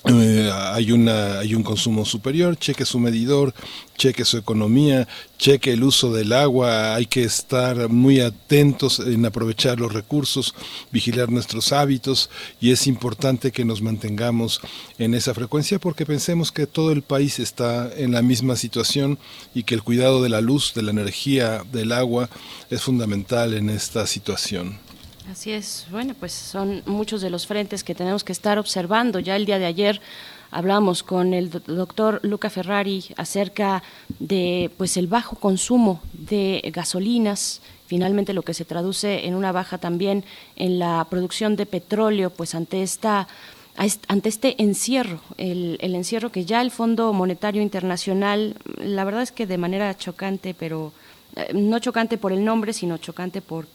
Hay un consumo superior, cheque su medidor, cheque su economía, cheque el uso del agua. Hay que estar muy atentos en aprovechar los recursos, vigilar nuestros hábitos, y es importante que nos mantengamos en esa frecuencia porque pensemos que todo el país está en la misma situación y que el cuidado de la luz, de la energía, del agua es fundamental en esta situación. Así es. Bueno, pues son muchos de los frentes que tenemos que estar observando. Ya el día de ayer hablamos con el doctor Luca Ferrari acerca de pues el bajo consumo de gasolinas, finalmente lo que se traduce en una baja también en la producción de petróleo, pues ante este encierro, el encierro que ya el Fondo Monetario Internacional, la verdad es que de manera chocante, pero no chocante por el nombre, sino chocante por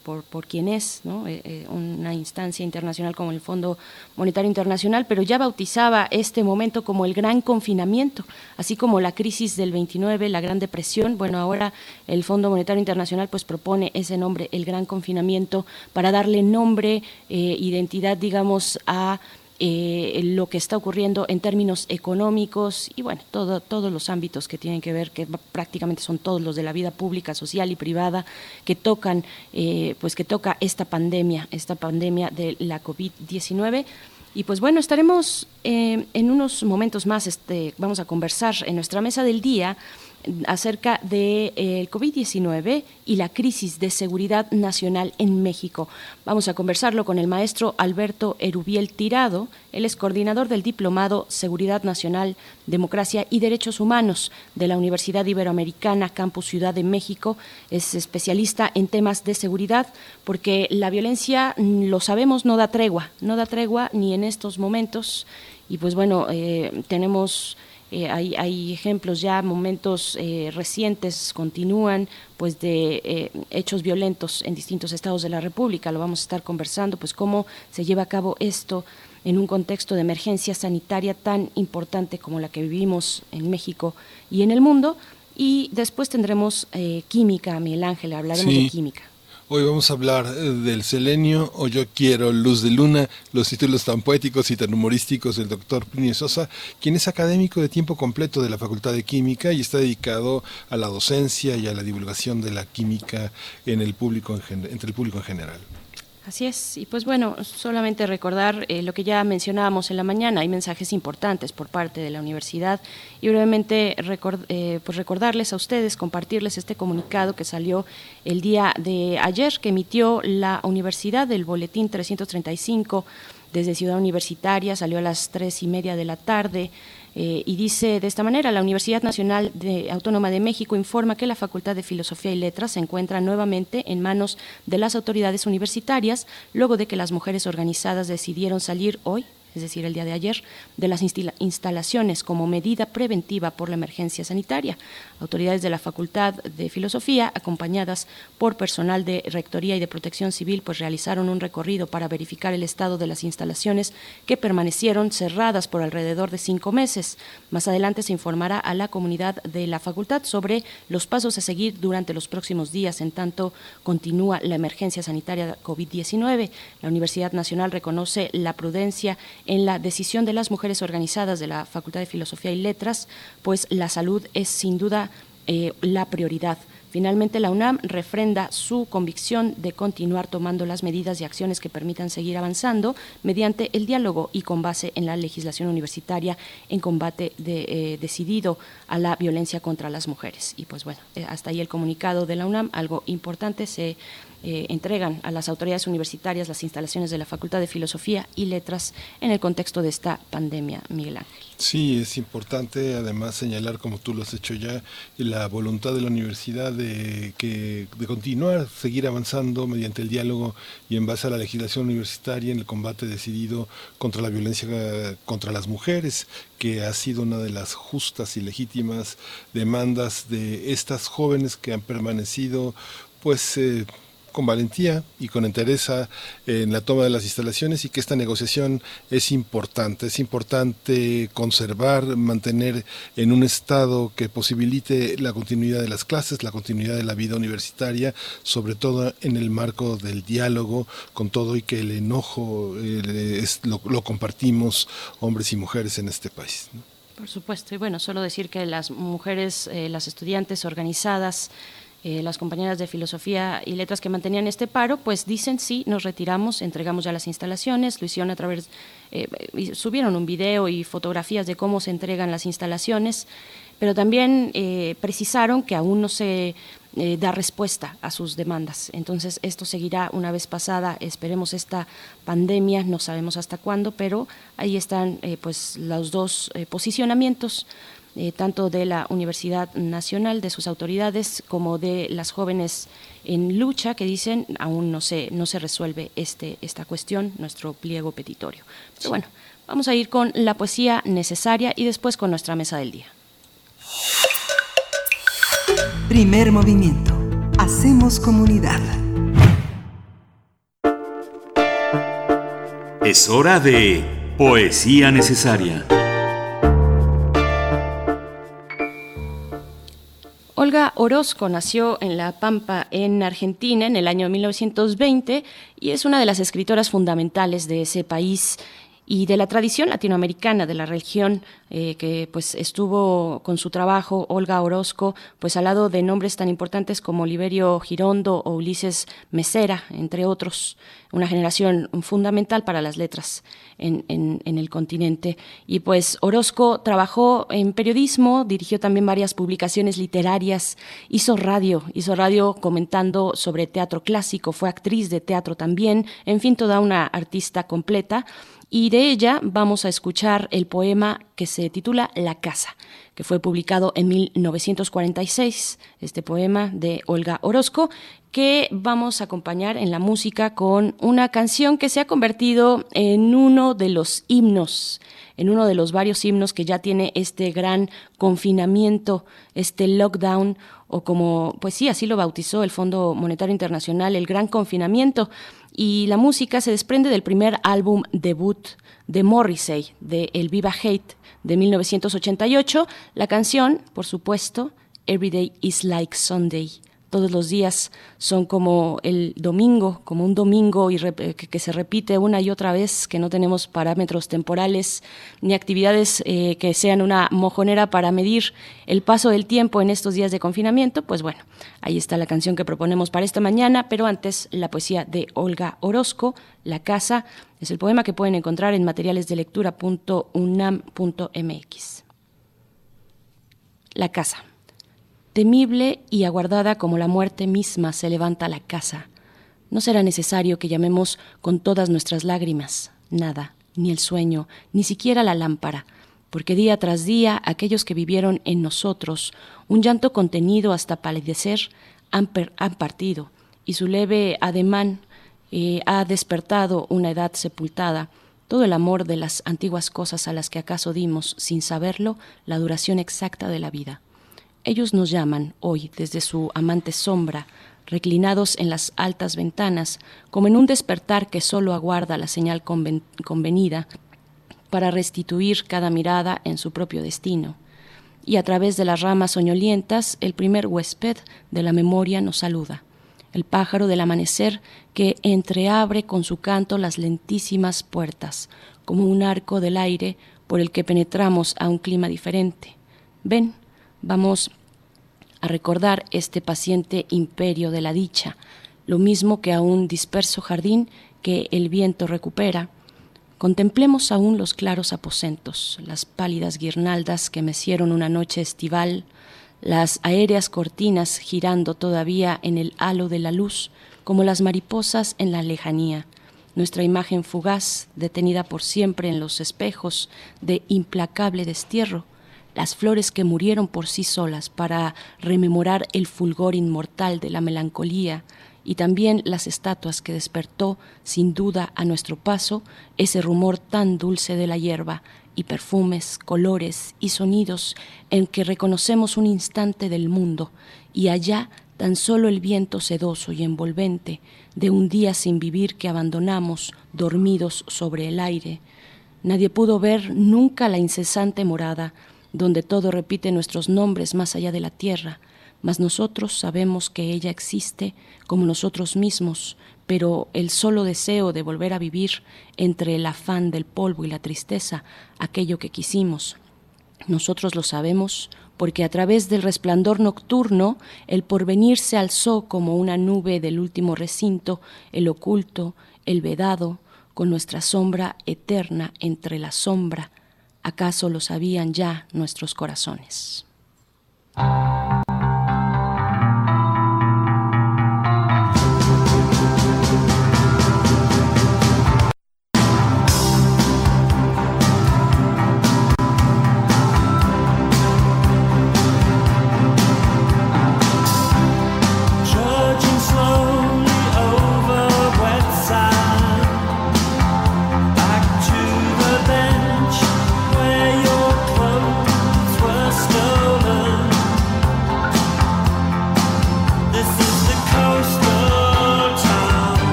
quién es, ¿no? Una instancia internacional como el Fondo Monetario Internacional, pero ya bautizaba este momento como el gran confinamiento, así como la crisis del 29, la Gran Depresión. Bueno, ahora el Fondo Monetario Internacional pues propone ese nombre, el gran confinamiento, para darle nombre, identidad, digamos, a lo que está ocurriendo en términos económicos y bueno, todos los ámbitos que tienen que ver, que prácticamente son todos los de la vida pública, social y privada que tocan, que toca esta pandemia de la COVID-19. Y pues bueno, estaremos en unos momentos más, vamos a conversar en nuestra mesa del día acerca del COVID-19 y la crisis de seguridad nacional en México. Vamos a conversarlo con el maestro Alberto Erubiel Tirado. Él es coordinador del Diplomado Seguridad Nacional, Democracia y Derechos Humanos de la Universidad Iberoamericana, Campus Ciudad de México. Es especialista en temas de seguridad porque la violencia, lo sabemos, no da tregua ni en estos momentos. Y pues bueno, tenemos... Hay ejemplos ya, momentos recientes, continúan pues de hechos violentos en distintos estados de la República. Lo vamos a estar conversando, pues cómo se lleva a cabo esto en un contexto de emergencia sanitaria tan importante como la que vivimos en México y en el mundo. Y después tendremos química, Miguel Ángel, hablaremos de química. Hoy vamos a hablar del selenio, o Yo Quiero, Luz de Luna, los títulos tan poéticos y tan humorísticos del doctor Plinio Sosa, quien es académico de tiempo completo de la Facultad de Química y está dedicado a la docencia y a la divulgación de la química entre el público en general. Así es, y pues bueno, solamente recordar lo que ya mencionábamos en la mañana. Hay mensajes importantes por parte de la universidad y brevemente recordarles a ustedes, compartirles este comunicado que salió el día de ayer, que emitió la universidad, del boletín 335 desde Ciudad Universitaria, salió a las 3:30 de la tarde. Y dice de esta manera: la Universidad Nacional Autónoma de México informa que la Facultad de Filosofía y Letras se encuentra nuevamente en manos de las autoridades universitarias, luego de que las mujeres organizadas decidieron salir hoy, es decir, el día de ayer, de las instalaciones como medida preventiva por la emergencia sanitaria. Autoridades de la Facultad de Filosofía, acompañadas por personal de Rectoría y de Protección Civil, pues realizaron un recorrido para verificar el estado de las instalaciones que permanecieron cerradas por alrededor de 5 meses. Más adelante se informará a la comunidad de la facultad sobre los pasos a seguir durante los próximos días, en tanto continúa la emergencia sanitaria COVID-19. La Universidad Nacional reconoce la prudencia en la decisión de las mujeres organizadas de la Facultad de Filosofía y Letras, pues la salud es sin duda la prioridad. Finalmente, la UNAM refrenda su convicción de continuar tomando las medidas y acciones que permitan seguir avanzando mediante el diálogo y con base en la legislación universitaria en combate decidido a la violencia contra las mujeres. Y pues bueno, hasta ahí el comunicado de la UNAM. Algo importante, se entregan a las autoridades universitarias las instalaciones de la Facultad de Filosofía y Letras en el contexto de esta pandemia, Miguel Ángel. Sí, es importante además señalar, como tú lo has hecho ya, la voluntad de la universidad de continuar, seguir avanzando mediante el diálogo y en base a la legislación universitaria en el combate decidido contra la violencia contra las mujeres, que ha sido una de las justas y legítimas demandas de estas jóvenes que han permanecido pues con valentía y con entereza en la toma de las instalaciones, y que esta negociación es importante conservar, mantener en un estado que posibilite la continuidad de las clases, la continuidad de la vida universitaria, sobre todo en el marco del diálogo, con todo y que el enojo lo compartimos hombres y mujeres en este país, ¿no? Por supuesto, y bueno, solo decir que las mujeres, las estudiantes organizadas, las compañeras de Filosofía y Letras que mantenían este paro, pues dicen sí, nos retiramos, entregamos ya las instalaciones, lo hicieron a través, subieron un video y fotografías de cómo se entregan las instalaciones, pero también precisaron que aún no se da respuesta a sus demandas. Entonces esto seguirá una vez pasada, esperemos, esta pandemia, no sabemos hasta cuándo, pero ahí están pues los dos posicionamientos, tanto de la Universidad Nacional, de sus autoridades, como de las jóvenes en lucha, que dicen aún no se resuelve esta cuestión, nuestro pliego petitorio. Pero bueno, vamos a ir con la poesía necesaria y después con nuestra mesa del día. Primer movimiento. Hacemos comunidad. Es hora de poesía necesaria. Olga Orozco nació en La Pampa, en Argentina, en el año 1920, y es una de las escritoras fundamentales de ese país y de la tradición latinoamericana de la región, que pues estuvo con su trabajo, Olga Orozco, pues al lado de nombres tan importantes como Oliverio Girondo o Ulises Mesera, entre otros. Una generación fundamental para las letras en el continente. Y pues Orozco trabajó en periodismo, dirigió también varias publicaciones literarias, hizo radio comentando sobre teatro clásico, fue actriz de teatro también, en fin, toda una artista completa. Y de ella vamos a escuchar el poema que se titula La Casa, que fue publicado en 1946, este poema de Olga Orozco, que vamos a acompañar en la música con una canción que se ha convertido en uno de los himnos, en uno de los varios himnos que ya tiene este gran confinamiento, este lockdown, o como, pues sí, así lo bautizó el Fondo Monetario Internacional, el gran confinamiento. Y la música se desprende del primer álbum debut de Morrissey, de El Viva Hate, de 1988. La canción, por supuesto, Every Day is Like Sunday. Todos los días son como el domingo, como un domingo que se repite una y otra vez, que no tenemos parámetros temporales ni actividades que sean una mojonera para medir el paso del tiempo en estos días de confinamiento. Pues bueno, ahí está la canción que proponemos para esta mañana, pero antes la poesía de Olga Orozco, La Casa. Es el poema que pueden encontrar en materialesdelectura.unam.mx. La Casa. Temible y aguardada como la muerte misma se levanta la casa. No será necesario que llamemos con todas nuestras lágrimas, nada, ni el sueño, ni siquiera la lámpara, porque día tras día aquellos que vivieron en nosotros un llanto contenido hasta palidecer han partido, y su leve ademán ha despertado una edad sepultada, todo el amor de las antiguas cosas a las que acaso dimos, sin saberlo, la duración exacta de la vida. Ellos nos llaman hoy desde su amante sombra, reclinados en las altas ventanas, como en un despertar que solo aguarda la señal convenida para restituir cada mirada en su propio destino. Y a través de las ramas soñolientas, el primer huésped de la memoria nos saluda. El pájaro del amanecer que entreabre con su canto las lentísimas puertas, como un arco del aire por el que penetramos a un clima diferente. Ven, vamos a recordar este paciente imperio de la dicha, lo mismo que a un disperso jardín que el viento recupera. Contemplemos aún los claros aposentos, las pálidas guirnaldas que mecieron una noche estival, las aéreas cortinas girando todavía en el halo de la luz, como las mariposas en la lejanía, nuestra imagen fugaz, detenida por siempre en los espejos de implacable destierro, las flores que murieron por sí solas para rememorar el fulgor inmortal de la melancolía, y también las estatuas que despertó, sin duda, a nuestro paso, ese rumor tan dulce de la hierba, y perfumes, colores y sonidos en que reconocemos un instante del mundo, y allá tan solo el viento sedoso y envolvente de un día sin vivir que abandonamos, dormidos sobre el aire. Nadie pudo ver nunca la incesante morada, donde todo repite nuestros nombres más allá de la tierra, mas nosotros sabemos que ella existe como nosotros mismos, pero el solo deseo de volver a vivir entre el afán del polvo y la tristeza, aquello que quisimos, nosotros lo sabemos porque a través del resplandor nocturno el porvenir se alzó como una nube del último recinto, el oculto, el vedado, con nuestra sombra eterna entre la sombra. ¿Acaso lo sabían ya nuestros corazones?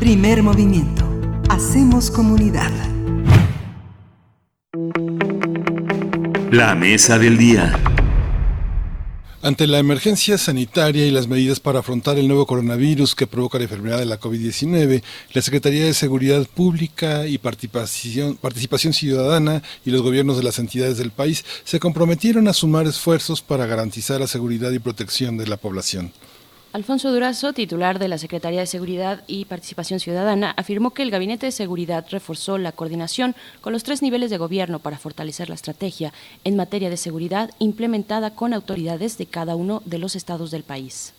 Primer movimiento. Hacemos comunidad. La mesa del día. Ante la emergencia sanitaria y las medidas para afrontar el nuevo coronavirus que provoca la enfermedad de la COVID-19, la Secretaría de Seguridad Pública y Participación Ciudadana y los gobiernos de las entidades del país se comprometieron a sumar esfuerzos para garantizar la seguridad y protección de la población. Alfonso Durazo, titular de la Secretaría de Seguridad y Participación Ciudadana, afirmó que el Gabinete de Seguridad reforzó la coordinación con los 3 niveles de gobierno para fortalecer la estrategia en materia de seguridad implementada con autoridades de cada uno de los estados del país.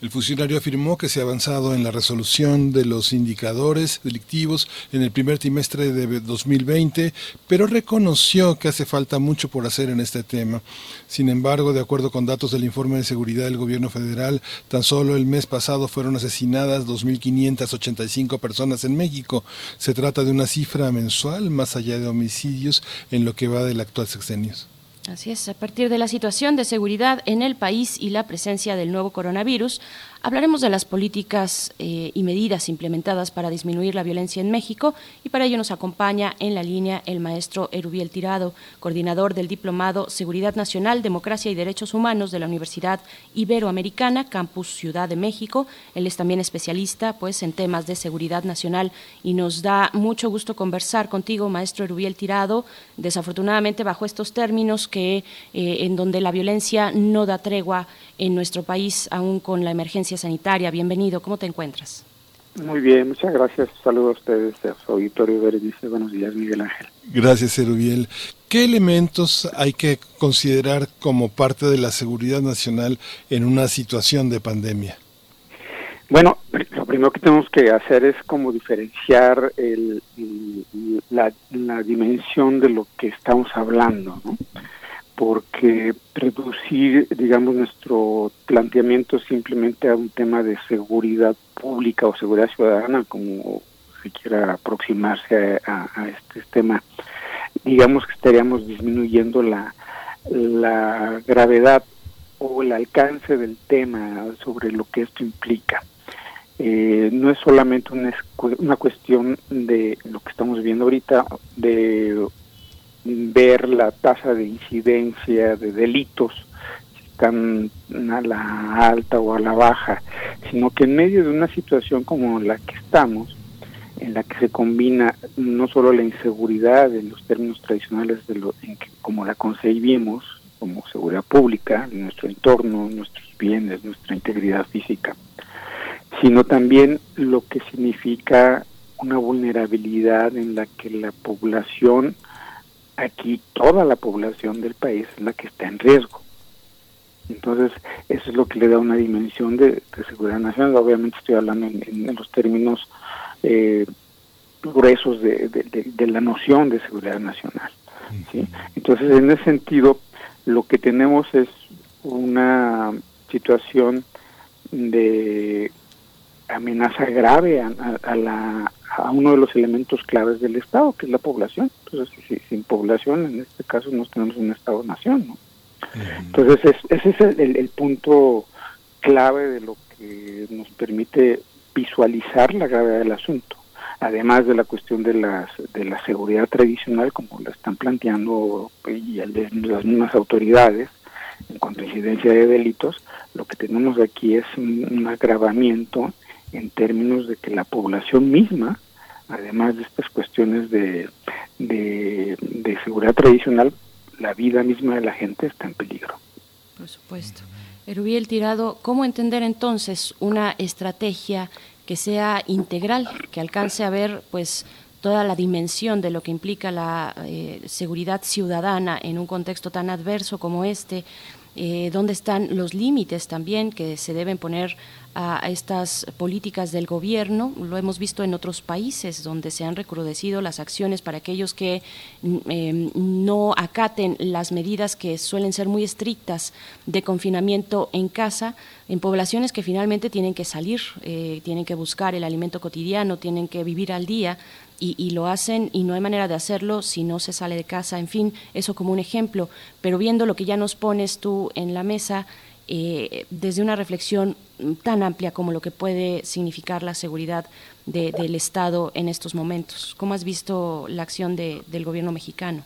El funcionario afirmó que se ha avanzado en la resolución de los indicadores delictivos en el primer trimestre de 2020, pero reconoció que hace falta mucho por hacer en este tema. Sin embargo, de acuerdo con datos del informe de seguridad del gobierno federal, tan solo el mes pasado fueron asesinadas 2.585 personas en México. Se trata de una cifra mensual más allá de homicidios en lo que va del actual sexenio. Así es, a partir de la situación de seguridad en el país y la presencia del nuevo coronavirus, hablaremos de las políticas y medidas implementadas para disminuir la violencia en México, y para ello nos acompaña en la línea el maestro Erubiel Tirado, coordinador del Diplomado Seguridad Nacional, Democracia y Derechos Humanos de la Universidad Iberoamericana, Campus Ciudad de México. Él es también especialista en temas de seguridad nacional y nos da mucho gusto conversar contigo, maestro Erubiel Tirado, desafortunadamente bajo estos términos en donde la violencia no da tregua en nuestro país, aún con la emergencia sanitaria. Bienvenido, ¿cómo te encuentras? Muy bien, muchas gracias. Saludos a ustedes, a su auditorio Berenice. Buenos días, Miguel Ángel. Gracias, Erubiel. ¿Qué elementos hay que considerar como parte de la seguridad nacional en una situación de pandemia? Bueno, lo primero que tenemos que hacer es como diferenciar la dimensión de lo que estamos hablando, ¿no? Porque reducir, digamos, nuestro planteamiento simplemente a un tema de seguridad pública o seguridad ciudadana, como se quiera aproximarse a este tema, digamos que estaríamos disminuyendo la gravedad o el alcance del tema sobre lo que esto implica. No es solamente una cuestión de lo que estamos viendo ahorita, de ver la tasa de incidencia de delitos, si están a la alta o a la baja, sino que en medio de una situación como la que estamos, en la que se combina no solo la inseguridad en los términos tradicionales de lo en que como la concebimos, como seguridad pública, nuestro entorno, nuestros bienes, nuestra integridad física, sino también lo que significa una vulnerabilidad en la que la población, aquí toda la población del país es la que está en riesgo. Entonces, eso es lo que le da una dimensión de seguridad nacional. Obviamente estoy hablando en los términos gruesos de la noción de seguridad nacional, ¿sí? Entonces, en ese sentido, lo que tenemos es una situación de amenaza grave a uno de los elementos claves del Estado, que es la población. Entonces, sin población, en este caso, no tenemos un Estado-nación, ¿no? Entonces, ese es el punto clave de lo que nos permite visualizar la gravedad del asunto, además de la cuestión de la seguridad tradicional, como la están planteando y las mismas autoridades, en cuanto a incidencia de delitos. Lo que tenemos aquí es un agravamiento en términos de que la población misma, además de estas cuestiones de seguridad tradicional, la vida misma de la gente está en peligro. Por supuesto. Erubiel Tirado, ¿cómo entender entonces una estrategia que sea integral, que alcance a ver toda la dimensión de lo que implica la seguridad ciudadana en un contexto tan adverso como este? ¿Dónde están los límites también que se deben poner a estas políticas del gobierno? Lo hemos visto en otros países donde se han recrudecido las acciones para aquellos que no acaten las medidas que suelen ser muy estrictas de confinamiento en casa, en poblaciones que finalmente tienen que salir, tienen que buscar el alimento cotidiano, tienen que vivir al día, y lo hacen y no hay manera de hacerlo si no se sale de casa. En fin, eso como un ejemplo, pero viendo lo que ya nos pones tú en la mesa, desde una reflexión tan amplia como lo que puede significar la seguridad del Estado en estos momentos. ¿Cómo has visto la acción del gobierno mexicano?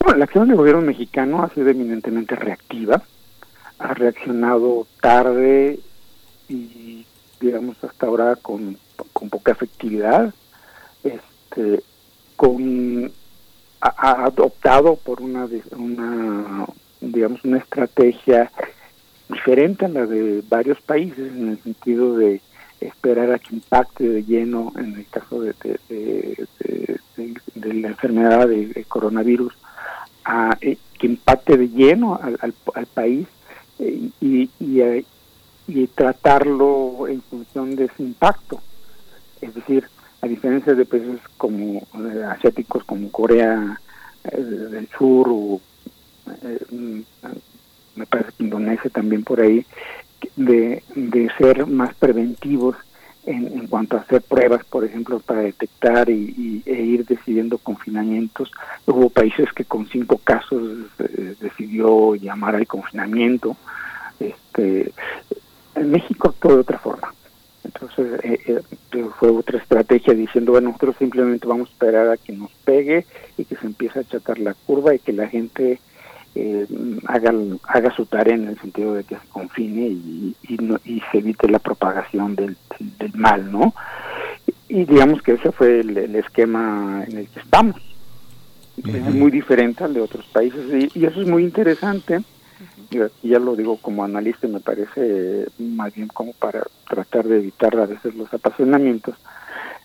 Bueno, la acción del gobierno mexicano ha sido eminentemente reactiva, ha reaccionado tarde y, digamos, hasta ahora con poca efectividad, ha optado por una estrategia diferente a la de varios países, en el sentido de esperar a que impacte de lleno en el caso de la enfermedad de coronavirus, que impacte de lleno al país y tratarlo en función de ese impacto. Es decir, a diferencia de países como asiáticos como Corea del Sur o me parece que Indonesia también por ahí, de ser más preventivos en cuanto a hacer pruebas, por ejemplo, para detectar e ir decidiendo confinamientos. Hubo países que con 5 casos decidió llamar al confinamiento. En México todo de otra forma. Entonces fue otra estrategia diciendo, bueno, nosotros simplemente vamos a esperar a que nos pegue y que se empiece a achatar la curva y que la gente haga su tarea en el sentido de que se confine y se evite la propagación del mal, ¿no? Y digamos que ese fue el esquema en el que estamos. Uh-huh. Es muy diferente al de otros países y eso es muy interesante. Yo aquí ya lo digo como analista, me parece más bien como para tratar de evitar a veces los apasionamientos,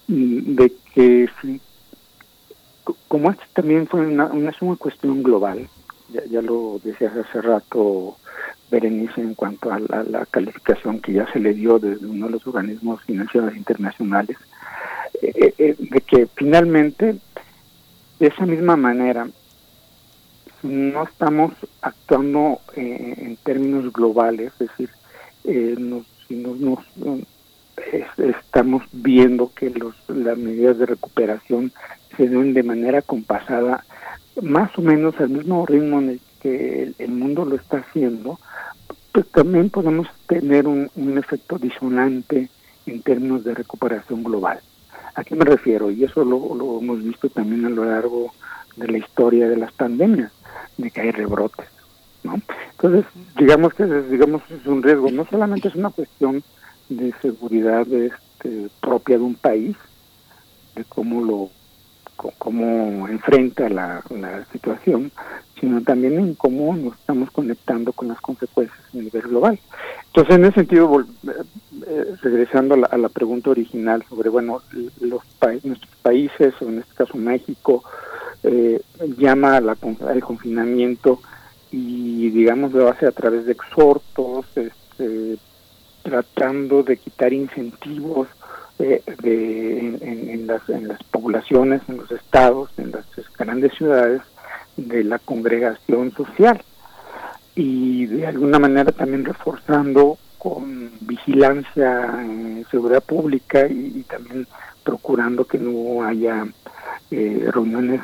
de que si, como esto también fue una cuestión global. Ya lo decías hace rato, Berenice, en cuanto a la calificación que ya se le dio desde uno de los organismos financieros internacionales, de que finalmente, de esa misma manera, no estamos actuando en términos globales, es decir, estamos viendo que las medidas de recuperación se den de manera compasada, más o menos al mismo ritmo en el que el mundo lo está haciendo, pues también podemos tener un efecto disonante en términos de recuperación global. ¿A qué me refiero? Y eso lo hemos visto también a lo largo de la historia de las pandemias, de que hay rebrotes, ¿no? Entonces, digamos que es un riesgo. No solamente es una cuestión de seguridad propia de un país, de cómo enfrenta la situación, sino también en cómo nos estamos conectando con las consecuencias a nivel global. Entonces, en ese sentido, regresando a la pregunta original sobre, bueno, nuestros países, o en este caso México, llama al confinamiento y, digamos, lo hace a través de exhortos, tratando de quitar incentivos en las poblaciones, en los estados, en las grandes ciudades, de la congregación social, y de alguna manera también reforzando con vigilancia en seguridad pública y también procurando que no haya reuniones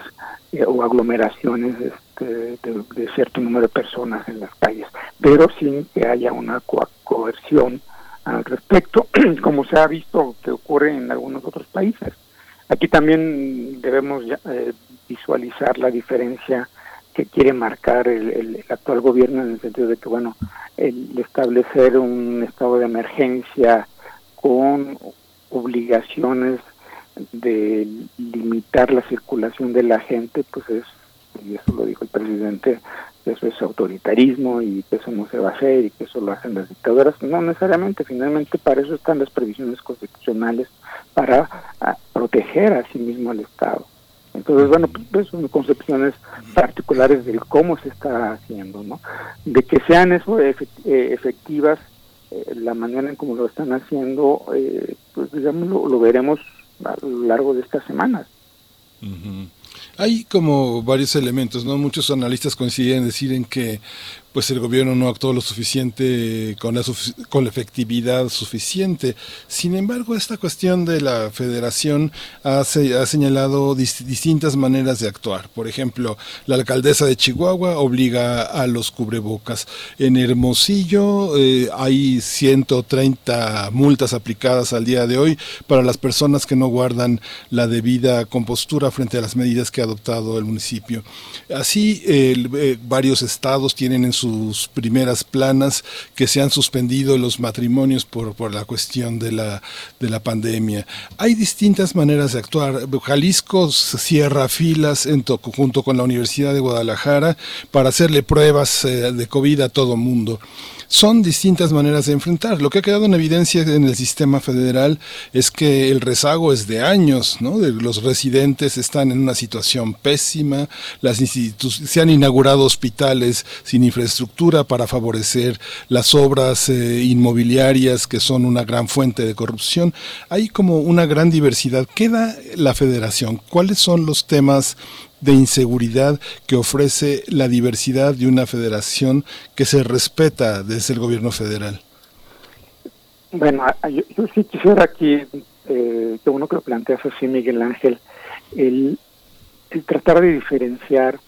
o aglomeraciones de cierto número de personas en las calles, pero sin que haya una coerción al respecto, como se ha visto que ocurre en algunos otros países. Aquí también debemos visualizar la diferencia que quiere marcar el actual gobierno, en el sentido de que, bueno, el establecer un estado de emergencia con obligaciones de limitar la circulación de la gente, pues es, y eso lo dijo el presidente, que eso es autoritarismo y que eso no se va a hacer y que eso lo hacen las dictaduras. No necesariamente, finalmente para eso están las previsiones constitucionales, para proteger a sí mismo al Estado. Entonces, bueno, pues son concepciones particulares de cómo se está haciendo, ¿no? De que sean eso efectivas, la manera en cómo lo están haciendo, pues digamos, lo veremos a lo largo de estas semanas. Uh-huh. Hay como varios elementos, ¿no? Muchos analistas coinciden en decir en que pues el gobierno no actuó lo suficiente, con la efectividad suficiente. Sin embargo, esta cuestión de la federación ha señalado distintas maneras de actuar. Por ejemplo, la alcaldesa de Chihuahua obliga a los cubrebocas. En Hermosillo hay 130 multas aplicadas al día de hoy para las personas que no guardan la debida compostura frente a las medidas que ha adoptado el municipio. Así, varios estados tienen en sus primeras planas que se han suspendido los matrimonios por la cuestión de la pandemia. Hay distintas maneras de actuar. Jalisco cierra filas en junto con la Universidad de Guadalajara para hacerle pruebas de COVID a todo mundo. Son distintas maneras de enfrentar. Lo que ha quedado en evidencia en el sistema federal es que el rezago es de años, ¿no? Los residentes están en una situación pésima, se han inaugurado hospitales sin infraestructura para favorecer las obras inmobiliarias, que son una gran fuente de corrupción. Hay como una gran diversidad. Queda la federación. ¿Cuáles son los temas de inseguridad que ofrece la diversidad de una federación que se respeta desde el gobierno federal? Bueno, yo sí quisiera aquí, que uno que lo planteas así, Miguel Ángel, el tratar de diferenciar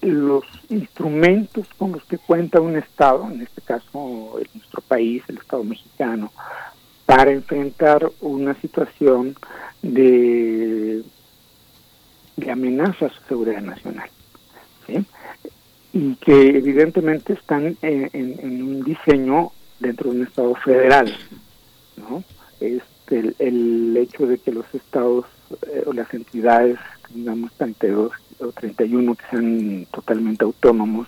los instrumentos con los que cuenta un Estado, en este caso en nuestro país, el Estado mexicano, para enfrentar una situación de amenaza a su seguridad nacional, ¿sí? Y que evidentemente están en un diseño dentro de un Estado federal, ¿no? El hecho de que los estados o las entidades, digamos 32 o 31, que sean totalmente autónomos,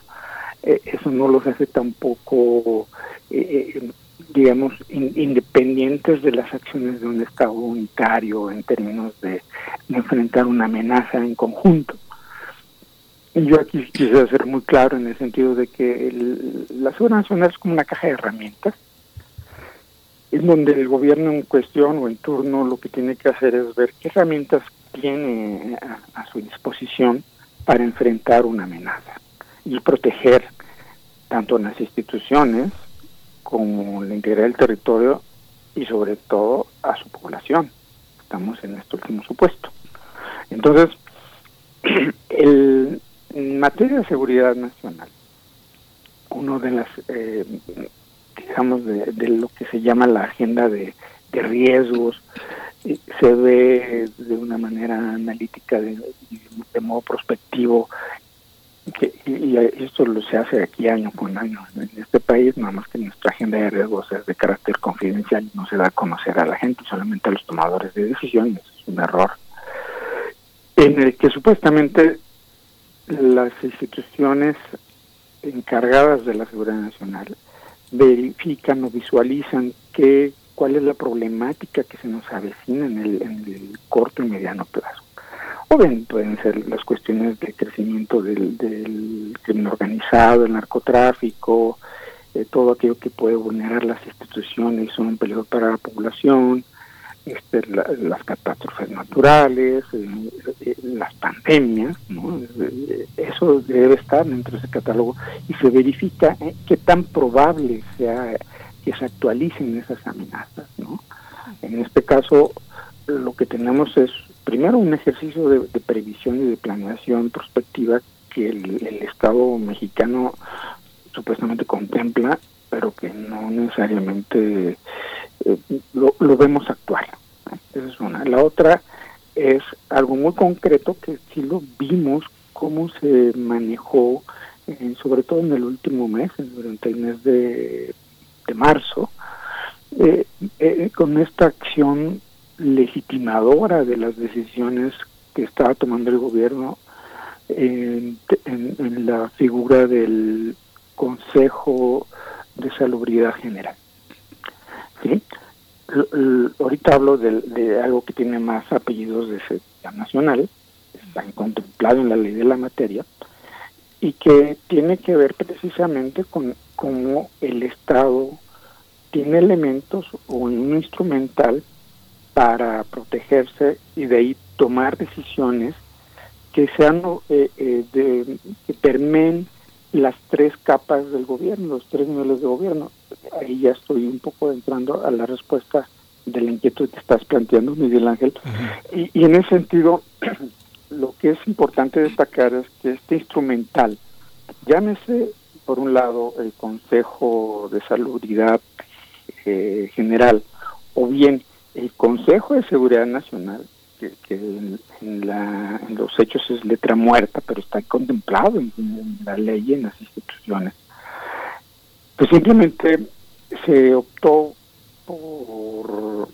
eso no los hace tampoco, digamos, independientes de las acciones de un Estado unitario en términos de enfrentar una amenaza en conjunto. Y yo aquí quisiera ser muy claro en el sentido de que la seguridad nacional es como una caja de herramientas, en donde el gobierno en cuestión o en turno lo que tiene que hacer es ver qué herramientas tiene a su disposición para enfrentar una amenaza y proteger tanto las instituciones como la integridad del territorio y sobre todo a su población. Estamos en este último supuesto. Entonces, en materia de seguridad nacional, uno de las, digamos, de lo que se llama la agenda de riesgos, se ve de una manera analítica, de modo prospectivo, y esto lo se hace aquí año con año en este país, nada más que nuestra agenda de riesgos es de carácter confidencial y no se da a conocer a la gente, solamente a los tomadores de decisiones. Es un error en el que supuestamente las instituciones encargadas de la seguridad nacional verifican o visualizan cuál es la problemática que se nos avecina en el corto y mediano plazo. O bien pueden ser las cuestiones de crecimiento del crimen organizado, el narcotráfico, todo aquello que puede vulnerar las instituciones, son un peligro para la población, las catástrofes naturales, las pandemias, ¿no? Eso debe estar dentro de ese catálogo y se verifica qué tan probable sea que se actualicen esas amenazas, ¿no? En este caso, lo que tenemos es primero un ejercicio de previsión y de planeación prospectiva que el Estado mexicano supuestamente contempla, pero que no necesariamente lo vemos actuar, ¿no? Esa es una. La otra es algo muy concreto que sí lo vimos, cómo se manejó, sobre todo en el último mes, durante el mes de marzo, con esta acción legitimadora de las decisiones que estaba tomando el gobierno en la figura del Consejo de Salubridad General, ¿sí? Ahorita hablo de algo que tiene más apellidos de seguridad nacional, están contemplados en la ley de la materia, y que tiene que ver precisamente con cómo el Estado tiene elementos o un instrumental para protegerse y de ahí tomar decisiones que sean que permeen las tres capas del gobierno, los tres niveles de gobierno. Ahí ya estoy un poco entrando a la respuesta de la inquietud que estás planteando, Miguel Ángel. Uh-huh. Y en ese sentido, lo que es importante destacar es que este instrumental, llámese, por un lado, el Consejo de Salubridad General, o bien el Consejo de Seguridad Nacional, que en los hechos es letra muerta, pero está contemplado en la ley y en las instituciones, pues simplemente se optó por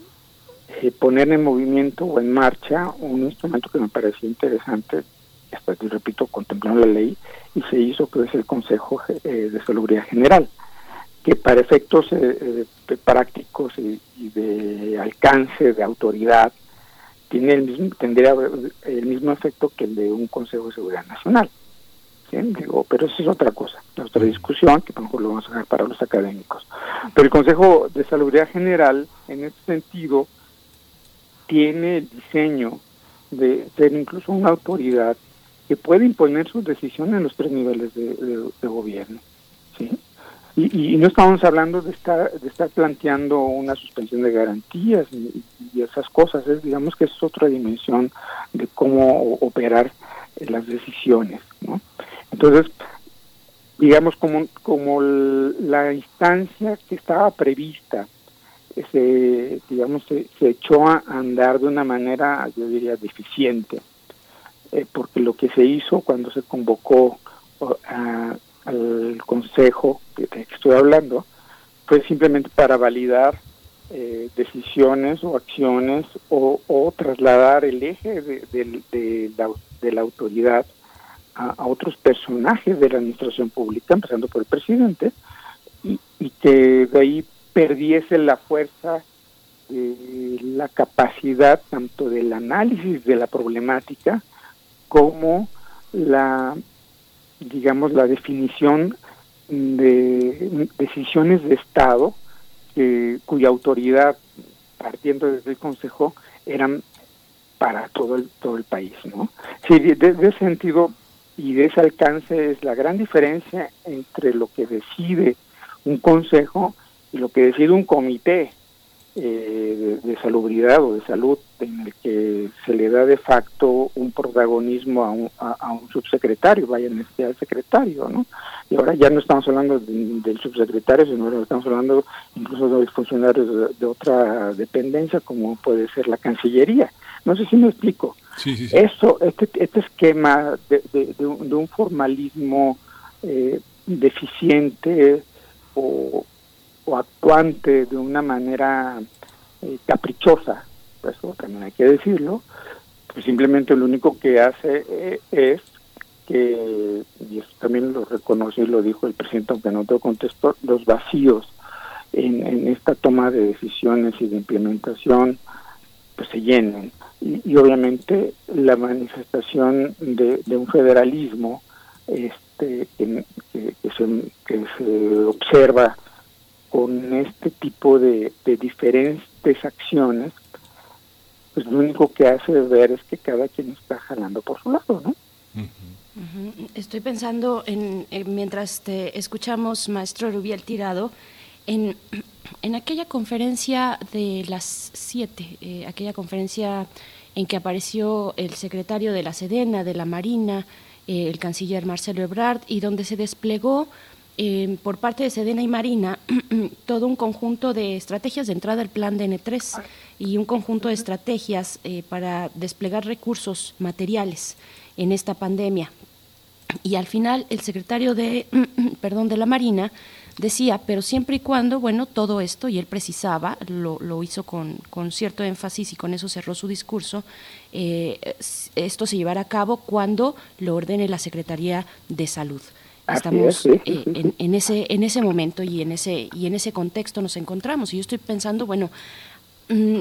poner en movimiento o en marcha un instrumento que me parecía interesante, hasta que, repito, contemplando la ley, y se hizo, que es el Consejo de Salubridad General, que para efectos prácticos y de alcance de autoridad tiene tendría el mismo efecto que el de un Consejo de Seguridad Nacional. ¿Sí? Digo, pero eso es otra cosa, otra discusión que a lo mejor lo vamos a dejar para los académicos. Pero el Consejo de Salubridad General, en este sentido, tiene el diseño de ser incluso una autoridad que puede imponer sus decisiones en los tres niveles de gobierno. ¿Sí? Y no estamos hablando de estar planteando una suspensión de garantías y esas cosas. Digamos que es otra dimensión de cómo operar las decisiones, ¿no? Entonces, digamos, como la instancia que estaba prevista se echó a andar de una manera, yo diría, deficiente, porque lo que se hizo cuando se convocó al consejo que estoy hablando fue simplemente para validar decisiones o acciones o trasladar el eje de la autoridad a otros personajes de la administración pública, empezando por el presidente, y que de ahí perdiese la fuerza, la capacidad tanto del análisis de la problemática como la definición de decisiones de Estado cuya autoridad, partiendo desde el Consejo, eran para todo el país, ¿no? Sí, de ese sentido y de ese alcance es la gran diferencia entre lo que decide un Consejo y lo que decide un comité de salubridad o de salud, en el que se le da de facto un protagonismo a un subsecretario, vaya en este al secretario, ¿no? Y ahora ya no estamos hablando del subsecretario, sino estamos hablando incluso de los funcionarios de otra dependencia, como puede ser la Cancillería. No sé si me explico. Sí. Eso, este esquema de un formalismo deficiente o actuante de una manera caprichosa, eso también hay que decirlo, pues simplemente lo único que hace es que, y eso también lo reconoció y lo dijo el presidente, aunque no te lo contestó, los vacíos en esta toma de decisiones y de implementación pues se llenen. Y obviamente la manifestación de un federalismo que se observa con este tipo de diferentes acciones, pues lo único que hace ver es que cada quien está jalando por su lado, ¿no? Uh-huh. Uh-huh. Estoy pensando en mientras te escuchamos, maestro Erubiel Tirado, en aquella conferencia de las 7, aquella conferencia en que apareció el secretario de la Sedena, de la Marina, el canciller Marcelo Ebrard, y donde se desplegó por parte de Sedena y Marina todo un conjunto de estrategias de entrada al plan DN3 y un conjunto de estrategias para desplegar recursos materiales en esta pandemia. Y al final el secretario de la Marina decía, pero siempre y cuando, bueno, todo esto, y él precisaba, lo hizo con cierto énfasis y con eso cerró su discurso, esto se llevará a cabo cuando lo ordene la Secretaría de Salud. Estamos en ese momento y en ese contexto nos encontramos, y yo estoy pensando, bueno,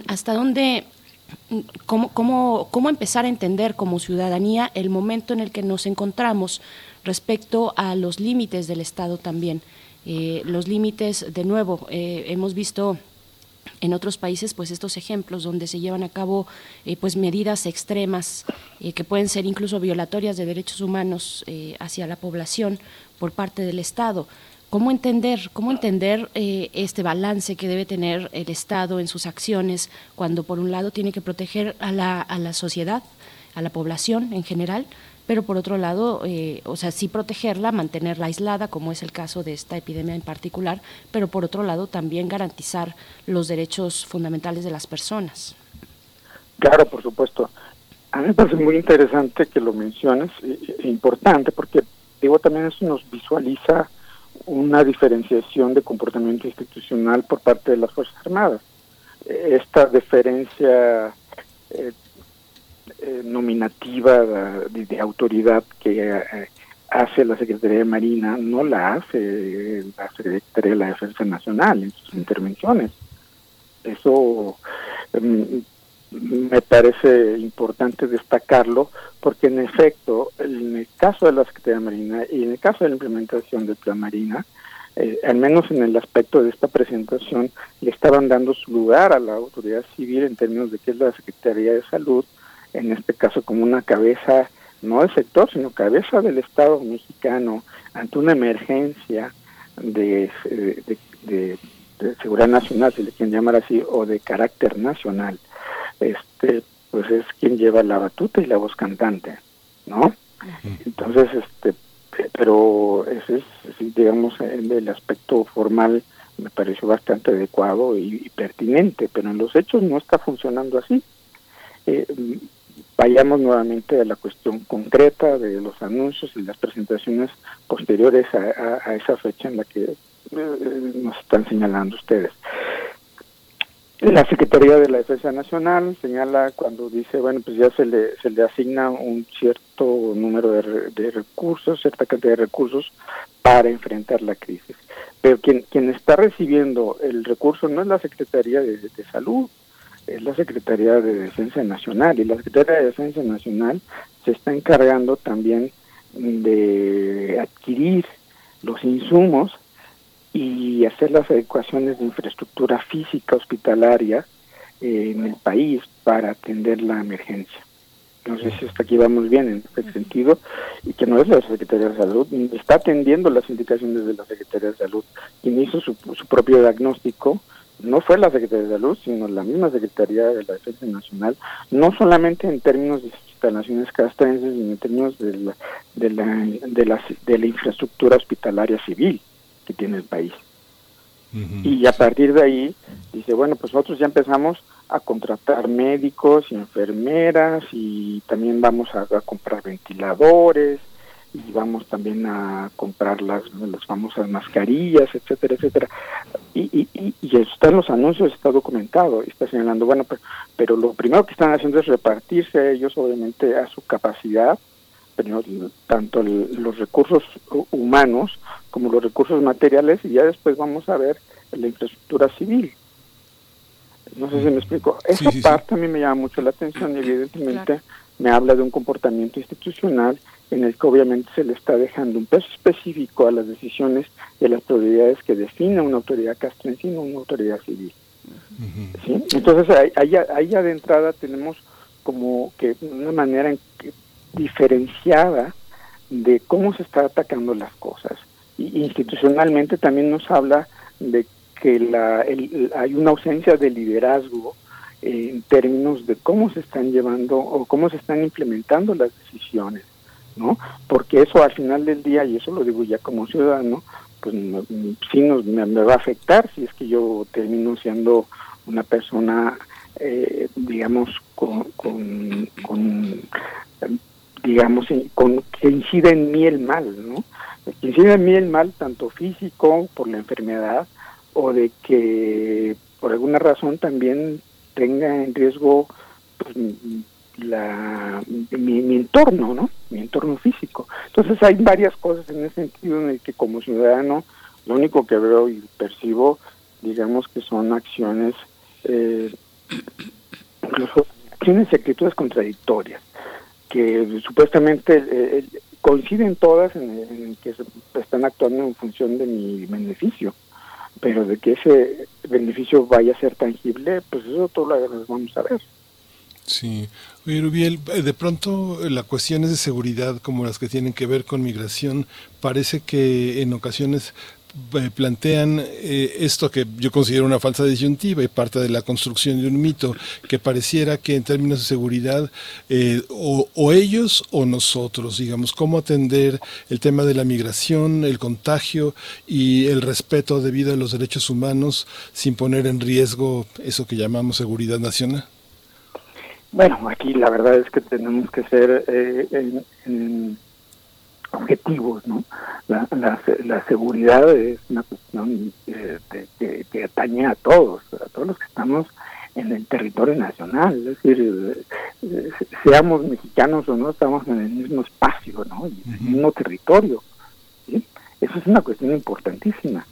hasta dónde, cómo empezar a entender como ciudadanía el momento en el que nos encontramos respecto a los límites del Estado también, los límites, de nuevo, hemos visto en otros países, pues estos ejemplos donde se llevan a cabo pues medidas extremas que pueden ser incluso violatorias de derechos humanos hacia la población por parte del Estado. ¿Cómo entender este balance que debe tener el Estado en sus acciones cuando por un lado tiene que proteger a la sociedad, a la población en general, pero por otro lado, o sea, sí protegerla, mantenerla aislada, como es el caso de esta epidemia en particular, pero por otro lado también garantizar los derechos fundamentales de las personas? Claro, por supuesto. A mí me parece muy interesante que lo menciones, e importante, porque digo también eso nos visualiza una diferenciación de comportamiento institucional por parte de las Fuerzas Armadas. Esta deferencia nominativa de autoridad que hace la Secretaría de Marina no la hace la Secretaría de la Defensa Nacional en sus intervenciones. Eso me parece importante destacarlo, porque en efecto, en el caso de la Secretaría de Marina y en el caso de la implementación del Plan Marina, al menos en el aspecto de esta presentación, le estaban dando su lugar a la autoridad civil en términos de que es la Secretaría de Salud, en este caso como una cabeza, no del sector, sino cabeza del Estado mexicano, ante una emergencia de seguridad nacional, si le quieren llamar así, o de carácter nacional. Pues es quien lleva la batuta y la voz cantante, ¿no? Entonces, pero ese es, digamos, el aspecto formal me pareció bastante adecuado y pertinente, pero en los hechos no está funcionando así. Vayamos nuevamente a la cuestión concreta de los anuncios y las presentaciones posteriores a esa fecha en la que nos están señalando ustedes. La Secretaría de la Defensa Nacional señala cuando dice, bueno, pues ya se le asigna un cierto número de recursos, cierta cantidad de recursos para enfrentar la crisis. Pero quien está recibiendo el recurso no es la Secretaría de Salud, es la Secretaría de Defensa Nacional, y la Secretaría de Defensa Nacional se está encargando también de adquirir los insumos y hacer las adecuaciones de infraestructura física hospitalaria en el país para atender la emergencia. No sé si hasta aquí vamos bien en este sentido, y que no es la Secretaría de Salud, está atendiendo las indicaciones de la Secretaría de Salud. Quien hizo su propio diagnóstico no fue la Secretaría de Salud, sino la misma Secretaría de la Defensa Nacional, no solamente en términos de instalaciones castrenses, sino en términos de la infraestructura hospitalaria civil que tiene el país. Uh-huh. Y a partir de ahí, dice, bueno, pues nosotros ya empezamos a contratar médicos y enfermeras, y también vamos a comprar ventiladores, y vamos también a comprar las famosas mascarillas, etcétera, etcétera. Y eso está en los anuncios, está documentado, está señalando, bueno, pero lo primero que están haciendo es repartirse ellos, obviamente, a su capacidad, pero tanto los recursos humanos como los recursos materiales, y ya después vamos a ver la infraestructura civil. No sé si me explico. Esa parte a mí me llama mucho la atención, y evidentemente claro, me habla de un comportamiento institucional en el que obviamente se le está dejando un peso específico a las decisiones y a las prioridades que define una autoridad castrense, una autoridad civil. Uh-huh. ¿Sí? Entonces, ahí ya de entrada tenemos como que una manera en que diferenciada de cómo se está atacando las cosas. Y institucionalmente también nos habla de que hay una ausencia de liderazgo en términos de cómo se están llevando o cómo se están implementando las decisiones, ¿no? Porque eso al final del día, y eso lo digo ya como ciudadano, pues sí me va a afectar si es que yo termino siendo una persona, digamos, con que incida en mí el mal, ¿no? Que incida en mí el mal, tanto físico, por la enfermedad, o de que por alguna razón también tenga en riesgo, pues, mi entorno, ¿no? Mi entorno físico. Entonces hay varias cosas en ese sentido en el que como ciudadano lo único que veo y percibo, digamos, que son acciones, incluso acciones y actitudes contradictorias, que supuestamente coinciden todas en que están actuando en función de mi beneficio, pero de que ese beneficio vaya a ser tangible, pues eso todo lo vamos a ver. Sí. Oye, Erubiel, de pronto las cuestiones de seguridad como las que tienen que ver con migración parece que en ocasiones plantean esto que yo considero una falsa disyuntiva y parte de la construcción de un mito que pareciera que en términos de seguridad o ellos o nosotros, digamos, cómo atender el tema de la migración, el contagio y el respeto debido a los derechos humanos sin poner en riesgo eso que llamamos seguridad nacional. Bueno, aquí la verdad es que tenemos que ser objetivos, ¿no? La seguridad es una cuestión que atañe a todos los que estamos en el territorio nacional, es decir, seamos mexicanos o no, estamos en el mismo espacio, ¿no? En el mismo territorio, ¿sí? Eso es una cuestión importantísima.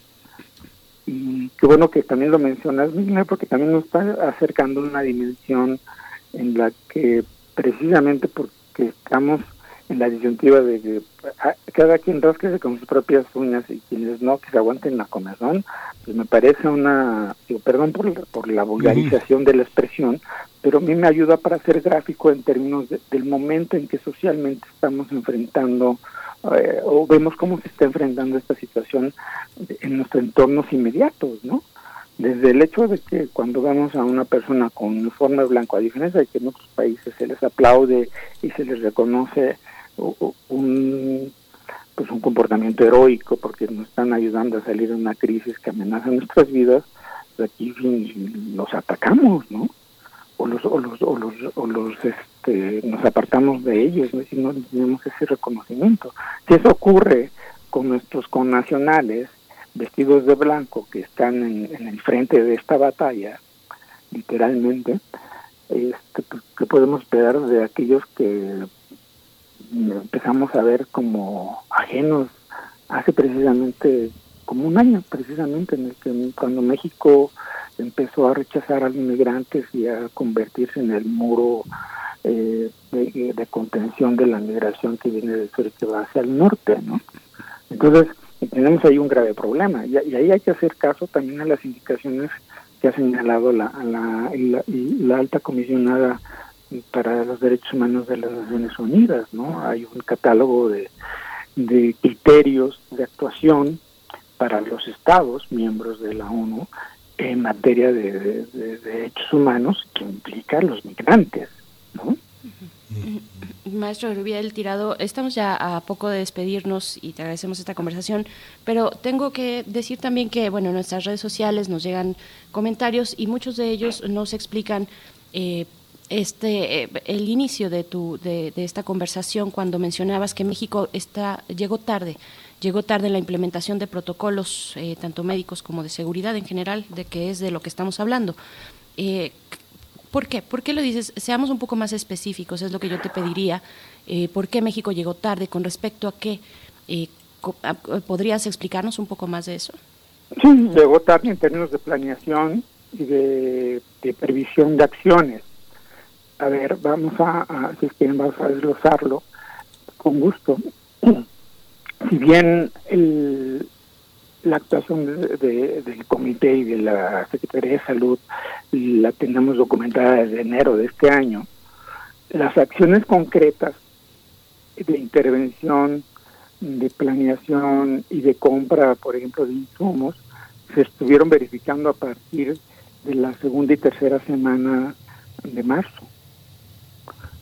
Y qué bueno que también lo mencionas, Miguel, porque también nos está acercando una dimensión en la que precisamente porque estamos en la disyuntiva de que cada quien rasque con sus propias uñas y quienes no, que se aguanten la comezón, pues me parece una... perdón por la vulgarización de la expresión, pero a mí me ayuda para ser gráfico en términos del momento en que socialmente estamos enfrentando o vemos cómo se está enfrentando esta situación en nuestros entornos inmediatos, ¿no? Desde el hecho de que cuando vemos a una persona con uniforme blanco, a diferencia de que en otros países se les aplaude y se les reconoce un comportamiento heroico porque nos están ayudando a salir de una crisis que amenaza nuestras vidas, aquí los atacamos, ¿no? Nos apartamos de ellos, ¿no? Si no tenemos ese reconocimiento. Si eso ocurre con nuestros connacionales vestidos de blanco que están en el frente de esta batalla, literalmente, ¿qué podemos esperar de aquellos que empezamos a ver como ajenos hace precisamente como un año, precisamente en el que cuando México empezó a rechazar a los migrantes y a convertirse en el muro de contención de la migración que viene del sur y que va hacia el norte, ¿no? Entonces tenemos ahí un grave problema y ahí hay que hacer caso también a las indicaciones que ha señalado la alta comisionada para los derechos humanos de las Naciones Unidas, ¿no? Hay un catálogo de criterios de actuación para los estados miembros de la ONU en materia de derechos humanos que implica a los migrantes, ¿no? Maestro Erubiel Tirado, estamos ya a poco de despedirnos y te agradecemos esta conversación, pero tengo que decir también que, bueno, en nuestras redes sociales nos llegan comentarios y muchos de ellos nos explican el inicio de esta conversación cuando mencionabas que México llegó tarde en la implementación de protocolos, tanto médicos como de seguridad en general, de que es de lo que estamos hablando. ¿Por qué? ¿Por qué lo dices? Seamos un poco más específicos, es lo que yo te pediría. ¿Por qué México llegó tarde? ¿Con respecto a qué? ¿Podrías explicarnos un poco más de eso? Sí, llegó tarde en términos de planeación y de previsión de acciones. A ver, vamos a desglosarlo con gusto. Si bien la actuación del comité y de la Secretaría de Salud la tenemos documentada desde enero de este año, las acciones concretas de intervención, de planeación y de compra, por ejemplo, de insumos, se estuvieron verificando a partir de la segunda y tercera semana de marzo.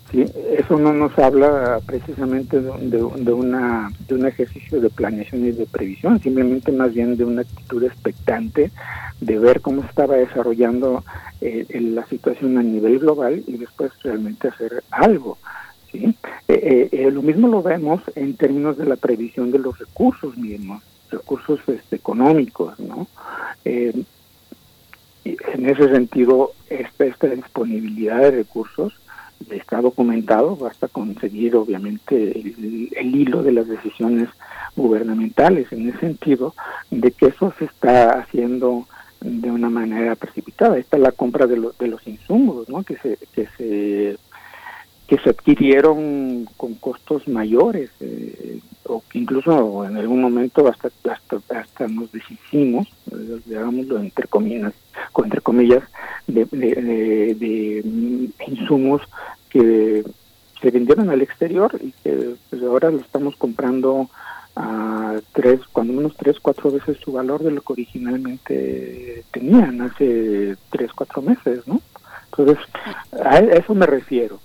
Sí, eso no nos habla precisamente de un ejercicio de planeación y de previsión, simplemente más bien de una actitud expectante de ver cómo estaba desarrollando la situación a nivel global y después realmente hacer algo, ¿sí? Lo mismo lo vemos en términos de la previsión de los recursos mismos, recursos económicos, ¿no? En ese sentido, esta disponibilidad de recursos está documentado, basta conseguir obviamente el hilo de las decisiones gubernamentales en el sentido de que eso se está haciendo de una manera precipitada. Está la compra de los insumos, ¿no? que se adquirieron con costos mayores o que incluso en algún momento hasta nos deshicimos, digámoslo entre comillas, entre comillas, de insumos que se vendieron al exterior y que pues ahora lo estamos comprando a cuando menos 3-4 veces su valor de lo que originalmente tenían hace 3-4 meses, ¿no? Entonces, a eso me refiero.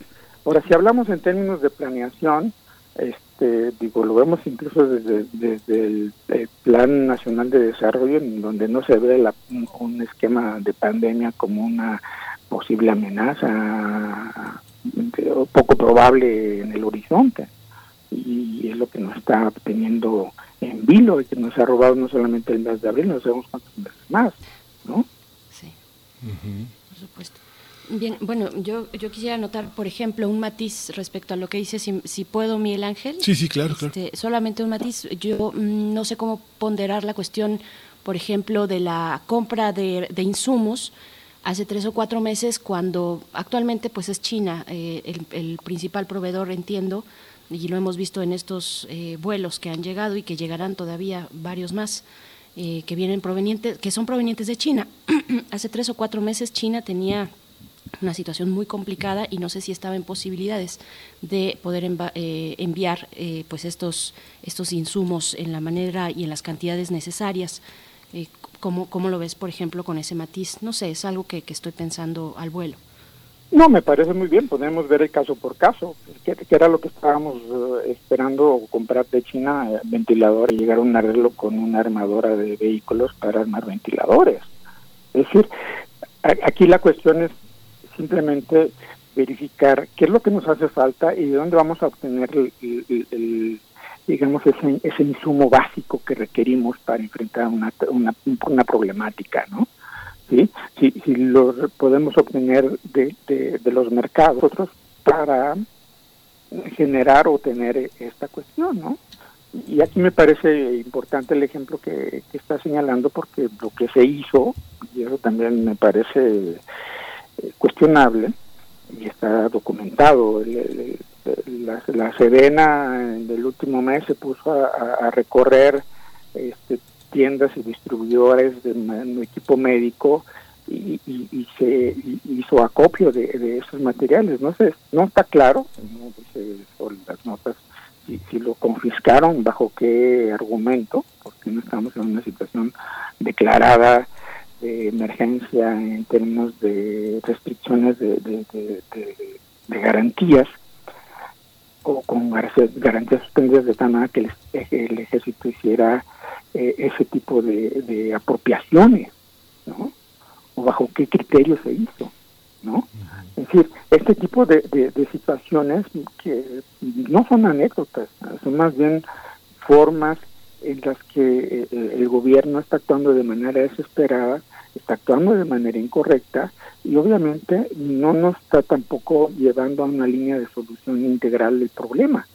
Ahora, si hablamos en términos de planeación, lo vemos incluso desde el Plan Nacional de Desarrollo, en donde no se ve un esquema de pandemia como una posible amenaza poco probable en el horizonte. Y es lo que nos está teniendo en vilo y que nos ha robado no solamente el mes de abril, no sabemos cuántos meses más, ¿no? Sí, uh-huh. Por supuesto. Bien, bueno, yo quisiera anotar, por ejemplo, un matiz respecto a lo que dice, si puedo, Miguel Ángel. Sí, claro. Solamente un matiz. Yo no sé cómo ponderar la cuestión, por ejemplo, de la compra de insumos hace 3 o 4 meses, cuando actualmente pues es China el principal proveedor, entiendo, y lo hemos visto en estos vuelos que han llegado y que llegarán todavía varios más que vienen provenientes de China. Hace 3 o 4 meses China tenía una situación muy complicada y no sé si estaba en posibilidades de poder enviar pues estos insumos en la manera y en las cantidades necesarias. ¿Cómo lo ves, por ejemplo, con ese matiz? No sé, es algo que estoy pensando al vuelo. No, me parece muy bien, podemos ver el caso por caso, que era lo que estábamos esperando comprar de China, ventiladores, y llegar a un arreglo con una armadora de vehículos para armar ventiladores. Es decir, aquí la cuestión es simplemente verificar qué es lo que nos hace falta y de dónde vamos a obtener digamos ese insumo básico que requerimos para enfrentar una problemática, ¿no? ¿Sí? Si lo podemos obtener de los mercados nosotros para generar o tener esta cuestión, ¿no? Y aquí me parece importante el ejemplo que está señalando, porque lo que se hizo, y eso también me parece cuestionable, y está documentado, la Sedena en el último mes se puso a recorrer tiendas y distribuidores de equipo médico y se hizo acopio de esos materiales. No está claro, no dice sobre las notas, si lo confiscaron, bajo qué argumento, porque no estamos en una situación declarada de emergencia en términos de restricciones de garantías, o con garantías suspendidas de tal manera que el ejército hiciera ese tipo de apropiaciones, ¿no? O bajo qué criterio se hizo, ¿no? Es decir, este tipo de situaciones que no son anécdotas, son más bien formas en las que el gobierno está actuando de manera desesperada, está actuando de manera incorrecta, y obviamente no nos está tampoco llevando a una línea de solución integral del problema,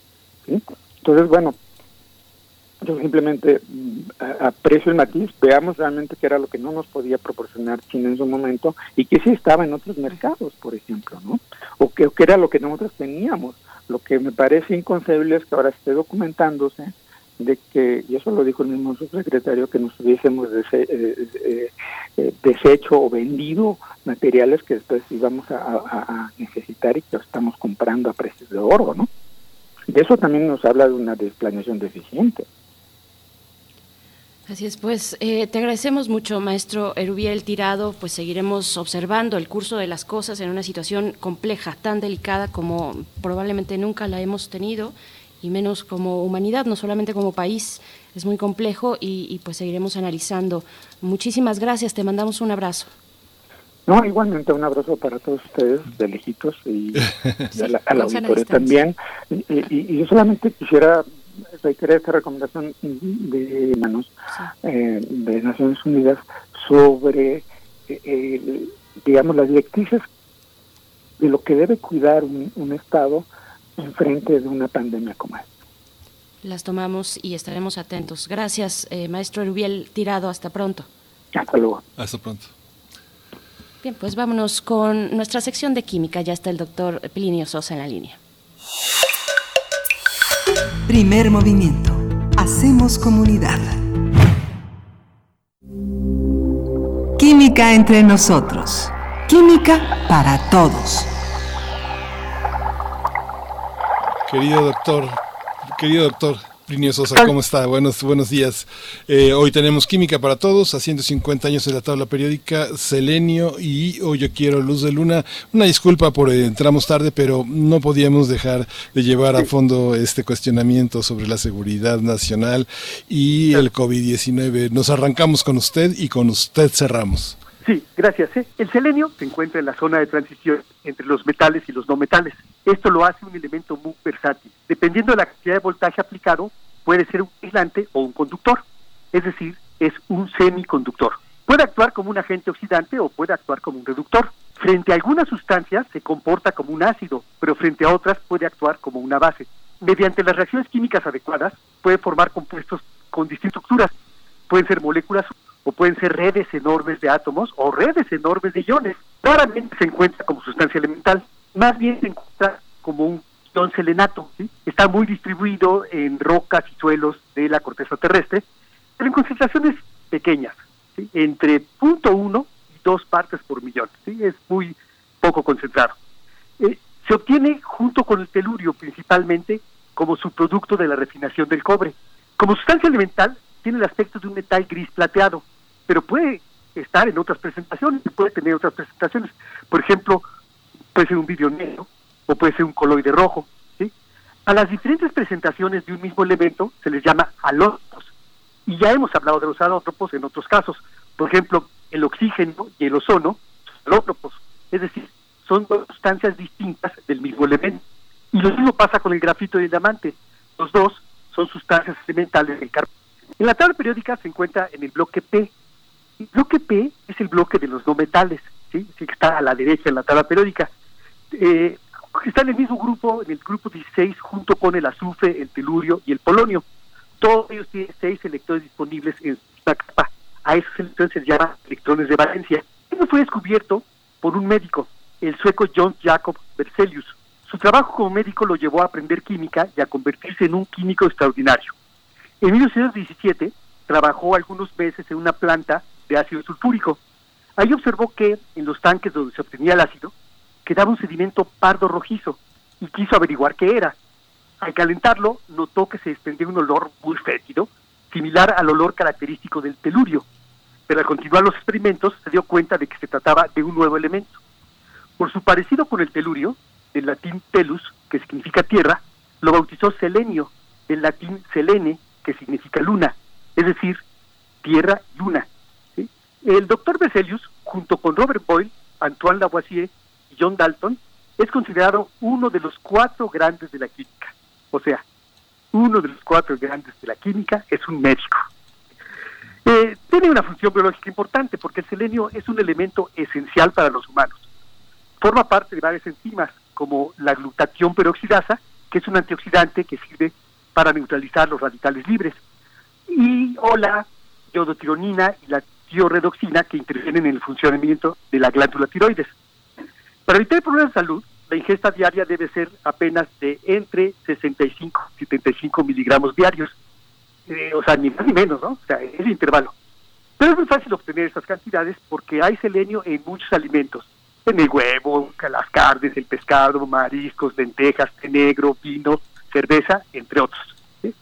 ¿sí? Entonces, bueno, yo simplemente aprecio el matiz, veamos realmente qué era lo que no nos podía proporcionar China en su momento y que sí estaba en otros mercados, por ejemplo, ¿no? O qué era lo que nosotros teníamos. Lo que me parece inconcebible es que ahora esté documentándose de que, y eso lo dijo el mismo subsecretario, que nos hubiésemos deshecho o vendido materiales que después íbamos a necesitar y que estamos comprando a precios de oro, ¿no? De eso también nos habla de una desplaneación deficiente. Así es, pues te agradecemos mucho, maestro Erubiel Tirado, pues seguiremos observando el curso de las cosas en una situación compleja, tan delicada como probablemente nunca la hemos tenido, y menos como humanidad, no solamente como país, es muy complejo y pues seguiremos analizando. Muchísimas gracias, te mandamos un abrazo. No, igualmente un abrazo para todos ustedes, de lejitos, y sí, a la auditoría también, y yo solamente quisiera reiterar esta recomendación de hermanos, sí, de Naciones Unidas sobre, digamos, las directrices de lo que debe cuidar un Estado enfrente de una pandemia como esta. Las tomamos y estaremos atentos. Gracias, maestro Erubiel Tirado. Hasta pronto. Hasta luego. Hasta pronto. Bien, pues vámonos con nuestra sección de química. Ya está el doctor Plinio Sosa en la línea. Primer movimiento. Hacemos comunidad. química entre nosotros. Química para todos. Querido doctor Plinio Sosa, ¿cómo está? Buenos días. Hoy tenemos Química para Todos, a 150 años en la tabla periódica, Selenio y Hoy Yo Quiero, Luz de Luna. Una disculpa por entramos tarde, pero no podíamos dejar de llevar a fondo este cuestionamiento sobre la seguridad nacional y el COVID-19. Nos arrancamos con usted y con usted cerramos. Sí, gracias. El selenio se encuentra en la zona de transición entre los metales y los no metales. Esto lo hace un elemento muy versátil. Dependiendo de la cantidad de voltaje aplicado, puede ser un aislante o un conductor. Es decir, es un semiconductor. Puede actuar como un agente oxidante o puede actuar como un reductor. Frente a algunas sustancias se comporta como un ácido, pero frente a otras puede actuar como una base. Mediante las reacciones químicas adecuadas, puede formar compuestos con distintas estructuras. Pueden ser moléculas o pueden ser redes enormes de átomos o redes enormes de iones. Claramente se encuentra como sustancia elemental, más bien se encuentra como un ion selenato, ¿sí? Está muy distribuido en rocas y suelos de la corteza terrestre, pero en concentraciones pequeñas, ¿sí? Entre 0.1 y 2 partes por millón, ¿sí? Es muy poco concentrado. Se obtiene junto con el telurio principalmente como subproducto de la refinación del cobre. Como sustancia elemental tiene el aspecto de un metal gris plateado, pero puede estar en otras presentaciones, puede tener otras presentaciones. Por ejemplo, puede ser un vidrio negro o puede ser un coloide rojo, ¿sí? A las diferentes presentaciones de un mismo elemento se les llama halótopos. Y ya hemos hablado de los halótopos en otros casos. Por ejemplo, el oxígeno y el ozono son halótopos. Es decir, son dos sustancias distintas del mismo elemento. Y lo mismo pasa con el grafito y el diamante. Los dos son sustancias elementales del carbono. En la tabla periódica se encuentra en el bloque P. El bloque P es el bloque de los no metales, ¿sí? Que está a la derecha en la tabla periódica. Está en el mismo grupo, en el grupo 16, junto con el azufre, el telurio y el polonio. Todos ellos tienen 6 electrones disponibles en una capa. A esos electrones se les llaman electrones de valencia. Esto fue descubierto por un médico, el sueco John Jacob Berzelius. Su trabajo como médico lo llevó a aprender química y a convertirse en un químico extraordinario. En 1917 trabajó algunos meses en una planta de ácido sulfúrico. Ahí observó que en los tanques donde se obtenía el ácido quedaba un sedimento pardo rojizo y quiso averiguar qué era. Al calentarlo notó que se desprendía un olor muy fétido, similar al olor característico del telurio, pero al continuar los experimentos se dio cuenta de que se trataba de un nuevo elemento. Por su parecido con el telurio, del latín telus, que significa tierra, lo bautizó selenio, del latín selene, que significa luna, es decir, tierra, luna, ¿sí? El doctor Berzelius, junto con Robert Boyle, Antoine Lavoisier y John Dalton, es considerado uno de los 4 grandes de la química. O sea, uno de los 4 grandes de la química es un médico. Tiene una función biológica importante porque el selenio es un elemento esencial para los humanos. Forma parte de varias enzimas, como la glutatión peroxidasa, que es un antioxidante que sirve para neutralizar los radicales libres, y o la iodotironina y la tiorredoxina que intervienen en el funcionamiento de la glándula tiroides. Para evitar problemas de salud, la ingesta diaria debe ser apenas de entre 65 y 75 miligramos diarios, o sea, ni más ni menos, ¿no? O sea, es el intervalo. Pero es muy fácil obtener estas cantidades porque hay selenio en muchos alimentos, en el huevo, las carnes, el pescado, mariscos, lentejas, té negro, vino, cerveza, entre otros, ¿sí?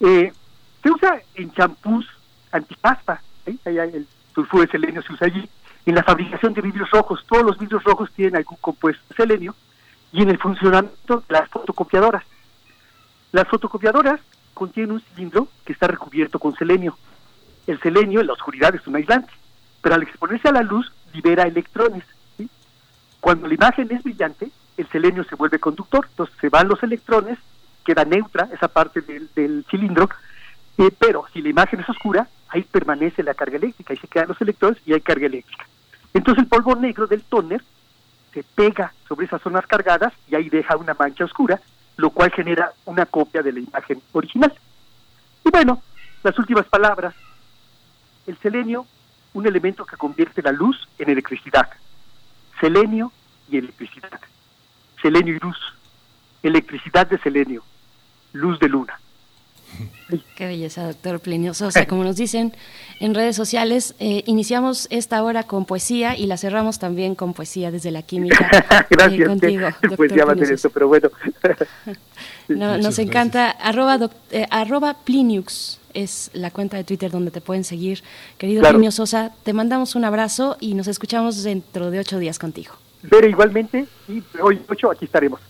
Se usa en champús antipaspa, ¿sí? El sulfuro de selenio se usa allí. En la fabricación de vidrios rojos, todos los vidrios rojos tienen algún compuesto de selenio. Y en el funcionamiento de las fotocopiadoras. Las fotocopiadoras contienen un cilindro que está recubierto con selenio. El selenio en la oscuridad es un aislante, pero al exponerse a la luz libera electrones, ¿sí? Cuando la imagen es brillante, el selenio se vuelve conductor, entonces se van los electrones, queda neutra esa parte del cilindro, pero si la imagen es oscura, ahí permanece la carga eléctrica, ahí se quedan los electrones y hay carga eléctrica. Entonces el polvo negro del tóner se pega sobre esas zonas cargadas y ahí deja una mancha oscura, lo cual genera una copia de la imagen original. Y bueno, las últimas palabras. El selenio, un elemento que convierte la luz en electricidad. Selenio y electricidad. Selenio y luz. Electricidad de selenio. Luz de luna. Qué belleza, doctor Plinio Sosa. Como nos dicen en redes sociales, iniciamos esta hora con poesía y la cerramos también con poesía desde la química. Gracias, contigo, doctor. Pues ya va a tener eso, pero bueno. No, nos encanta. Arroba Pliniux es la cuenta de Twitter donde te pueden seguir. Querido Plinio Sosa, te mandamos un abrazo y nos escuchamos dentro de 8 días contigo. Pero igualmente, y hoy 8 aquí estaremos.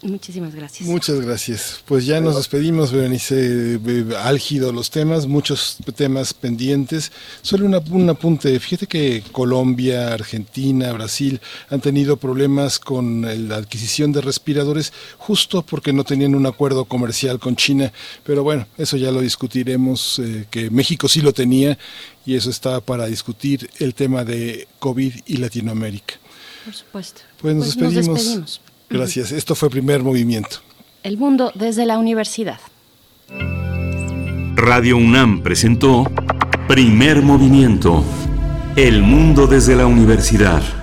Muchísimas gracias. Muchas gracias. Pues ya nos despedimos, Berenice. Álgido los temas, muchos temas pendientes. Solo un apunte. Fíjate que Colombia, Argentina, Brasil han tenido problemas con la adquisición de respiradores justo porque no tenían un acuerdo comercial con China. Pero bueno, eso ya lo discutiremos, que México sí lo tenía y eso está para discutir el tema de COVID y Latinoamérica. Por supuesto. Pues nos despedimos. Gracias. Esto fue Primer Movimiento. El mundo desde la universidad. Radio UNAM presentó Primer Movimiento. El mundo desde la universidad.